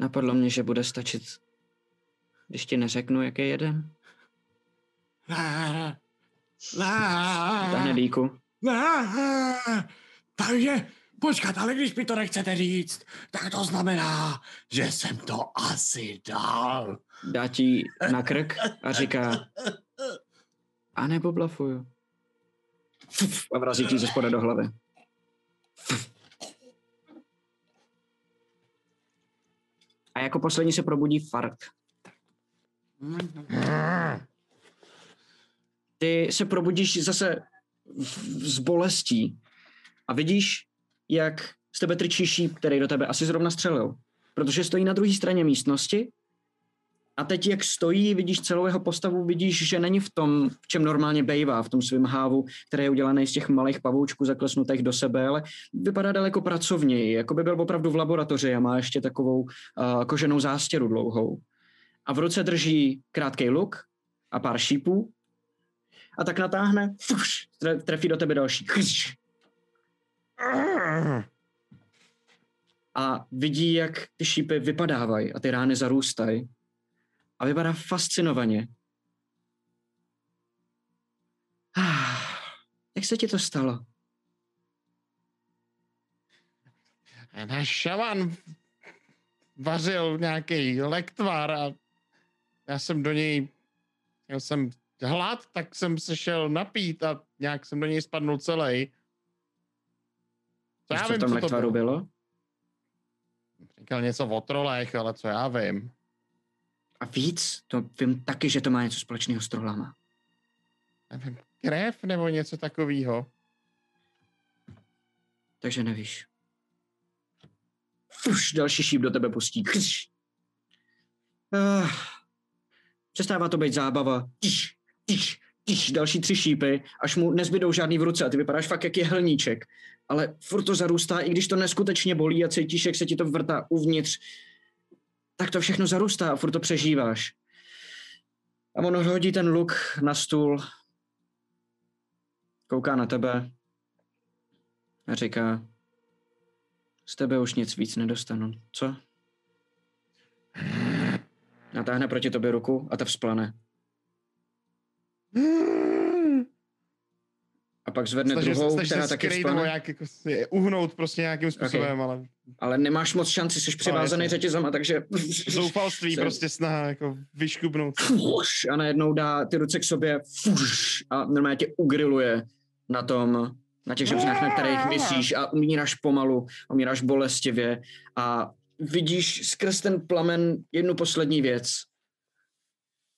napadlo mě, že bude stačit, když ti neřeknu, jak je jeden. Vytáhne dýku. Takže počkat, ale když mi to nechcete říct, tak to znamená, že jsem to asi dal. Dá ti na krk a říká: A nebo blafuju. A vrazí ti ze spoda do hlavy. A jako poslední se probudí Fart. Ty se probudíš zase s bolestí a vidíš, jak z tebe trčí šíp, který do tebe asi zrovna střelil, protože stojí na druhé straně místnosti A teď, jak stojí, vidíš celou jeho postavu, vidíš, že není v tom, v čem normálně bejvá, v tom svém hávu, který je udělaný z těch malých pavoučků zaklesnutých do sebe, ale vypadá daleko pracovněji, jako by byl opravdu v laboratoři a má ještě takovou uh, koženou zástěru dlouhou. A v ruce drží krátkej luk a pár šípů a tak natáhne, fuš, trefí do tebe další. A vidí, jak ty šípy vypadávají a ty rány zarůstají. A vypadá fascinovaně. Ah, jak se ti to stalo? Náš šaman vařil nějaký lektvar a já jsem do něj, já jsem hlad, tak jsem se šel napít a nějak jsem do něj spadnul celý. Co já vím, co v tom lektvaru bylo? Říkal něco o trolech, ale co já vím. A víc, to vím taky, že to má něco společného s trollama. Nevím, krev nebo něco takového. Takže nevíš. Fuš, další šíp do tebe pustí. Uh, přestává to být zábava. Tiš, tiš, tiš, další tři šípy, až mu nezbydou žádný v ruce a ty vypadáš fakt jak jehelníček. Ale furt to zarůstá, i když to neskutečně bolí a cítíš, jak se ti to vrtá uvnitř. Tak to všechno zarůstá a furt to přežíváš. A on hodí ten luk na stůl, kouká na tebe a říká, z tebe už nic víc nedostanu, co? Natáhne proti tobě ruku a ta vzplane. A pak zvedne staží, druhou, staží která taky vzplane. Nějak, jako, uhnout prostě nějakým způsobem, okay. ale... Ale nemáš moc šanci, jsi přivázaný řetězem a takže... Zoufalství se... prostě snaha jako vyškubnout. A najednou dá ty ruce k sobě a normálně tě ugriluje na tom, na těch žebřinách, na kterých visíš a umíráš pomalu, umíráš bolestivě a vidíš skrz ten plamen jednu poslední věc.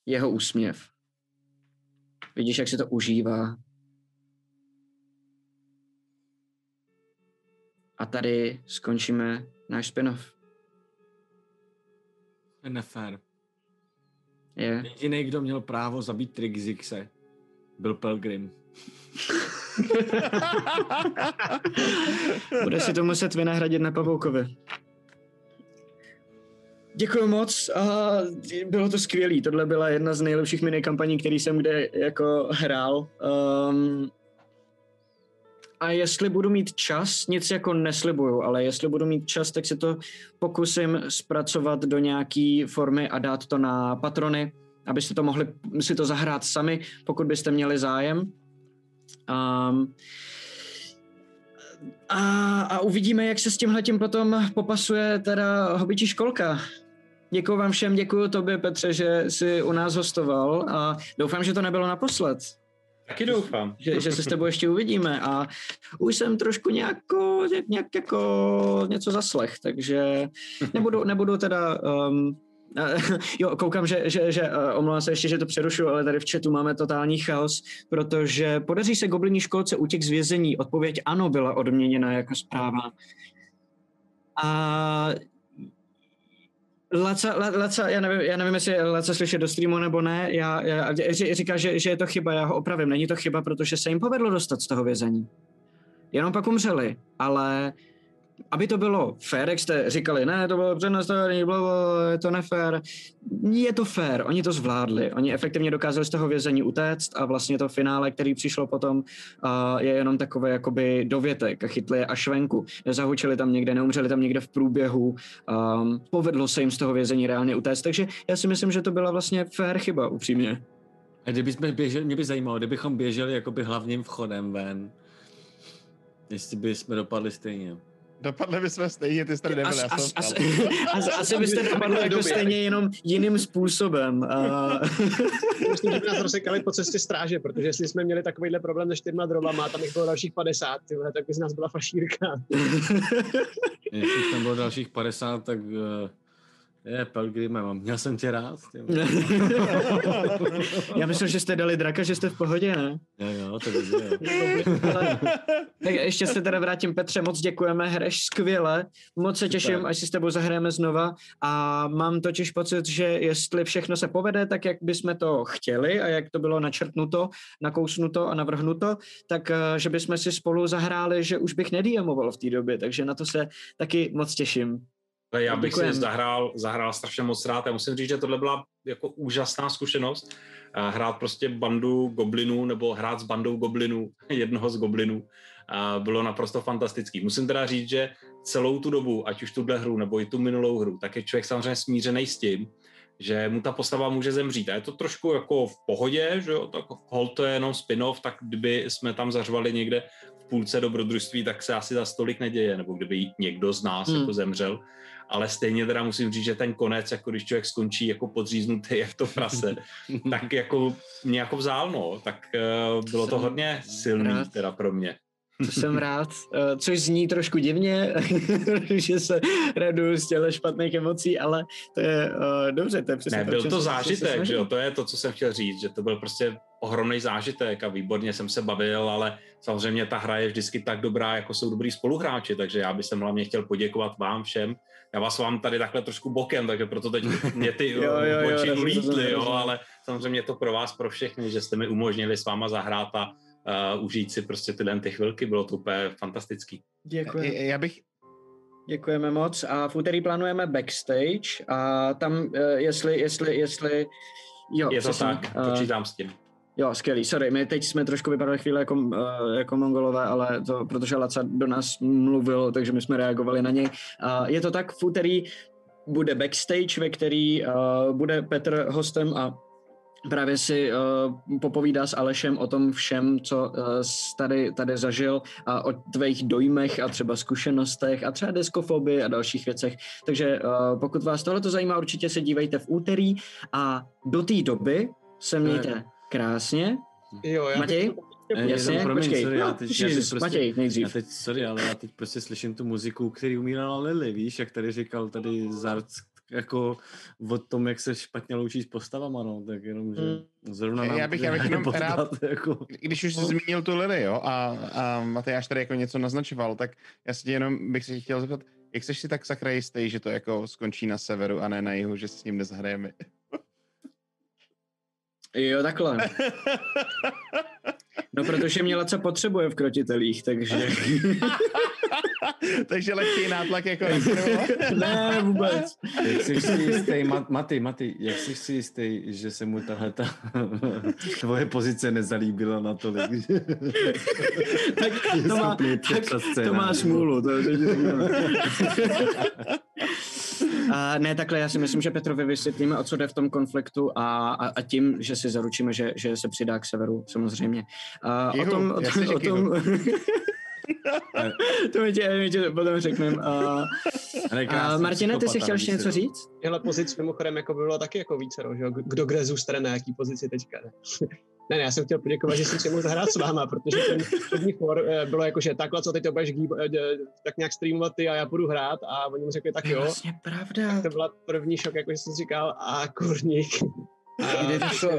Jeho úsměv. Vidíš, jak se to užívá. A tady skončíme náš spin-off. Je nefér. Je. Jedinej, kdo měl právo zabít Trixixe, byl Pelgrim. Bude si to muset vynahradit na Pavoukovi. Děkuji moc a bylo to skvělý. Tohle byla jedna z nejlepších minikampaní, který jsem kde jako hrál. Um, A jestli budu mít čas, nic jako neslibuju, ale jestli budu mít čas, tak si to pokusím zpracovat do nějaký formy a dát to na patrony, abyste to mohli si to zahrát sami, pokud byste měli zájem. Um, a, a uvidíme, jak se s tímhletím potom popasuje teda hobití školka. Děkuju vám všem, děkuju tobě, Petře, že jsi u nás hostoval a doufám, že to nebylo naposled. Taky doufám. Že, že se s tebou ještě uvidíme a už jsem trošku nějako, nějak jako něco zaslech, takže nebudu, nebudu teda... Um, jo, koukám, že, že, že omlouvám se ještě, že to přerušuju, ale tady v chatu máme totální chaos, protože podaří se goblinní školce útěk z vězení. Odpověď ano byla odměněna jako zpráva. A... Laca, la, Laca, já nevím, já nevím, jestli Laca slyšet do streamu nebo ne, já, já, říká, že, že je to chyba, já ho opravím. Není to chyba, protože se jim povedlo dostat z toho vězení. Jenom pak umřeli, ale aby to bylo fér, jak jste říkali, ne, to bylo přednastavený, je to nefér. Je to fér, oni to zvládli, oni efektivně dokázali z toho vězení utéct a vlastně to finále, který přišlo potom, uh, je jenom takové jakoby dovětek a chytli je až venku. Nezahučili tam někde, neumřeli tam někde v průběhu, um, povedlo se jim z toho vězení reálně utéct, takže já si myslím, že to byla vlastně fér chyba, upřímně. A kdybychom běželi, mě by zajímalo, kdybychom běželi jakoby hlavním vchodem ven, jestli bychom dopadli stejně. Dopadli bychom stejně, ty jste nebyli, já jsem vstal. Asi byste dopadli jako stejně jenom jiným způsobem. A... Myslím, že by nás rozsekali po cestě stráže, protože jestli jsme měli takovýhle problém se čtyřma drobama, tam jich bylo dalších padesát, tyhle, tak by z nás byla fašírka. Jestli tam bylo dalších padesát, tak Je, Pelgrime, měl jsem tě rád. Já myslím, že jste dali draka, že jste v pohodě, ne? Jo, jo, to je. Tak ještě se teda vrátím, Petře, moc děkujeme, hraješ skvěle, moc se těším, až si s tebou zahrajeme znova a mám totiž pocit, že jestli všechno se povede, tak jak bychom to chtěli a jak to bylo načrtnuto, nakousnuto a navrhnuto, tak že bychom si spolu zahráli, že už bych nediemoval v té době, takže na to se taky moc těším. Já bych si zahrál, zahrál strašně moc rád. Já musím říct, že tohle byla jako úžasná zkušenost. Hrát prostě bandu goblinů nebo hrát s bandou goblinů, jednoho z goblinů, bylo naprosto fantastický. Musím teda říct, že celou tu dobu, ať už tuhle hru nebo i tu minulou hru, tak je člověk samozřejmě smířený s tím, že mu ta postava může zemřít. A je to trošku jako v pohodě, že jo, tak hold to je jenom spin-off, tak kdyby jsme tam zařvali někde v půlce dobrodružství, tak se asi za stolik neděje, nebo kdyby někdo z nás hmm. jako zemřel. Ale stejně teda musím říct, že ten konec, jako když člověk skončí jako podříznutý, jak to prase, tak jako mě jako vzal, no. Tak uh, bylo to hodně silný teda pro mě. To jsem rád, což zní trošku divně, že se raduju z těchto špatných emocí, ale to je uh, dobře. To je přesně ne, byl to, to zážitek, že jo, to je to, co jsem chtěl říct, že to byl prostě ohromný zážitek a výborně jsem se bavil, ale samozřejmě ta hra je vždycky tak dobrá, jako jsou dobrý spoluhráči, takže já bych sem hlavně chtěl poděkovat vám všem. Já vás vám tady takhle trošku bokem, takže proto teď mě ty oči ulítly, jo, ale samozřejmě to pro vás, pro všechny, že jste mi umožnili s váma zahrát a Uh, užít si prostě tyhle ty chvilky, bylo to úplně fantastický. Děkuji. Já bych... Děkujeme moc a v úterý plánujeme backstage a tam, jestli, jestli, jestli... Jo, je to jsem, tak, uh... počítám s tím. Jo, skvělý, sorry, my teď jsme trošku vypadali chvíle jako, uh, jako mongolové, ale to, protože Laca do nás mluvil, takže my jsme reagovali na něj. Uh, je to tak, v úterý bude backstage, ve který uh, bude Petr hostem a právě si uh, popovídá s Alešem o tom všem, co uh, tady, tady zažil a o tvých dojmech a třeba zkušenostech a třeba diskofobii a dalších věcech. Takže uh, pokud vás tohleto zajímá, určitě se dívejte v úterý a do té doby se mějte krásně. Jo, já Matěj? Jasně, počkej. Sorry, já teď, já teď prostě, Matěj, nejdřív. Já teď, sorry, ale já teď prostě slyším tu muziku, který umírala Lily, víš, jak tady říkal tady Zartsk, jako o tom, jak se špatně loučí s postavama, no, tak jenom, že zrovna nám... Já bych, já bych jenom rád, podat, jako... když už jsi zmínil tu Lily, jo, a, a Matejáš tady jako něco naznačoval, tak já si jenom bych se chtěl zeptat, jak seš si tak sakra jistý, že to jako skončí na severu a ne na jihu, že si s ním nezahrajeme? Jo, takhle. No, protože mě Laca potřebuje v Krotitelích, takže... Takže lehký nátlak jako ne, vůbec. Jak jsi si jistý, Mat, Maty, Maty, jak jsi si jistý, že se mu tahle ta tvoje pozice nezalíbila natolik? Tak to má, tak to má smůlu. To A ne, takhle, já si myslím, že Petrovi vysvětlíme, o co jde v tom konfliktu a, a, a tím, že si zaručíme, že, že se přidá k severu, samozřejmě. A jihu, o tom... O tom, o tom to mi tě, mi tě potom řekneme. A, a Martine, ty jsi chtěl ještě něco říct? Hele, pozic mimochodem jako by bylo taky jako vícero, že? Kdo kde zůstane na jaký pozici teďka, ne? Ne, ne, já jsem chtěl poděkovat, že jsem si mohl zahrát s váma, protože ten první for bylo jako, že takhle, co teď to budeš gíb, tak nějak streamovat ty a já půjdu hrát a oni mu řekli, tak jo. Vlastně pravda. Tak to byla první šok, jako že jsem říkal, a kurník. A mě nedošlo,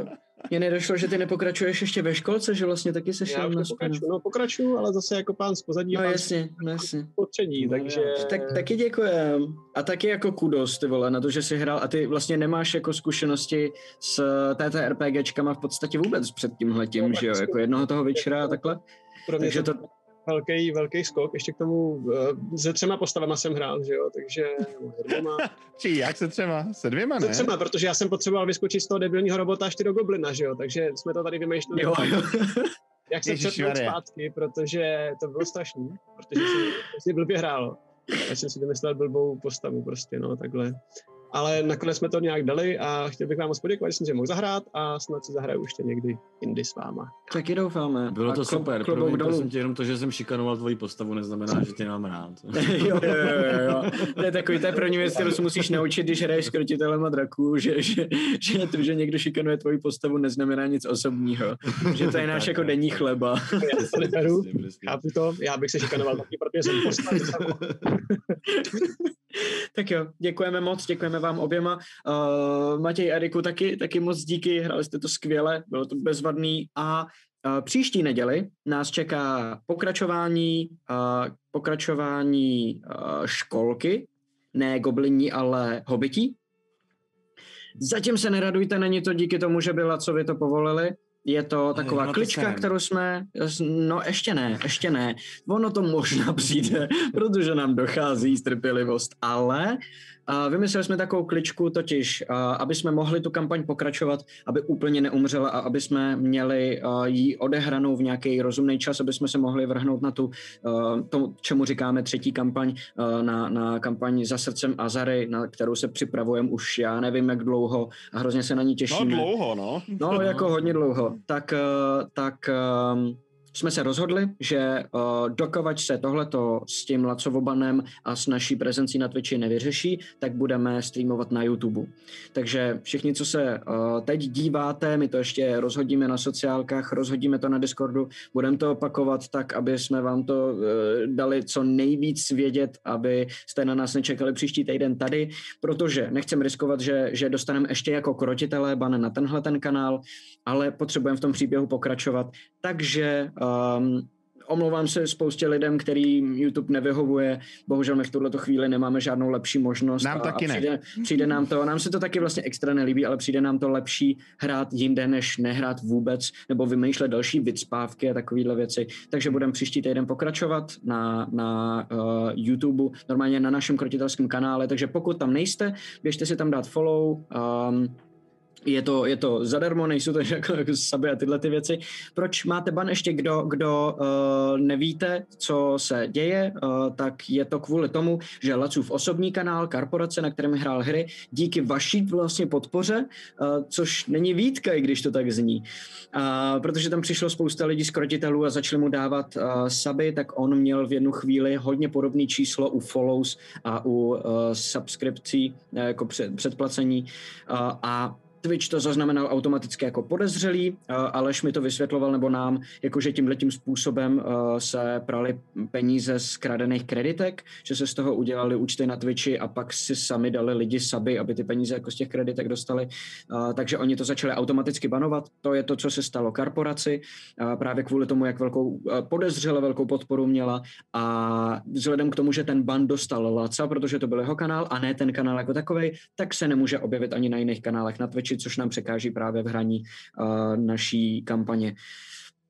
mě nedošlo, že ty nepokračuješ ještě ve školce, že vlastně taky seš tam na spolu. No pokračuju, ale zase jako pán z pozadí. No jasně, no jasně. Potředí, no, takže... Tak, taky děkujem. A taky jako kudos, ty vole, na to, že jsi hrál a ty vlastně nemáš jako zkušenosti s TTRPGčkama v podstatě vůbec před tímhletím, no, že jo, jako jednoho toho večera a takhle. Takže to... Velký, velký skok, ještě k tomu se třema postavama jsem hrál, že jo, takže dvěma. Či jak se třema? Se dvěma, ne? Se třema, protože já jsem potřeboval vyskočit z toho debilního robota až ty do goblina, že jo, takže jsme to tady vymýšleli. Jo, jo. Jak se přepnout zpátky, protože to bylo strašný, protože si blbě hrál. Já jsem si domyslel blbou postavu prostě, no, takhle. Ale nakonec jsme to nějak dali a chtěl bych vám moc poděkovat, že jsem si mohl zahrát a snad si zahraju ještě někdy jindy s váma. Taky doufáme. Bylo to super, promiň, prosím tě, jenom to, že jsem šikanoval tvoji postavu, neznamená, že tě mám rád. Jo, jo, jo, jo. To je takový, to je první věc, kterou se musíš naučit, když hraješ s krotitelem a draků, že, že, že to, že někdo šikanuje tvoji postavu, neznamená nic osobního. Že to je náš jako denní chleba. Já se neberu, chápu to, já bych se šikanoval taky, protože jsem postavu. Tak jo, děkujeme moc, děkujeme vám oběma. Uh, Matěj a Eriku taky, taky moc díky, hráli jste to skvěle, bylo to bezvadný a uh, příští neděli nás čeká pokračování, uh, pokračování uh, školky, ne goblini, ale hobití. Zatím se neradujte, není to díky tomu, že by Lacovi to povolili. Je to taková no, klička, kterou jsme... No ještě ne, ještě ne. Ono to možná přijde, protože nám dochází strpělivost, ale uh, vymysleli jsme takovou kličku totiž, uh, aby jsme mohli tu kampaň pokračovat, aby úplně neumřela a aby jsme měli uh, ji odehranou v nějaký rozumný čas, aby jsme se mohli vrhnout na tu, uh, tomu, čemu říkáme třetí kampaň, uh, na, na kampaň Za srdcem Azary, na kterou se připravujeme už já nevím jak dlouho a hrozně se na ní těšíme. No dlouho, no. No jako hodně dlouho. Tak, tak um, jsme se rozhodli, že uh, dokovač se tohleto s tím Lacovobanem a s naší prezencí na Twitchi nevyřeší, tak budeme streamovat na YouTube. Takže všichni, co se uh, teď díváte, my to ještě rozhodíme na sociálkách, rozhodíme to na Discordu, budeme to opakovat tak, aby jsme vám to uh, dali co nejvíc vědět, aby jste na nás nečekali příští týden tady, protože nechcem riskovat, že, že dostaneme ještě jako krotitelé ban na tenhle ten kanál, ale potřebujeme v tom příběhu pokračovat. Takže um, omlouvám se spoustě lidem, kterým YouTube nevyhovuje. Bohužel my v tuhleto chvíli nemáme žádnou lepší možnost. Nám a, taky a přijde, ne. Přijde nám to, nám se to taky vlastně extra nelíbí, ale přijde nám to lepší hrát jinde, než nehrát vůbec, nebo vymýšlet další vycpávky a takovéhle věci. Takže budeme příští týden pokračovat na, na uh, YouTube, normálně na našem krotitelském kanále. Takže pokud tam nejste, běžte si tam dát follow, um, Je to, je to zadarmo, nejsou to jako, jako saby a tyhle ty věci. Proč máte ban ještě, kdo, kdo uh, nevíte, co se děje, uh, tak je to kvůli tomu, že Lacův osobní kanál, korporace, na kterém hrál hry, díky vaší vlastně podpoře, uh, což není výtka, i když to tak zní. Uh, protože tam přišlo spousta lidí z krotitelů a začali mu dávat uh, saby, tak on měl v jednu chvíli hodně podobné číslo u follows a u uh, subskripcí, jako před, předplacení uh, a Twitch to zaznamenal automaticky jako podezřelý, Aleš mi to vysvětloval nebo nám, jakože tímhletím způsobem se praly peníze z kradených kreditek, že se z toho udělali účty na Twitchi a pak si sami dali lidi saby, aby ty peníze jako z těch kreditek dostali. Takže oni to začali automaticky banovat. To je to, co se stalo korporaci, právě kvůli tomu, jak velkou podezřele velkou podporu měla a vzhledem k tomu, že ten ban dostal Laca, protože to byl jeho kanál a ne ten kanál jako takovej, tak se nemůže objevit ani na jiných kanálech na Twitchi, což nám překáží právě v hraní uh, naší kampaně.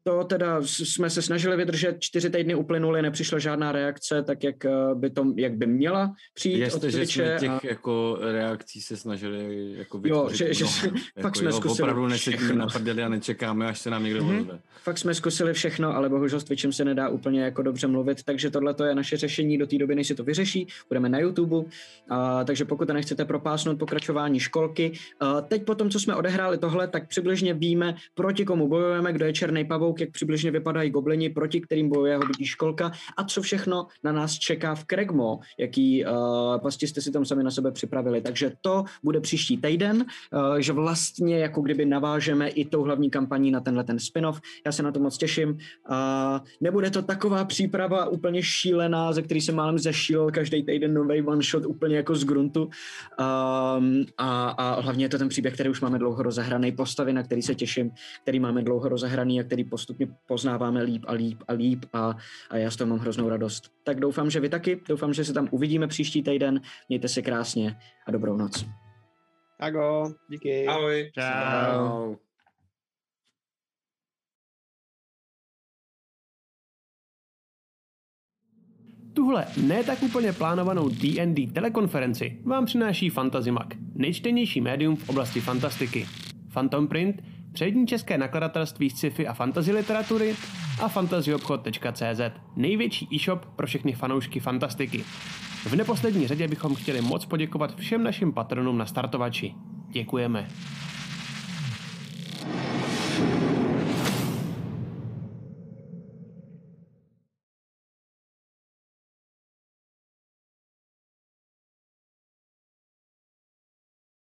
To teda jsme se snažili vydržet, čtyři týdny uplynuly, nepřišla žádná reakce, tak jak by, to, jak by měla přijít. Jasně, od Twitche. Že jsme těch a... jako reakcí se snažili jako vytvořit. Jo, že, že jako fakt jsme jo, zkusili opravdu nesedíme na prdeli a nečekáme, až se nám někdo mm-hmm. ozve. Fakt jsme zkusili všechno, ale bohužel s Twitchem se nedá úplně jako dobře mluvit, takže tohle je naše řešení do té doby, než se to vyřeší. Budeme na YouTube, a, takže pokud nechcete propásnout pokračování školky. A teď po tom, co jsme odehráli tohle, tak přibližně víme, proti komu bojujeme, kdo je černý pavouk, jak přibližně vypadají goblini, proti kterým bojuje hobití školka a co všechno na nás čeká v Kregmo, jaký uh, pasti jste si tam sami na sebe připravili. Takže to bude příští týden, uh, že vlastně jako kdyby navážeme i tou hlavní kampaní na tenhle ten spin-off. Já se na to moc těším. Uh, nebude to taková příprava úplně šílená, ze který se málem zešílel každý týden nový one-shot úplně jako z gruntu. Um, a, a hlavně je to ten příběh, který už máme dlouho rozehraný, postavy, na který se těším, který máme dlouho rozehraný a který postupně poznáváme líp a líp a líp a, a já s toho mám hroznou radost. Tak doufám, že vy taky, doufám, že se tam uvidíme příští týden, mějte se krásně a dobrou noc. Ago, díky. Ahoj. Čau. Tuhle ne tak úplně plánovanou D and D telekonferenci vám přináší Fantasy Mag, nejčtenější médium v oblasti fantastiky. Phantom Print, přední české nakladatelství sci-fi a fantasy literatury a fantasy obchod tečka cé zet, největší e-shop pro všechny fanoušky fantastiky. V neposlední řadě bychom chtěli moc poděkovat všem našim patronům na Startovači. Děkujeme.